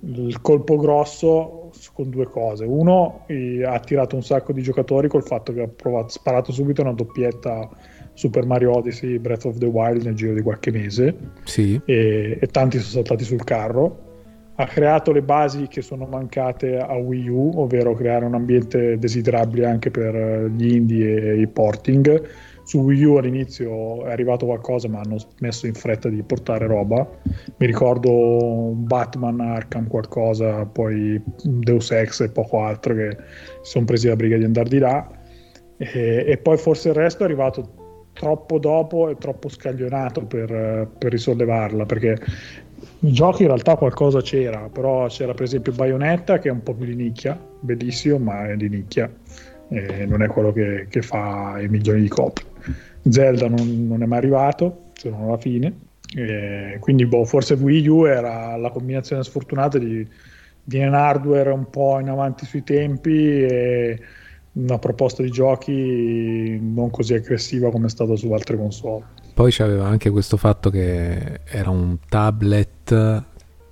il colpo grosso con due cose: uno, ha attirato un sacco di giocatori col fatto che ha provato, sparato subito una doppietta Super Mario Odyssey, Breath of the Wild nel giro di qualche mese, sì, e, e tanti sono saltati sul carro. Ha creato le basi che sono mancate a Wii U, ovvero creare un ambiente desiderabile anche per gli indie e i porting. Su Wii U all'inizio è arrivato qualcosa, ma hanno smesso in fretta di portare roba. Mi ricordo Batman Arkham qualcosa, poi Deus Ex e poco altro, che si sono presi la briga di andare di là, e, e poi forse il resto è arrivato troppo dopo e troppo scaglionato per, per risollevarla, perché i giochi in realtà qualcosa c'era, però c'era per esempio Bayonetta, che è un po' più di nicchia, bellissimo ma è di nicchia, e non è quello che, che fa i milioni di copie. Zelda non, non è mai arrivato, se non alla fine, e quindi boh, forse Wii U era la combinazione sfortunata di, di un hardware un po' in avanti sui tempi e una proposta di giochi non così aggressiva come è stato su altre console. Poi c'aveva anche questo fatto che era un tablet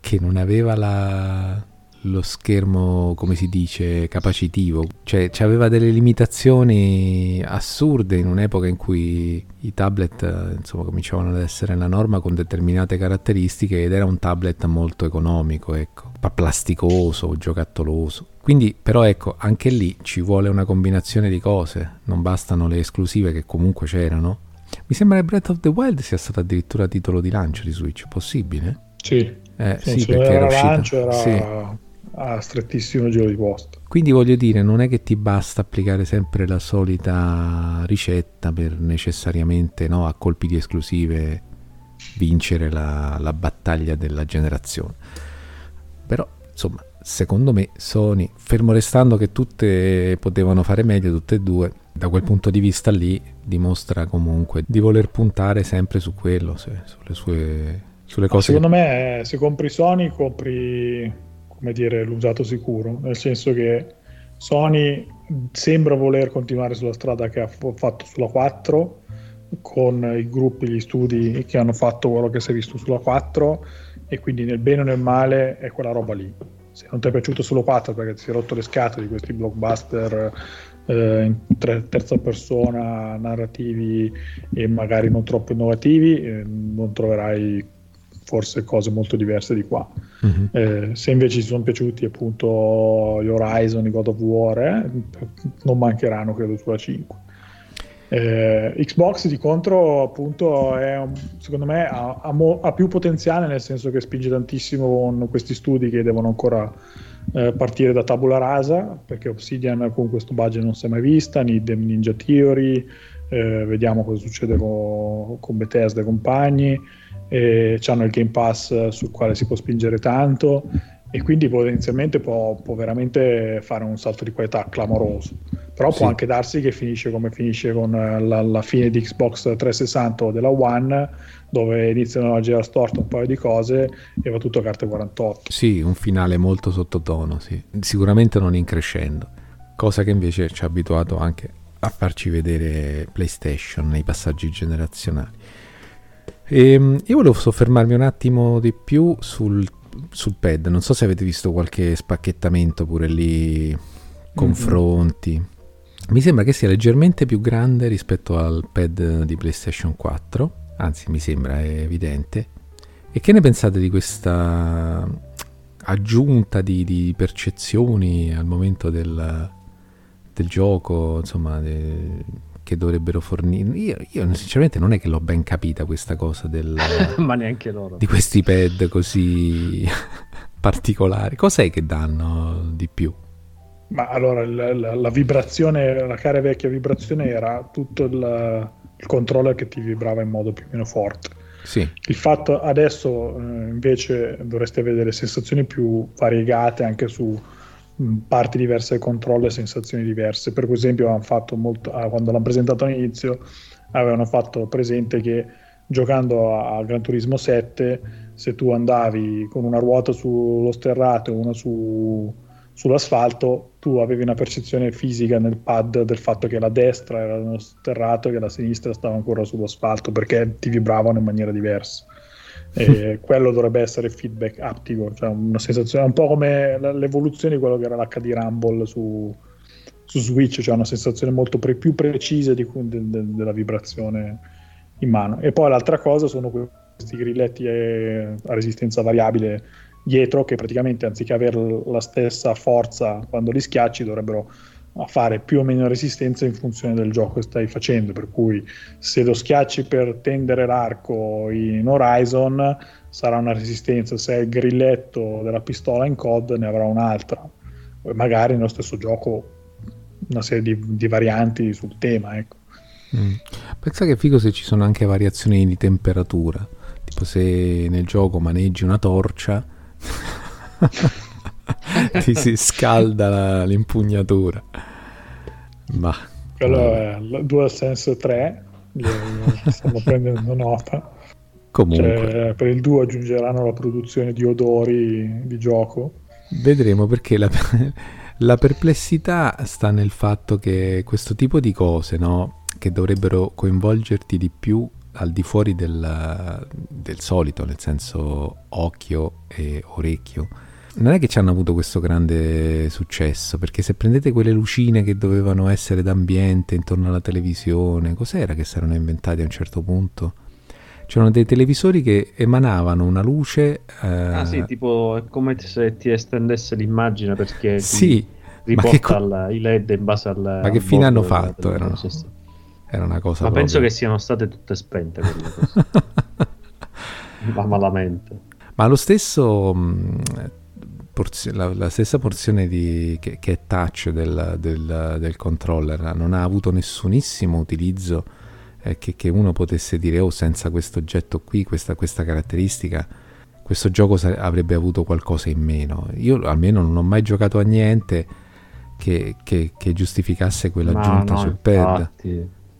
che non aveva la, lo schermo, come si dice, capacitivo, cioè c'aveva delle limitazioni assurde in un'epoca in cui i tablet insomma cominciavano ad essere la norma con determinate caratteristiche, ed era un tablet molto economico, ecco, plasticoso, giocattoloso. Quindi però ecco, anche lì ci vuole una combinazione di cose, non bastano le esclusive che comunque c'erano. Mi sembra che Breath of the Wild sia stato addirittura titolo di lancio di Switch, possibile? Sì, eh, sì, perché era uscita, lancio era sì, a strettissimo giro di posto. Quindi voglio dire, non è che ti basta applicare sempre la solita ricetta per necessariamente, no, a colpi di esclusive vincere la, la battaglia della generazione. Però insomma, secondo me Sony, fermo restando che tutte potevano fare meglio tutte e due, da quel punto di vista lì dimostra comunque di voler puntare sempre su quello, se, sulle sue sulle cose. Ma secondo che... me se compri Sony compri, come dire, l'usato sicuro, nel senso che Sony sembra voler continuare sulla strada che ha fatto sulla quattro, con i gruppi, gli studi che hanno fatto quello che si è visto sulla quattro, e quindi nel bene o nel male è quella roba lì. Se non ti è piaciuto solo quattro perché ti sei rotto le scatole di questi blockbuster eh, in tre, terza persona, narrativi e magari non troppo innovativi, eh, non troverai forse cose molto diverse di qua. Mm-hmm. Eh, se invece ci sono piaciuti appunto gli Horizon, i God of War, eh, non mancheranno credo sulla cinque. Eh, Xbox di contro appunto è, secondo me ha, ha, mo, ha più potenziale, nel senso che spinge tantissimo con questi studi che devono ancora eh, partire da tabula rasa, perché Obsidian con questo budget non si è mai vista, ni Ninja Theory, eh, vediamo cosa succede con, con Bethesda e compagni, eh, c'hanno il Game Pass sul quale si può spingere tanto, e quindi potenzialmente può, può veramente fare un salto di qualità clamoroso, però sì. può anche darsi che finisce come finisce con la, la fine di Xbox trecentosessanta o della One, dove iniziano a girare storto un paio di cose e va tutto a carte quarantotto. Sì, un finale molto sottotono, sì. Sicuramente non in crescendo, cosa che invece ci ha abituato anche a farci vedere PlayStation nei passaggi generazionali. E io volevo soffermarmi un attimo di più sul sul pad, non so se avete visto qualche spacchettamento pure lì, confronti. Mm-hmm. Mi sembra che sia leggermente più grande rispetto al pad di PlayStation quattro, anzi mi sembra evidente. E che ne pensate di questa aggiunta di, di percezioni al momento del, del gioco, insomma, de, che dovrebbero fornire? Io, io sinceramente non è che l'ho ben capita questa cosa del ma neanche loro, di questi pad così particolari. Cos'è che danno di più? Ma allora la, la, la vibrazione, la cara vecchia vibrazione era tutto il, il controller che ti vibrava in modo più o meno forte. Sì. Il fatto adesso invece dovreste vedere sensazioni più variegate anche su parti diverse del controllo e sensazioni diverse. Per esempio avevano fatto molto, quando l'hanno presentato all'inizio avevano fatto presente che giocando a Gran Turismo sette, se tu andavi con una ruota sullo sterrato e una su, sull'asfalto, tu avevi una percezione fisica nel pad del fatto che la destra era uno sterrato e che la sinistra stava ancora sull'asfalto, perché ti vibravano in maniera diversa. E quello dovrebbe essere feedback aptico, cioè una sensazione un po' come l'evoluzione di quello che era l'H D Rumble su, su Switch, cioè una sensazione molto pre- più precisa di, de, de, della vibrazione in mano. E poi l'altra cosa sono questi grilletti a resistenza variabile dietro, che praticamente anziché avere la stessa forza quando li schiacci dovrebbero a fare più o meno resistenza in funzione del gioco che stai facendo, per cui se lo schiacci per tendere l'arco in Horizon sarà una resistenza, se è il grilletto della pistola in C O D ne avrà un'altra, magari nello stesso gioco una serie di, di varianti sul tema, ecco. Mm. Pensa che figo se ci sono anche variazioni di temperatura, tipo se nel gioco maneggi una torcia ti si scalda la, l'impugnatura. Ma quello è il DualSense tre, stiamo prendendo nota. Comunque, cioè, per il due aggiungeranno la produzione di odori di gioco, vedremo, perché la, la perplessità sta nel fatto che questo tipo di cose, no, che dovrebbero coinvolgerti di più al di fuori del, del solito, nel senso occhio e orecchio, non è che ci hanno avuto questo grande successo, perché se prendete quelle lucine che dovevano essere d'ambiente intorno alla televisione, cos'era che si erano inventati a un certo punto? C'erano dei televisori che emanavano una luce eh... ah sì, tipo è come se ti estendesse l'immagine, perché ti sì, riporta ma che... il LED in base al ma che fine hanno fatto? Era una... era una cosa ma proprio... penso che siano state tutte spente quelle cose ma malamente. Ma lo stesso mh, La, la stessa porzione di, che, che è touch del, del, del controller non ha avuto nessunissimo utilizzo eh, che, che uno potesse dire oh, senza questo oggetto qui, questa, questa caratteristica, questo gioco sare- avrebbe avuto qualcosa in meno. Io almeno non ho mai giocato a niente che, che, che giustificasse quell'aggiunta, no, no, sul pad.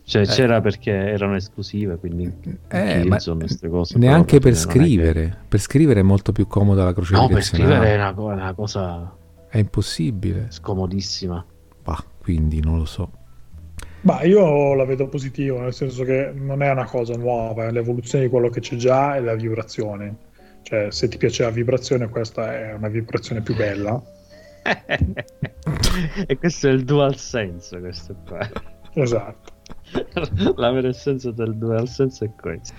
Cioè, eh. C'era perché erano esclusive, quindi eh, ma queste cose, neanche per scrivere. Che... Per scrivere è molto più comoda la croce direzionale. No, per scrivere è una, una cosa... È impossibile. Scomodissima. Bah, quindi non lo so. Ma io la vedo positiva, nel senso che non è una cosa nuova, è l'evoluzione di quello che c'è già e la vibrazione. Cioè, se ti piace la vibrazione, questa è una vibrazione più bella. E questo è il dual senso, questo qua. Esatto. La vera essenza del DualSense è questa.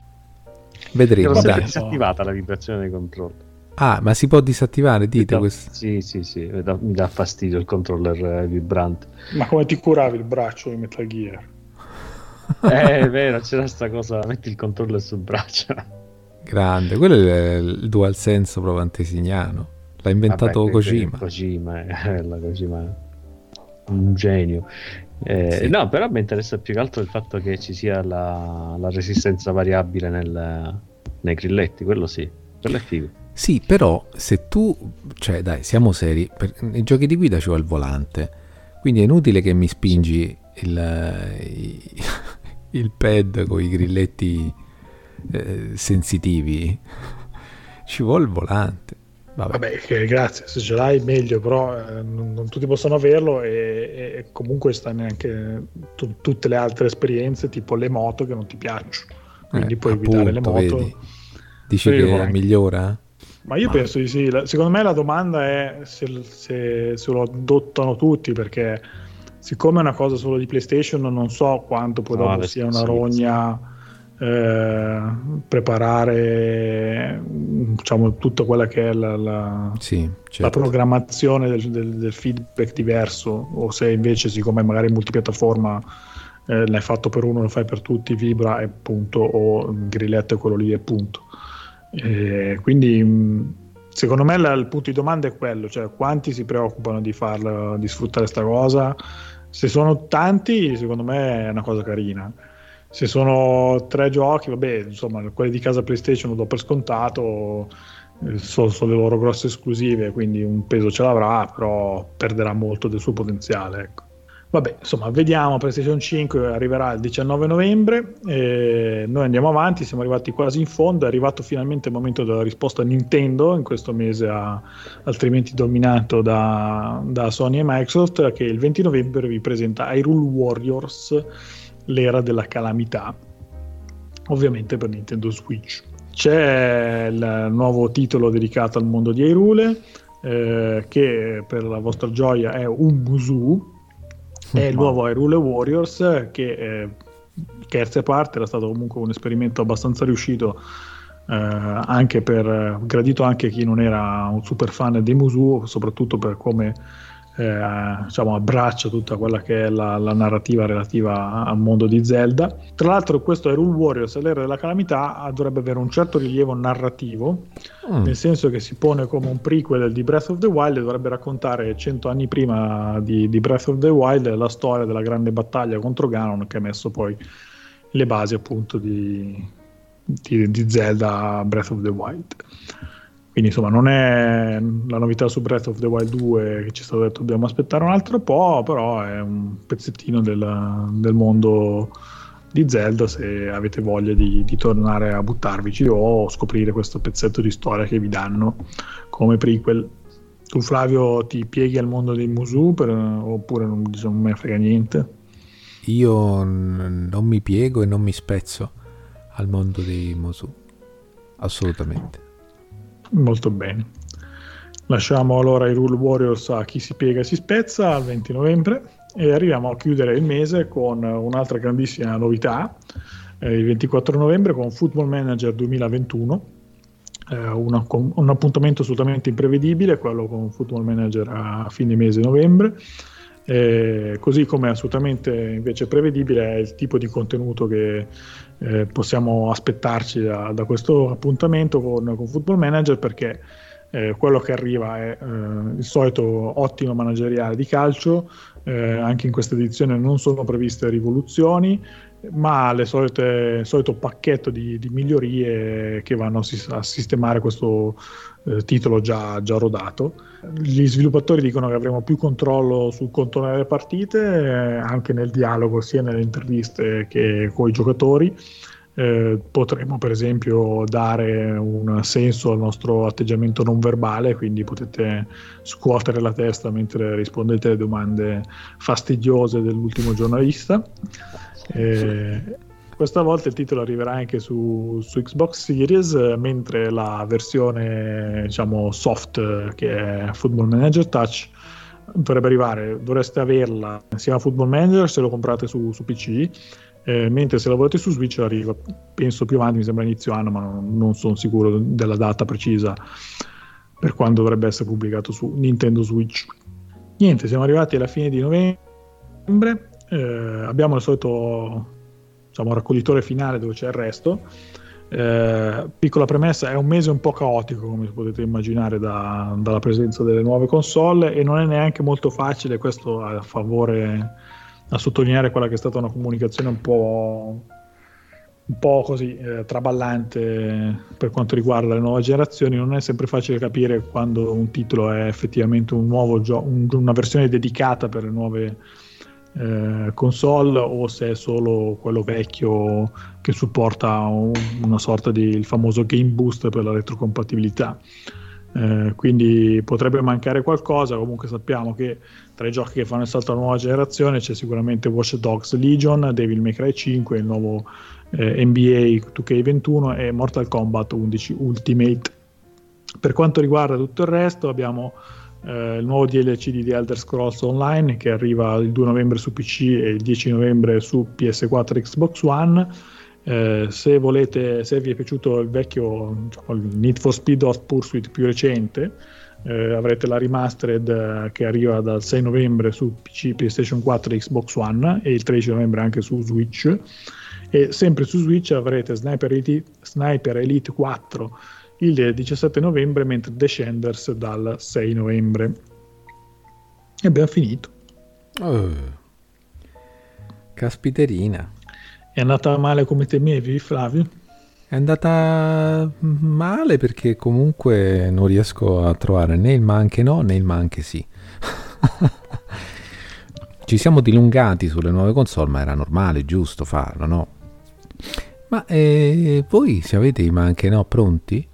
Vedremo. È disattivata la vibrazione dei controlli. Ah, ma si può disattivare? Dite questo. Sì, sì, sì. Mi dà, mi dà fastidio il controller eh, vibrante. Ma come ti curavi il braccio di Metal Gear? eh, è vero, c'era sta cosa. Metti il controller sul braccio. Grande. Quello è il DualSense proprio antesignano. L'ha inventato Vabbè, Kojima. Kojima, eh, la Kojima. Un genio. Eh, sì. No, però mi interessa più che altro il fatto che ci sia la, la resistenza variabile nel, nei grilletti, quello sì, quello è figo. Sì, però se tu, cioè dai, siamo seri, per, nei giochi di guida c'ho il volante, quindi è inutile che mi spingi il, il, il pad con i grilletti eh, sensitivi, ci vuole il volante. Vabbè, Vabbè grazie, se ce l'hai meglio, però eh, non, non tutti possono averlo, e, e comunque stanno anche tu, tutte le altre esperienze tipo le moto che non ti piacciono, quindi eh, puoi appunto, evitare le moto. Vedi? Dici sì, che anche. Migliora? Ma io Ma... penso di sì. Secondo me la domanda è se, se, se lo adottano tutti, perché siccome è una cosa solo di PlayStation non so quanto poi no, dopo sia una sì, rogna sì. Eh, preparare diciamo tutta quella che è la, la, sì, certo. la programmazione del, del, del feedback diverso, o se invece siccome magari in multipiattaforma eh, l'hai fatto per uno, lo fai per tutti, vibra e punto, o grilletto è quello lì e punto. Eh, quindi secondo me la, il punto di domanda è quello, cioè quanti si preoccupano di farla, di sfruttare sta cosa. Se sono tanti secondo me è una cosa carina. Se sono tre giochi, vabbè, insomma, quelli di casa PlayStation lo do per scontato, sono, sono le loro grosse esclusive, quindi un peso ce l'avrà, però perderà molto del suo potenziale, ecco. Vabbè, insomma, vediamo, PlayStation cinque arriverà il diciannove novembre, e noi andiamo avanti, siamo arrivati quasi in fondo, è arrivato finalmente il momento della risposta a Nintendo, in questo mese ha, altrimenti dominato da, da Sony e Microsoft, che il venti novembre vi presenta Hyrule Warriors, l'era della calamità, ovviamente per Nintendo Switch. C'è il nuovo titolo dedicato al mondo di Hyrule, eh, che per la vostra gioia è un Musou, è il nuovo Hyrule Warriors che eh, scherzi a parte era stato comunque un esperimento abbastanza riuscito, eh, anche per gradito anche chi non era un super fan dei Musou, soprattutto per come Eh, diciamo abbraccia tutta quella che è la, la narrativa relativa al mondo di Zelda. Tra l'altro questo Hyrule Warriors l'era della calamità dovrebbe avere un certo rilievo narrativo, mm. nel senso che si pone come un prequel di Breath of the Wild e dovrebbe raccontare cento anni prima di, di Breath of the Wild la storia della grande battaglia contro Ganon, che ha messo poi le basi appunto di, di, di Zelda Breath of the Wild. Quindi insomma non è la novità su Breath of the Wild due che ci è stato detto dobbiamo aspettare un altro po', però è un pezzettino del, del mondo di Zelda se avete voglia di, di tornare a buttarvici o scoprire questo pezzetto di storia che vi danno come prequel. Tu Flavio ti pieghi al mondo dei Musou per, oppure non, non me frega niente? Io n- non mi piego e non mi spezzo al mondo dei Musou, assolutamente. Molto bene, lasciamo allora i Hyrule Warriors a chi si piega e si spezza al venti novembre, e arriviamo a chiudere il mese con un'altra grandissima novità, eh, il ventiquattro novembre con Football Manager duemilaventuno, eh, una, un appuntamento assolutamente imprevedibile quello con Football Manager a fine mese novembre, eh, così come assolutamente invece prevedibile è il tipo di contenuto che Eh, possiamo aspettarci da, da questo appuntamento con, con Football Manager, perché eh, quello che arriva è eh, il solito ottimo manageriale di calcio, eh, anche in questa edizione non sono previste rivoluzioni ma le solite, il solito pacchetto di, di migliorie che vanno a sistemare questo eh, titolo già, già rodato. Gli sviluppatori dicono che avremo più controllo sul contorno delle partite, eh, anche nel dialogo sia nelle interviste che con i giocatori. Eh, potremo per esempio dare un senso al nostro atteggiamento non verbale, quindi potete scuotere la testa mentre rispondete alle domande fastidiose dell'ultimo giornalista. Eh, questa volta il titolo arriverà anche su, su Xbox Series, mentre la versione diciamo soft che è Football Manager Touch dovrebbe arrivare, dovreste averla sia a Football Manager se lo comprate su, su P C, eh, mentre se la volete su Switch arriva penso più avanti, mi sembra inizio anno ma non, non sono sicuro della data precisa per quando dovrebbe essere pubblicato su Nintendo Switch. Niente, siamo arrivati alla fine di novembre. Eh, abbiamo il solito diciamo, raccoglitore finale dove c'è il resto. Eh, piccola premessa, è un mese un po' caotico come potete immaginare da, dalla presenza delle nuove console, e non è neanche molto facile, questo a favore a sottolineare quella che è stata una comunicazione un po' un po' così eh, traballante per quanto riguarda le nuove generazioni, non è sempre facile capire quando un titolo è effettivamente un nuovo gioco, un, una versione dedicata per le nuove eh, console, o se è solo quello vecchio che supporta un, una sorta di il famoso game boost per la retrocompatibilità. Eh, quindi potrebbe mancare qualcosa. Comunque sappiamo che tra i giochi che fanno il salto alla nuova generazione c'è sicuramente Watch Dogs Legion, Devil May Cry cinque, il nuovo eh, N B A two K twenty-one e Mortal Kombat eleven Ultimate. Per quanto riguarda tutto il resto abbiamo eh, il nuovo D L C di The Elder Scrolls Online che arriva il due novembre su P C e il dieci novembre su P S quattro e Xbox One. Eh, se volete, se vi è piaciuto il vecchio diciamo, il Need for Speed Hot Pursuit più recente, eh, avrete la remastered eh, che arriva dal sei novembre su P C, PlayStation quattro e Xbox One e il tredici novembre anche su Switch. E sempre su Switch avrete Sniper Elite, Sniper Elite quattro il diciassette novembre, mentre Descenders dal sei novembre. E abbiamo finito. Oh, caspiterina. È andata male come temevi, Flavio? È andata male perché comunque non riesco a trovare né il ma anche no né il ma anche sì. Ci siamo dilungati sulle nuove console, ma era normale, giusto farlo, no? Ma eh, voi se avete i ma anche no pronti?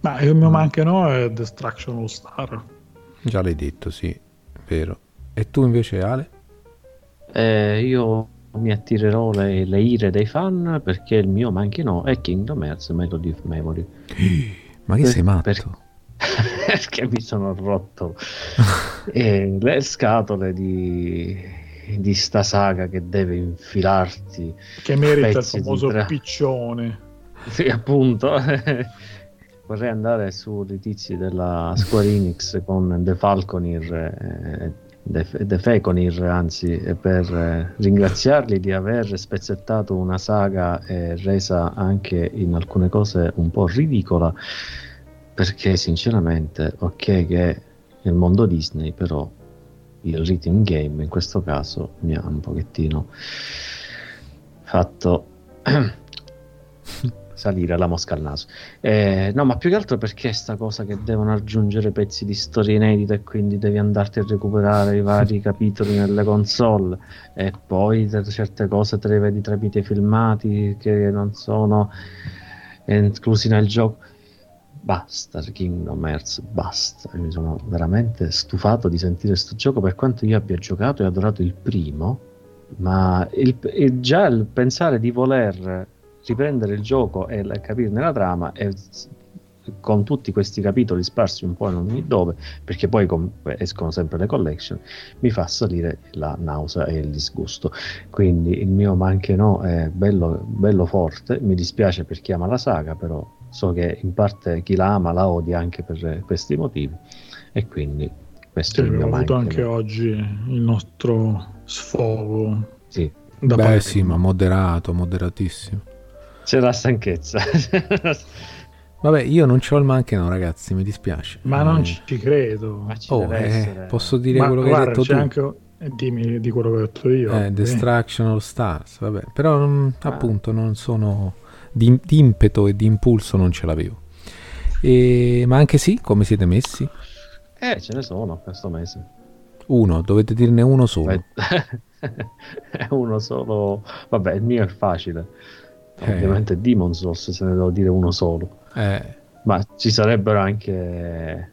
Ma il mio ma anche no è Destruction All Star. Già l'hai detto, sì, vero. E tu invece, Ale? Eh, io... mi attirerò le, le ire dei fan perché il mio ma anche no è Kingdom Hearts Melody of Memory. Ma che per, sei matto? Per, perché mi sono rotto e le scatole di di sta saga che deve infilarti, che merita il famoso tra... piccione. Sì, appunto. Vorrei andare sui tizi della Square Enix con The Falconeer eh, The Falconeer, anzi, per eh, ringraziarli di aver spezzettato una saga e eh, resa anche in alcune cose un po' ridicola, perché sinceramente ok che nel mondo Disney però il rhythm game in questo caso mi ha un pochettino fatto salire la mosca al naso, eh, no, ma più che altro perché sta cosa che devono aggiungere pezzi di storia inedita e quindi devi andarti a recuperare i vari capitoli nelle console e poi certe cose te le vedi tramite filmati che non sono inclusi nel gioco. Basta Kingdom Hearts, basta. Mi sono veramente stufato di sentire sto gioco, per quanto io abbia giocato e adorato il primo, ma il, il, già il pensare di voler riprendere il gioco e capirne la trama e con tutti questi capitoli sparsi un po' in ogni dove, perché poi comunque escono sempre le collection, mi fa salire la nausea e il disgusto. Quindi il mio ma anche no è bello, bello forte. Mi dispiace per chi ama la saga, però so che in parte chi la ama la odia anche per questi motivi, e quindi questo sì, è il mio ma anche no. Abbiamo avuto anche oggi il nostro sfogo. Sì. Da beh sì, ma moderato, moderatissimo. C'è la stanchezza. Vabbè, io non c'ho il ma anche no, ragazzi, mi dispiace. Ma non ci credo. Ma ci oh, eh, posso dire ma quello guarda, che hai detto c'è tu? Anche... Dimmi di quello che ho detto io. Eh, Destruction All Stars, vabbè. Però non, ah. appunto non sono... Di, di impeto e di impulso non ce l'avevo. E, ma anche sì, come siete messi? Eh, ce ne sono questo mese. Uno, dovete dirne uno solo. Uno solo... Vabbè, il mio è facile. Eh. Ovviamente Demon Souls, se ne devo dire uno solo, eh. ma ci sarebbero anche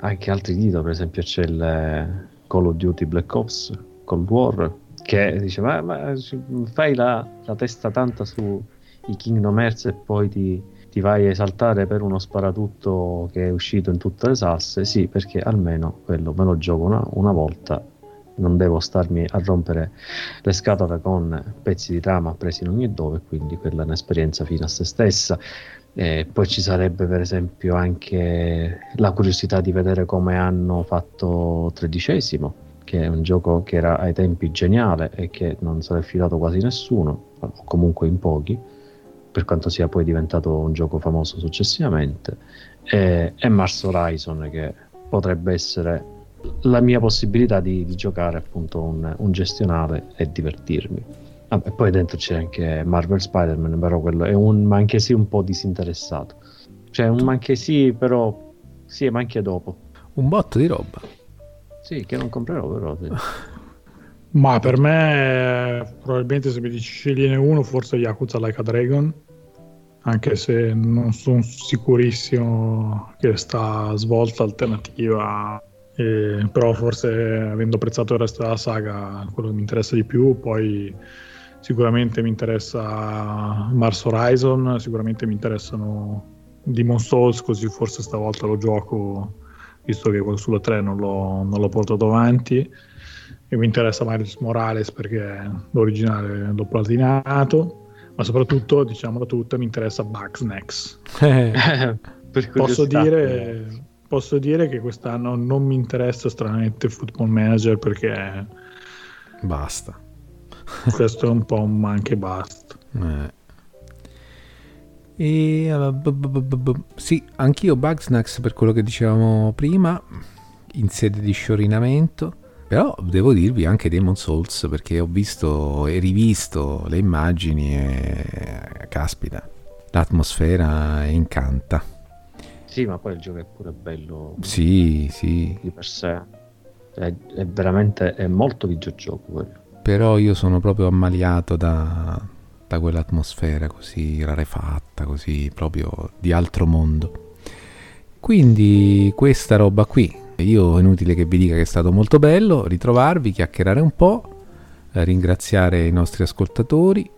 anche altri titoli. Per esempio c'è il Call of Duty Black Ops Cold War che dice ma, ma fai la, la testa tanta su i Kingdom Hearts e poi ti, ti vai a esaltare per uno sparatutto che è uscito in tutte le salse. Sì, perché almeno quello me lo gioco una, una volta, non devo starmi a rompere le scatole con pezzi di trama presi in ogni dove, quindi quella è un'esperienza fino a se stessa. E poi ci sarebbe per esempio anche la curiosità di vedere come hanno fatto Tredicesimo, che è un gioco che era ai tempi geniale e che non se l'è filato quasi nessuno, o comunque in pochi, per quanto sia poi diventato un gioco famoso successivamente, e, e Mars Horizon, che potrebbe essere la mia possibilità di, di giocare appunto un, un gestionale e divertirmi. Vabbè, poi dentro c'è anche Marvel Spider-Man, però quello è un manchesì un po' disinteressato. Cioè un manchesì, però sì, ma anche dopo. Un botto di roba. Sì, che non comprerò però. Sì. Ma per me probabilmente se mi dici scegliene uno, forse Yakuza Like a Dragon, anche se non sono sicurissimo che sta svolta alternativa, eh, però forse avendo apprezzato il resto della saga quello che mi interessa di più. Poi sicuramente mi interessa Mars Horizon, sicuramente mi interessano Demon Souls, così forse stavolta lo gioco, visto che quello sulla tre non l'ho, non l'ho portato avanti. E mi interessa Miles Morales perché l'originale l'ho platinato, ma soprattutto, diciamola tutta, mi interessa Bugsnax. Eh, per posso dire posso dire che quest'anno non mi interessa stranamente Football Manager, perché basta, questo è un po' un manche basta. Eh. E uh, b- b- b- b- sì, anch'io Bugsnax per quello che dicevamo prima in sede di sciorinamento. Però devo dirvi anche Demon Souls, perché ho visto e rivisto le immagini e caspita, l'atmosfera incanta. Sì, ma poi il gioco è pure bello. Sì, sì. Di per sé è, è veramente è molto videogioco quello. Però io sono proprio ammaliato da, da quell'atmosfera così rarefatta, così proprio di altro mondo. Quindi questa roba qui. Io è inutile che vi dica che è stato molto bello ritrovarvi, chiacchierare un po', ringraziare i nostri ascoltatori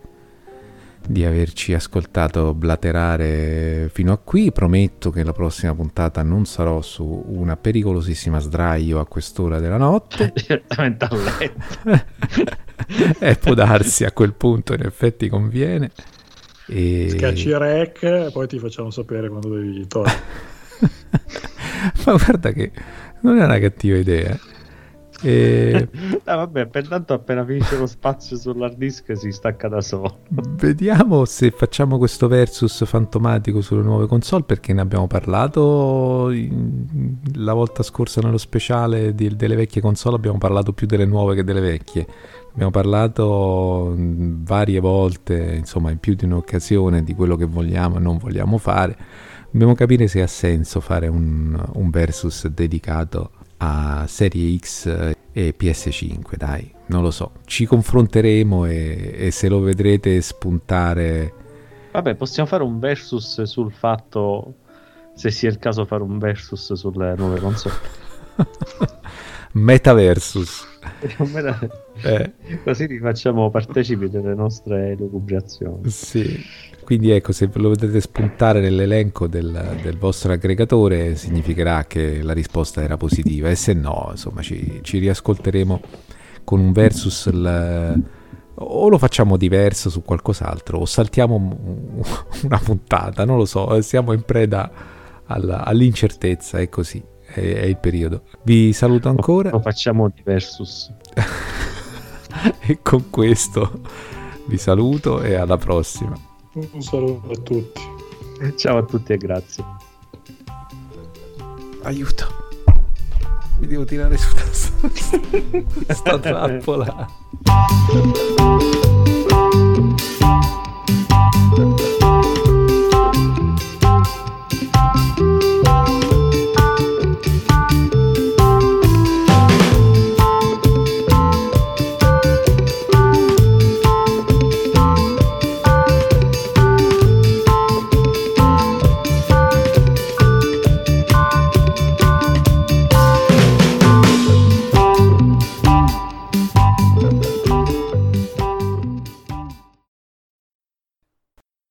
di averci ascoltato blaterare fino a qui. Prometto che la prossima puntata non sarò su una pericolosissima sdraio a quest'ora della notte. Certamente a letto. E può darsi, a quel punto in effetti conviene. E... Scacci rec, poi ti facciamo sapere quando devi tornare. Ma guarda che non è una cattiva idea. E... ah, vabbè, pertanto appena finisce lo spazio sull'hard disk si stacca da solo. Vediamo se facciamo questo versus fantomatico sulle nuove console, perché ne abbiamo parlato in... la volta scorsa nello speciale di... delle vecchie console abbiamo parlato più delle nuove che delle vecchie. Abbiamo parlato varie volte, insomma in più di un'occasione, di quello che vogliamo e non vogliamo fare. Dobbiamo capire se ha senso fare un, un versus dedicato a Serie X e P S cinque, dai, non lo so. Ci confronteremo e, e se lo vedrete spuntare... Vabbè, possiamo fare un versus sul fatto, se sia il caso, fare un versus sulle nuove console. Metaversus. Eh. Così vi facciamo partecipi delle nostre lucubrazioni. Sì. Quindi ecco, se lo vedete spuntare nell'elenco del, del vostro aggregatore significherà che la risposta era positiva, e se no insomma ci, ci riascolteremo con un versus, il, o lo facciamo diverso su qualcos'altro o saltiamo una puntata, non lo so, siamo in preda alla, all'incertezza, è così, è, è il periodo. Vi saluto ancora. Lo facciamo di versus. E con questo vi saluto e alla prossima. Un saluto a tutti. Ciao a tutti e grazie. Aiuto. Mi devo tirare su da sta trappola.